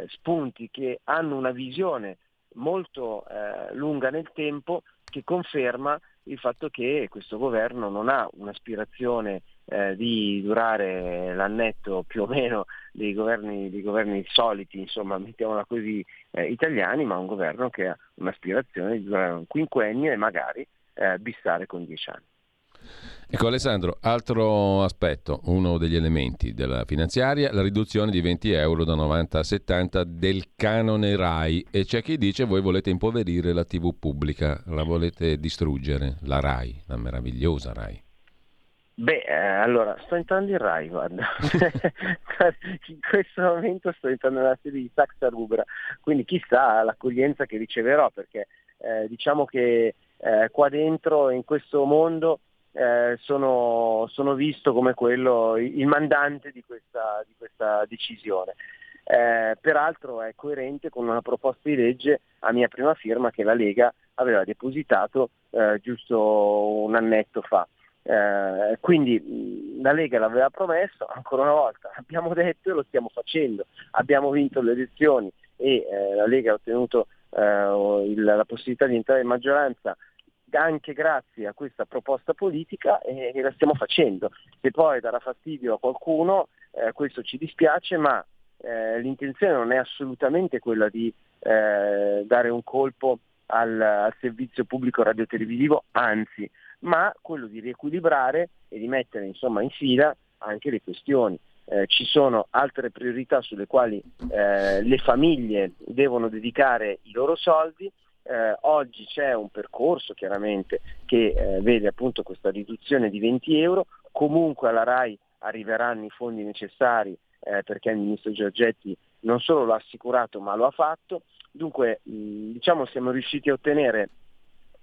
spunti che hanno una visione molto eh, lunga nel tempo, che conferma il fatto che questo governo non ha un'aspirazione Eh, di durare l'annetto più o meno dei governi, dei governi soliti, insomma, mettiamola così, eh, italiani, ma un governo che ha un'aspirazione di durare un quinquennio e magari eh, bissare con dieci anni. Ecco, Alessandro, altro aspetto, uno degli elementi della finanziaria, la riduzione di venti euro da novanta a settanta del canone RAI, e c'è chi dice voi volete impoverire la tivù pubblica, la volete distruggere, la RAI, la meravigliosa RAI. Beh, eh, allora, sto entrando in RAI, guarda, in questo momento sto entrando nella sede di Saxa Rubra, quindi chissà l'accoglienza che riceverò, perché eh, diciamo che eh, qua dentro, in questo mondo, eh, sono, sono visto come quello, il mandante di questa, di questa decisione. Eh, peraltro è coerente con una proposta di legge a mia prima firma che la Lega aveva depositato eh, giusto un annetto fa. Eh, quindi la Lega l'aveva promesso, ancora una volta abbiamo detto e lo stiamo facendo, abbiamo vinto le elezioni e eh, la Lega ha ottenuto eh, il, la possibilità di entrare in maggioranza anche grazie a questa proposta politica, e, e la stiamo facendo. Se poi darà fastidio a qualcuno, eh, questo ci dispiace, ma eh, l'intenzione non è assolutamente quella di eh, dare un colpo al, al servizio pubblico radiotelevisivo, anzi, ma quello di riequilibrare e di mettere, insomma, in fila anche le questioni. Eh, ci sono altre priorità sulle quali eh, le famiglie devono dedicare i loro soldi. Eh, oggi c'è un percorso chiaramente che eh, vede appunto questa riduzione di venti euro, comunque alla RAI arriveranno i fondi necessari eh, perché il ministro Giorgetti non solo l'ha assicurato ma lo ha fatto. Dunque mh, diciamo siamo riusciti a ottenere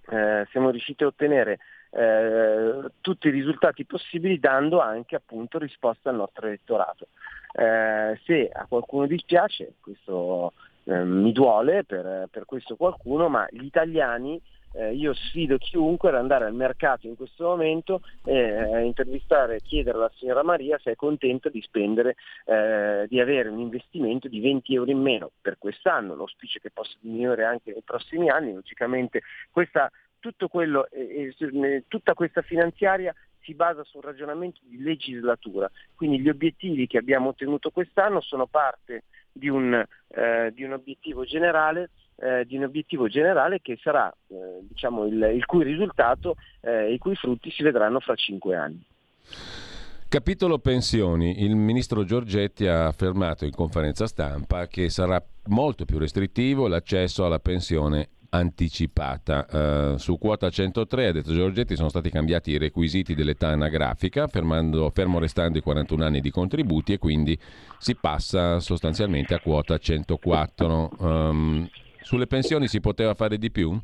Eh, siamo riusciti a ottenere eh, tutti i risultati possibili, dando anche appunto risposta al nostro elettorato. Eh, se a qualcuno dispiace, questo eh, mi duole per, per questo qualcuno, ma gli italiani, eh, io sfido chiunque ad andare al mercato in questo momento e eh, intervistare, chiedere alla signora Maria se è contenta di spendere, eh, di avere un investimento di venti euro in meno per quest'anno, l'auspicio che possa diminuire anche nei prossimi anni, logicamente. Questa, tutto quello, eh, eh, tutta questa finanziaria si basa su un ragionamento di legislatura, quindi gli obiettivi che abbiamo ottenuto quest'anno sono parte di un, eh, di un obiettivo generale, Eh, di un obiettivo generale che sarà eh, diciamo il, il cui risultato e eh, i cui frutti si vedranno fra cinque anni. Capitolo pensioni. Il ministro Giorgetti ha affermato in conferenza stampa che sarà molto più restrittivo l'accesso alla pensione anticipata. Uh, su quota centotré, ha detto Giorgetti, sono stati cambiati i requisiti dell'età anagrafica, fermando, fermo restando i quarantuno anni di contributi, e quindi si passa sostanzialmente a quota centoquattro. Um, sulle pensioni si poteva fare di più?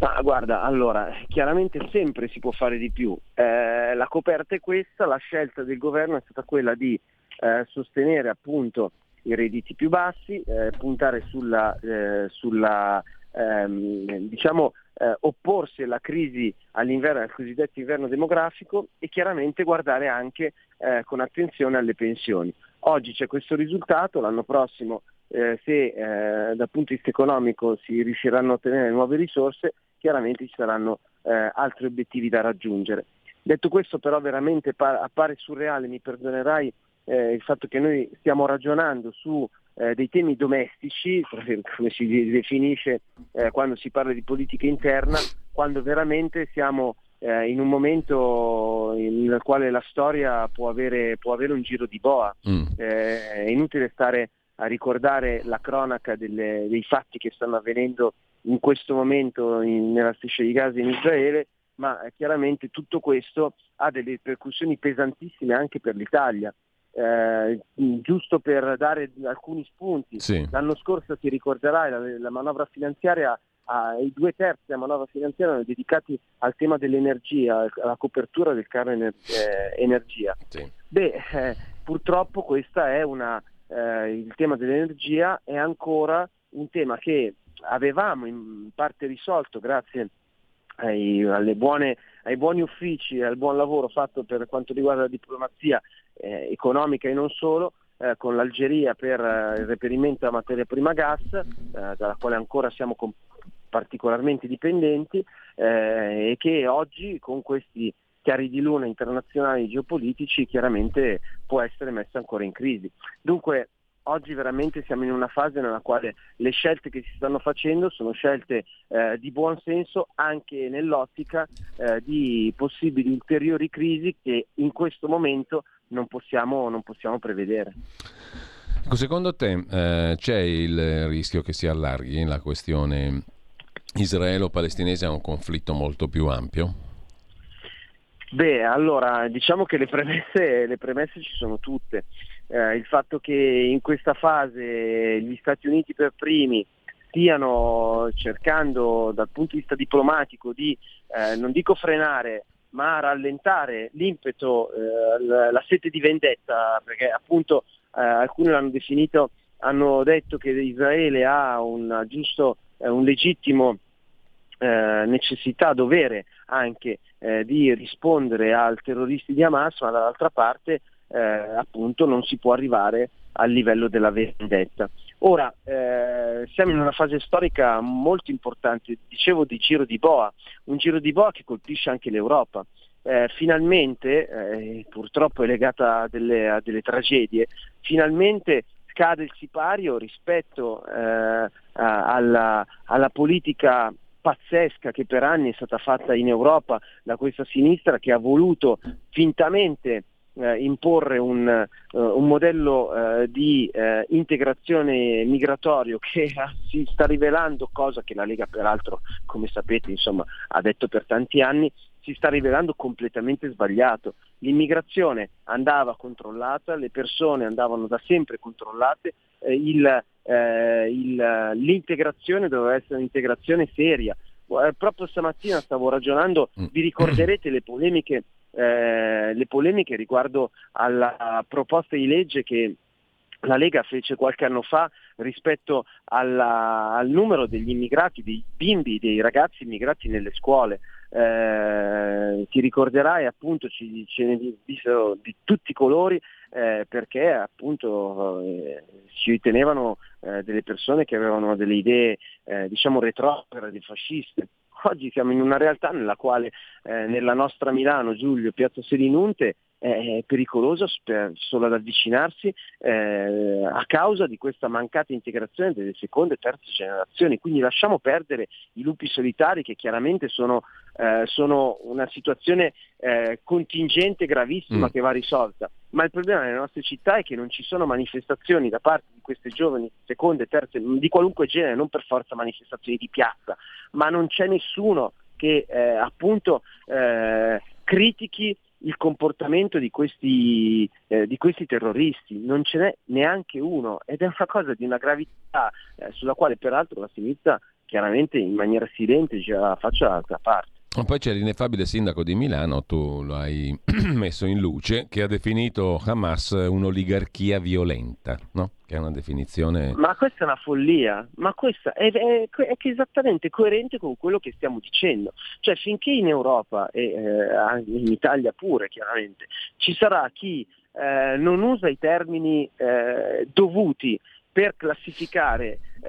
Ma guarda, allora, chiaramente sempre si può fare di più. Eh, la coperta è questa, la scelta del governo è stata quella di eh, sostenere appunto i redditi più bassi, eh, puntare sulla, eh, sulla ehm, diciamo, eh, opporsi alla crisi, all'inverno, al cosiddetto inverno demografico, e chiaramente guardare anche eh, con attenzione alle pensioni. Oggi c'è questo risultato, l'anno prossimo eh, se eh, dal punto di vista economico si riusciranno a ottenere nuove risorse, chiaramente ci saranno eh, altri obiettivi da raggiungere. Detto questo, però, veramente par- appare surreale, mi perdonerai, Eh, il fatto che noi stiamo ragionando su eh, dei temi domestici, come si definisce eh, quando si parla di politica interna, quando veramente siamo eh, in un momento nel quale la storia può avere, può avere un giro di boa. Mm. Eh, è inutile stare a ricordare la cronaca delle, dei fatti che stanno avvenendo in questo momento in, nella striscia di Gaza in Israele, ma eh, chiaramente tutto questo ha delle ripercussioni pesantissime anche per l'Italia. Eh, giusto per dare alcuni spunti, sì. L'anno scorso, ti ricorderai, la, la manovra finanziaria, a, i due terzi della manovra finanziaria erano dedicati al tema dell'energia, alla copertura del caro ener- eh, energia. Sì. Beh, eh, purtroppo questa è una eh, il tema dell'energia è ancora un tema che avevamo in parte risolto grazie ai, alle buone, ai buoni uffici, al buon lavoro fatto per quanto riguarda la diplomazia Eh, economica e non solo, eh, con l'Algeria per eh, il reperimento della materia prima gas, eh, dalla quale ancora siamo com- particolarmente dipendenti, eh, e che oggi con questi chiari di luna internazionali geopolitici chiaramente può essere messa ancora in crisi. Dunque oggi veramente siamo in una fase nella quale le scelte che si stanno facendo sono scelte eh, di buon senso, anche nell'ottica eh, di possibili ulteriori crisi che in questo momento non possiamo, non possiamo prevedere. Ecco, secondo te eh, c'è il rischio che si allarghi la questione israelo-palestinese a un conflitto molto più ampio? Beh, allora, diciamo che le premesse, le premesse ci sono tutte. Eh, il fatto che in questa fase gli Stati Uniti per primi stiano cercando dal punto di vista diplomatico di, eh, non dico frenare, ma rallentare l'impeto, eh, la sete di vendetta, perché appunto eh, alcuni l'hanno definito, hanno detto che Israele ha un giusto, eh, un legittimo eh, necessità, dovere anche eh, di rispondere al terroristi di Hamas, ma dall'altra parte eh, appunto non si può arrivare al livello della vendetta. Ora, eh, siamo in una fase storica molto importante, dicevo, di giro di boa, un giro di boa che colpisce anche l'Europa. Eh, finalmente, eh, purtroppo è legata a delle, a delle tragedie, finalmente cade il sipario rispetto eh, alla, alla politica pazzesca che per anni è stata fatta in Europa da questa sinistra che ha voluto fintamente Eh, imporre un, eh, un modello eh, di eh, integrazione migratorio che ha, si sta rivelando, cosa che la Lega peraltro, come sapete, insomma, ha detto per tanti anni, si sta rivelando completamente sbagliato. L'immigrazione andava controllata, le persone andavano da sempre controllate, eh, il, eh, il, l'integrazione doveva essere un'integrazione seria. Eh, proprio stamattina stavo ragionando, vi ricorderete le polemiche Eh, le polemiche riguardo alla proposta di legge che la Lega fece qualche anno fa rispetto alla, al numero degli immigrati, dei bimbi, dei ragazzi immigrati nelle scuole. Eh, ti ricorderai, appunto, ci, ce ne dissero di tutti i colori eh, perché appunto eh, ci tenevano eh, delle persone che avevano delle idee eh, diciamo retrograde, fasciste. Oggi siamo in una realtà nella quale eh, nella nostra Milano, Giulio, Piazza Selinunte, eh, pericoloso per, solo ad avvicinarsi eh, a causa di questa mancata integrazione delle seconde e terze generazioni. Quindi lasciamo perdere i lupi solitari, che chiaramente sono, eh, sono una situazione eh, contingente gravissima mm. che va risolta. Ma il problema nelle nostre città è che non ci sono manifestazioni da parte di queste giovani seconde, terze, di qualunque genere, non per forza manifestazioni di piazza, ma non c'è nessuno che eh, appunto eh, critichi il comportamento di questi, eh, di questi terroristi. Non ce n'è neanche uno, ed è una cosa di una gravità eh, sulla quale peraltro la sinistra chiaramente in maniera silente gira la faccia dall'altra parte. Poi c'è l'ineffabile sindaco di Milano, tu lo hai messo in luce, che ha definito Hamas un'oligarchia violenta, no? Che è una definizione... Ma questa è una follia, ma questa è, è, è esattamente coerente con quello che stiamo dicendo. Cioè, finché in Europa e eh, in Italia pure, chiaramente, ci sarà chi eh, non usa i termini eh, dovuti per classificare eh,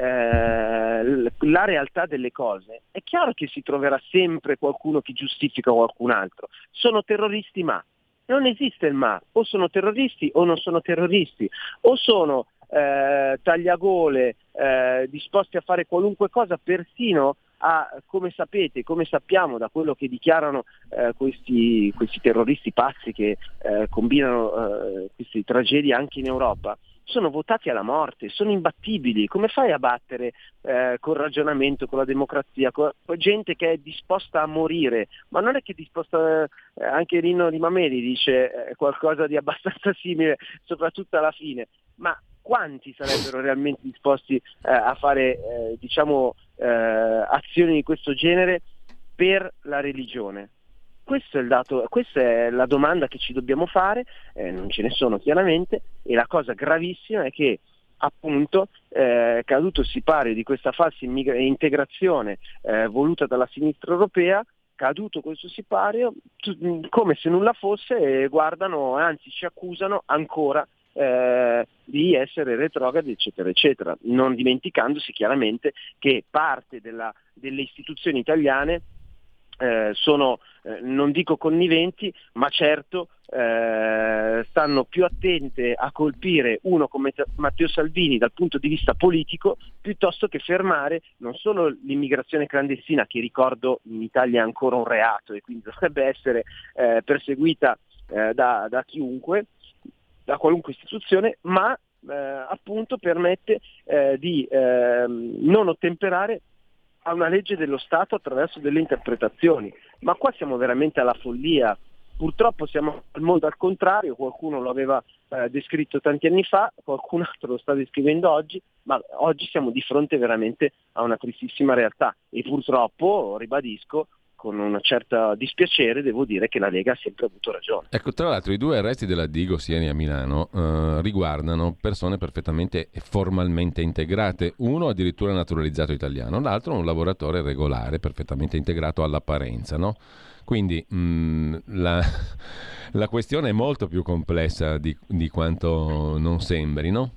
la realtà delle cose, è chiaro che si troverà sempre qualcuno che giustifica qualcun altro. Sono terroristi, ma non esiste il ma, o sono terroristi o non sono terroristi, o sono eh, tagliagole eh, disposti a fare qualunque cosa, persino a, come sapete, come sappiamo da quello che dichiarano eh, questi, questi terroristi pazzi che eh, combinano eh, queste tragedie anche in Europa, sono votati alla morte, sono imbattibili. Come fai a battere eh, col ragionamento, con la democrazia, con gente che è disposta a morire? Ma non è che è disposta, eh, anche Rino Rimameli dice eh, qualcosa di abbastanza simile, soprattutto alla fine, ma quanti sarebbero realmente disposti eh, a fare eh, diciamo eh, azioni di questo genere per la religione? Questo è il dato, questa è la domanda che ci dobbiamo fare, eh, non ce ne sono chiaramente, e la cosa gravissima è che appunto eh, caduto il sipario di questa falsa immig- integrazione eh, voluta dalla sinistra europea, caduto questo sipario, t- come se nulla fosse, eh, guardano, anzi ci accusano ancora Eh, di essere retrogradi, eccetera eccetera, non dimenticandosi chiaramente che parte della, delle istituzioni italiane eh, sono, eh, non dico conniventi, ma certo eh, stanno più attente a colpire uno come Matteo Salvini dal punto di vista politico, piuttosto che fermare non solo l'immigrazione clandestina, che ricordo in Italia è ancora un reato e quindi dovrebbe essere eh, perseguita eh, da, da chiunque, da qualunque istituzione, ma eh, appunto permette eh, di eh, non ottemperare a una legge dello Stato attraverso delle interpretazioni. Ma qua siamo veramente alla follia. Purtroppo siamo al mondo al contrario, qualcuno lo aveva eh, descritto tanti anni fa, qualcun altro lo sta descrivendo oggi, ma oggi siamo di fronte veramente a una tristissima realtà, e purtroppo, ribadisco, con una certa dispiacere devo dire che la Lega ha sempre avuto ragione. Ecco, tra l'altro i due arresti della Digo Sieni a Milano eh, riguardano persone perfettamente e formalmente integrate, uno addirittura naturalizzato italiano, l'altro un lavoratore regolare, perfettamente integrato all'apparenza, no? Quindi mh, la, la questione è molto più complessa di, di quanto non sembri, no?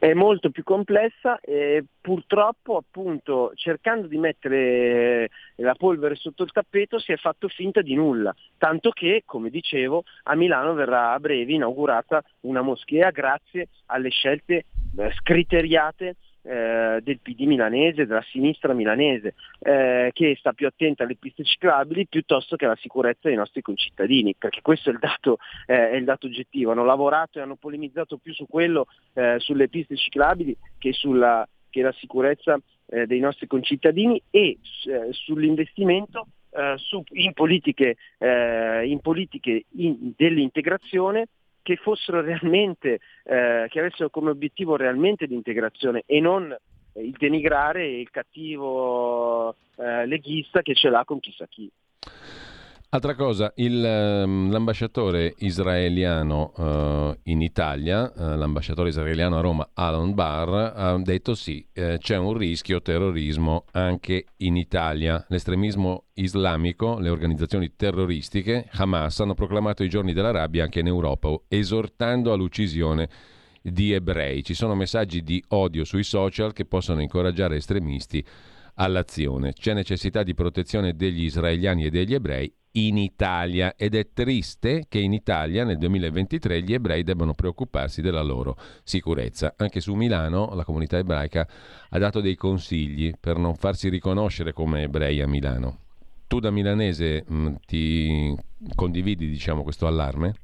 È molto più complessa, e purtroppo appunto cercando di mettere la polvere sotto il tappeto si è fatto finta di nulla, tanto che, come dicevo, a Milano verrà a breve inaugurata una moschea grazie alle scelte eh, scriteriate eh, del P D milanese, della sinistra milanese, eh, che sta più attenta alle piste ciclabili piuttosto che alla sicurezza dei nostri concittadini, perché questo è il dato, eh, è il dato oggettivo. Hanno lavorato e hanno polemizzato più su quello, eh, sulle piste ciclabili, che sulla che la sicurezza eh, dei nostri concittadini, e eh, sull'investimento eh, su, in politiche, eh, in politiche in, dell'integrazione che fossero realmente, eh, che avessero come obiettivo realmente l'integrazione, e non eh, il denigrare il cattivo eh, leghista che ce l'ha con chissà chi. Altra cosa, il, l'ambasciatore israeliano eh, in Italia, eh, l'ambasciatore israeliano a Roma, Alan Barr, ha detto sì, eh, c'è un rischio terrorismo anche in Italia. L'estremismo islamico, le organizzazioni terroristiche, Hamas, hanno proclamato i giorni della rabbia anche in Europa, esortando all'uccisione di ebrei. Ci sono messaggi di odio sui social che possono incoraggiare estremisti all'azione. C'è necessità di protezione degli israeliani e degli ebrei in Italia ed è triste che in Italia nel duemilaventitré gli ebrei debbano preoccuparsi della loro sicurezza. Anche su Milano la comunità ebraica ha dato dei consigli per non farsi riconoscere come ebrei a Milano. Tu da milanese mh, ti condividi, diciamo, questo allarme?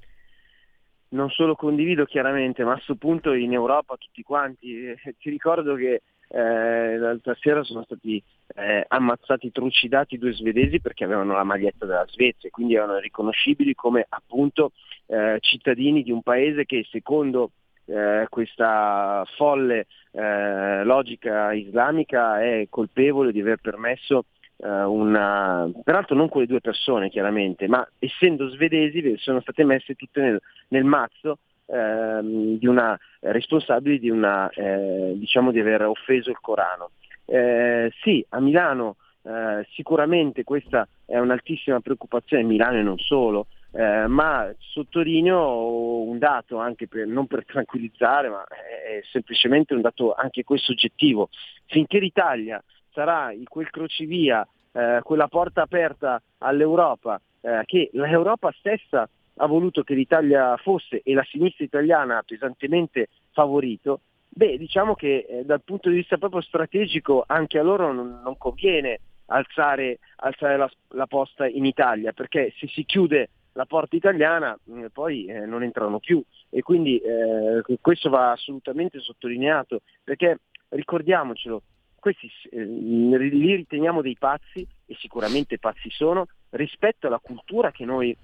Non solo condivido chiaramente, ma a questo punto in Europa tutti quanti. Ti ricordo che Eh, l'altra sera sono stati eh, ammazzati, trucidati due svedesi perché avevano la maglietta della Svezia, quindi erano riconoscibili come appunto eh, cittadini di un paese che secondo eh, questa folle eh, logica islamica è colpevole di aver permesso eh, una, peraltro non quelle due persone chiaramente, ma essendo svedesi sono state messe tutte nel, nel mazzo Ehm, di una responsabile di una eh, diciamo di aver offeso il Corano. Eh, sì, a Milano eh, sicuramente questa è un'altissima preoccupazione, Milano e non solo, eh, ma sottolineo un dato anche per, non per tranquillizzare, ma è semplicemente un dato anche questo oggettivo. Finché l'Italia sarà in quel crocevia, eh, quella porta aperta all'Europa, eh, che l'Europa stessa ha voluto che l'Italia fosse e la sinistra italiana ha pesantemente favorito, beh diciamo che eh, dal punto di vista proprio strategico anche a loro non, non conviene alzare, alzare la, la posta in Italia, perché se si chiude la porta italiana mh, poi eh, non entrano più, e quindi eh, questo va assolutamente sottolineato, perché ricordiamocelo, questi eh, li riteniamo dei pazzi, e sicuramente pazzi sono, rispetto alla cultura che noi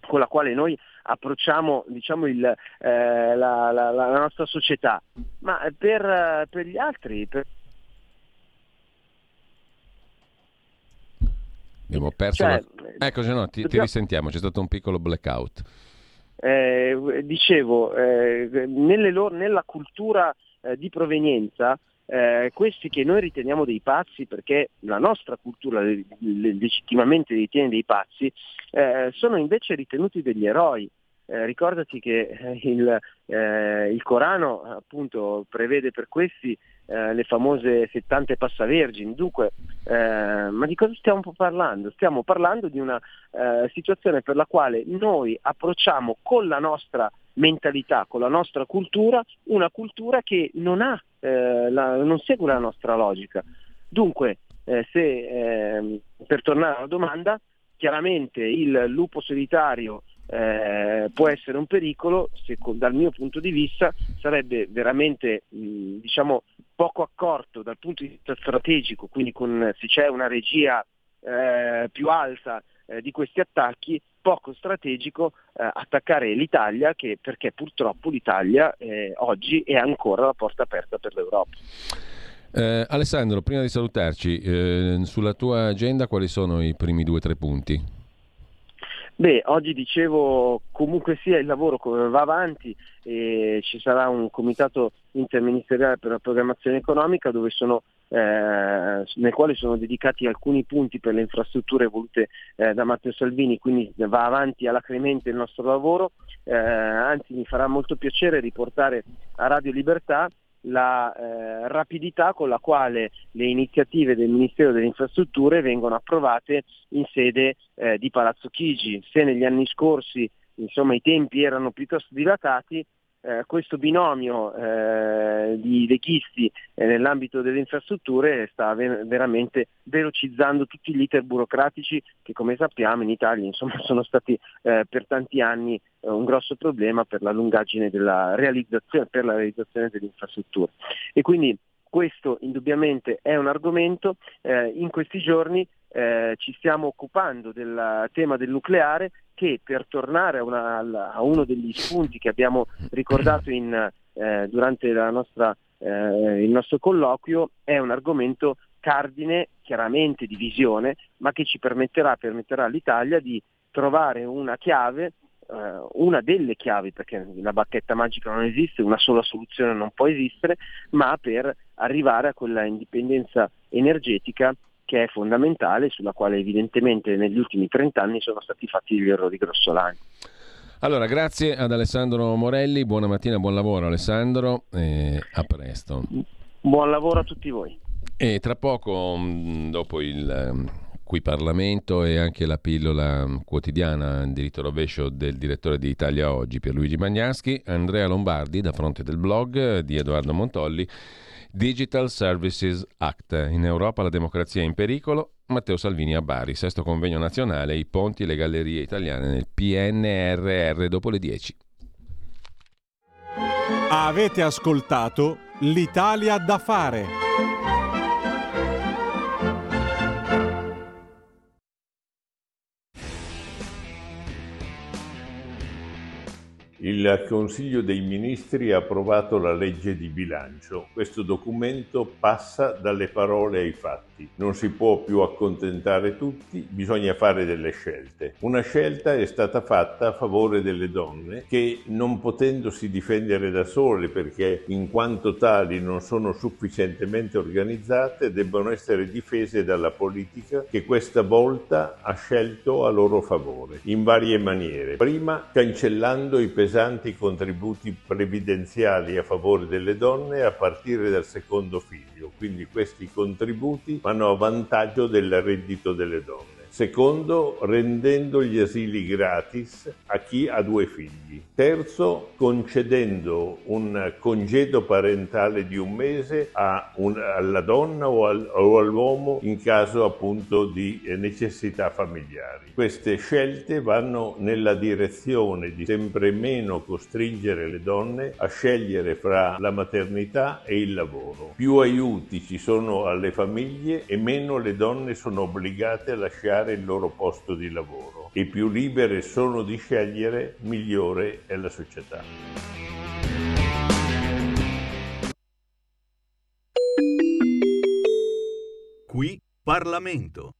con la quale noi approcciamo, diciamo, il, eh, la, la, la nostra società, ma per, per gli altri... Per... Abbiamo perso... Cioè, la... Ecco, se no, ti, ti risentiamo, c'è stato un piccolo blackout. Eh, dicevo, eh, nelle loro, nella cultura eh, di provenienza, eh, questi che noi riteniamo dei pazzi, perché la nostra cultura le, le, legittimamente li ritiene dei pazzi, eh, sono invece ritenuti degli eroi. Eh, ricordati che il, eh, il Corano appunto prevede per questi eh, le famose settanta passavergini. Dunque, eh, ma di cosa stiamo parlando? Stiamo parlando di una eh, situazione per la quale noi approcciamo con la nostra mentalità, con la nostra cultura, una cultura che non ha Eh, la, non segue la nostra logica. Dunque, eh, se eh, per tornare alla domanda, chiaramente il lupo solitario eh, può essere un pericolo, se, dal mio punto di vista sarebbe veramente mh, diciamo poco accorto dal punto di vista strategico, quindi con, se c'è una regia eh, più alta eh, di questi attacchi, poco strategico eh, attaccare l'Italia, che, perché purtroppo l'Italia eh, oggi è ancora la porta aperta per l'Europa. Eh, Alessandro, prima di salutarci, eh, sulla tua agenda quali sono i primi due o tre punti? Beh, oggi dicevo, comunque sia il lavoro va avanti e ci sarà un comitato interministeriale per la programmazione economica dove sono Eh, nel quale sono dedicati alcuni punti per le infrastrutture volute eh, da Matteo Salvini, quindi va avanti alacremente il nostro lavoro, eh, anzi mi farà molto piacere riportare a Radio Libertà la eh, rapidità con la quale le iniziative del Ministero delle Infrastrutture vengono approvate in sede eh, di Palazzo Chigi. Se negli anni scorsi insomma i tempi erano piuttosto dilatati, Eh, questo binomio eh, di leghisti eh, nell'ambito delle infrastrutture sta ve- veramente velocizzando tutti gli iter burocratici che, come sappiamo, in Italia insomma sono stati eh, per tanti anni eh, un grosso problema per la lungaggine della realizzazione, per la realizzazione delle infrastrutture. E quindi questo indubbiamente è un argomento. Eh, in questi giorni eh, ci stiamo occupando del tema del nucleare, che, per tornare a, una, a uno degli spunti che abbiamo ricordato in, eh, durante la nostra, eh, il nostro colloquio, è un argomento cardine, chiaramente di visione, ma che ci permetterà, permetterà all'Italia di trovare una chiave, eh, una delle chiavi, perché la bacchetta magica non esiste, una sola soluzione non può esistere, ma per arrivare a quella indipendenza energetica che è fondamentale, sulla quale evidentemente negli ultimi trent'anni sono stati fatti degli errori grossolani. Allora, grazie ad Alessandro Morelli, buona mattina, buon lavoro Alessandro, e a presto. Buon lavoro a tutti voi. E tra poco, dopo il qui Parlamento e anche la pillola quotidiana diritto rovescio del direttore di Italia Oggi Pierluigi Magnaschi, Andrea Lombardi da fronte del blog di Edoardo Montolli, Digital Services Act, in Europa la democrazia è in pericolo, Matteo Salvini a Bari, sesto convegno nazionale, i ponti e le gallerie italiane nel P N R R, dopo le dieci. Avete ascoltato l'Italia da fare. Il Consiglio dei Ministri ha approvato la legge di bilancio. Questo documento passa dalle parole ai fatti. Non si può più accontentare tutti, bisogna fare delle scelte. Una scelta è stata fatta a favore delle donne che, non potendosi difendere da sole perché in quanto tali non sono sufficientemente organizzate, debbono essere difese dalla politica che questa volta ha scelto a loro favore, in varie maniere. Prima cancellando i pesanti pesanti contributi previdenziali a favore delle donne a partire dal secondo figlio, quindi questi contributi vanno a vantaggio del reddito delle donne. Secondo, rendendo gli asili gratis a chi ha due figli. Terzo, concedendo un congedo parentale di un mese a un, alla donna o, al, o all'uomo in caso appunto di necessità familiari. Queste scelte vanno nella direzione di sempre meno costringere le donne a scegliere fra la maternità e il lavoro. Più aiuti ci sono alle famiglie e meno le donne sono obbligate a lasciare il loro posto di lavoro, e più libere sono di scegliere, migliore è la società. Qui Parlamento.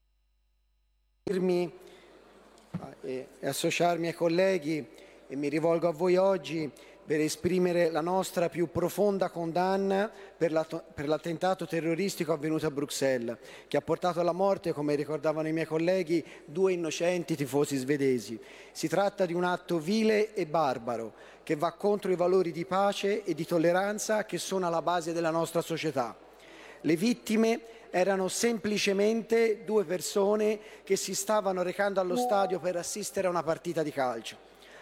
E associarmi ai colleghi, e mi rivolgo a voi oggi per esprimere la nostra più profonda condanna per, la, per l'attentato terroristico avvenuto a Bruxelles, che ha portato alla morte, come ricordavano i miei colleghi, due innocenti tifosi svedesi. Si tratta di un atto vile e barbaro, che va contro i valori di pace e di tolleranza che sono alla base della nostra società. Le vittime erano semplicemente due persone che si stavano recando allo stadio per assistere a una partita di calcio.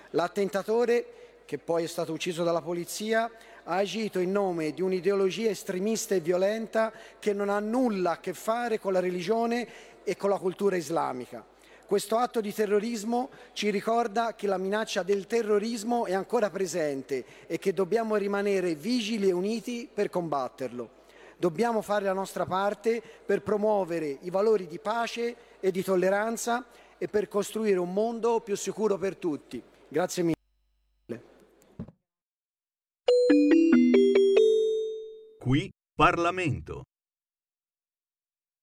L'attentatore, che poi è stato ucciso dalla polizia, ha agito in nome di un'ideologia estremista e violenta che non ha nulla a che fare con la religione e con la cultura islamica. Questo atto di terrorismo ci ricorda che la minaccia del terrorismo è ancora presente e che dobbiamo rimanere vigili e uniti per combatterlo. Dobbiamo fare la nostra parte per promuovere i valori di pace e di tolleranza e per costruire un mondo più sicuro per tutti. Grazie mille. Qui Parlamento.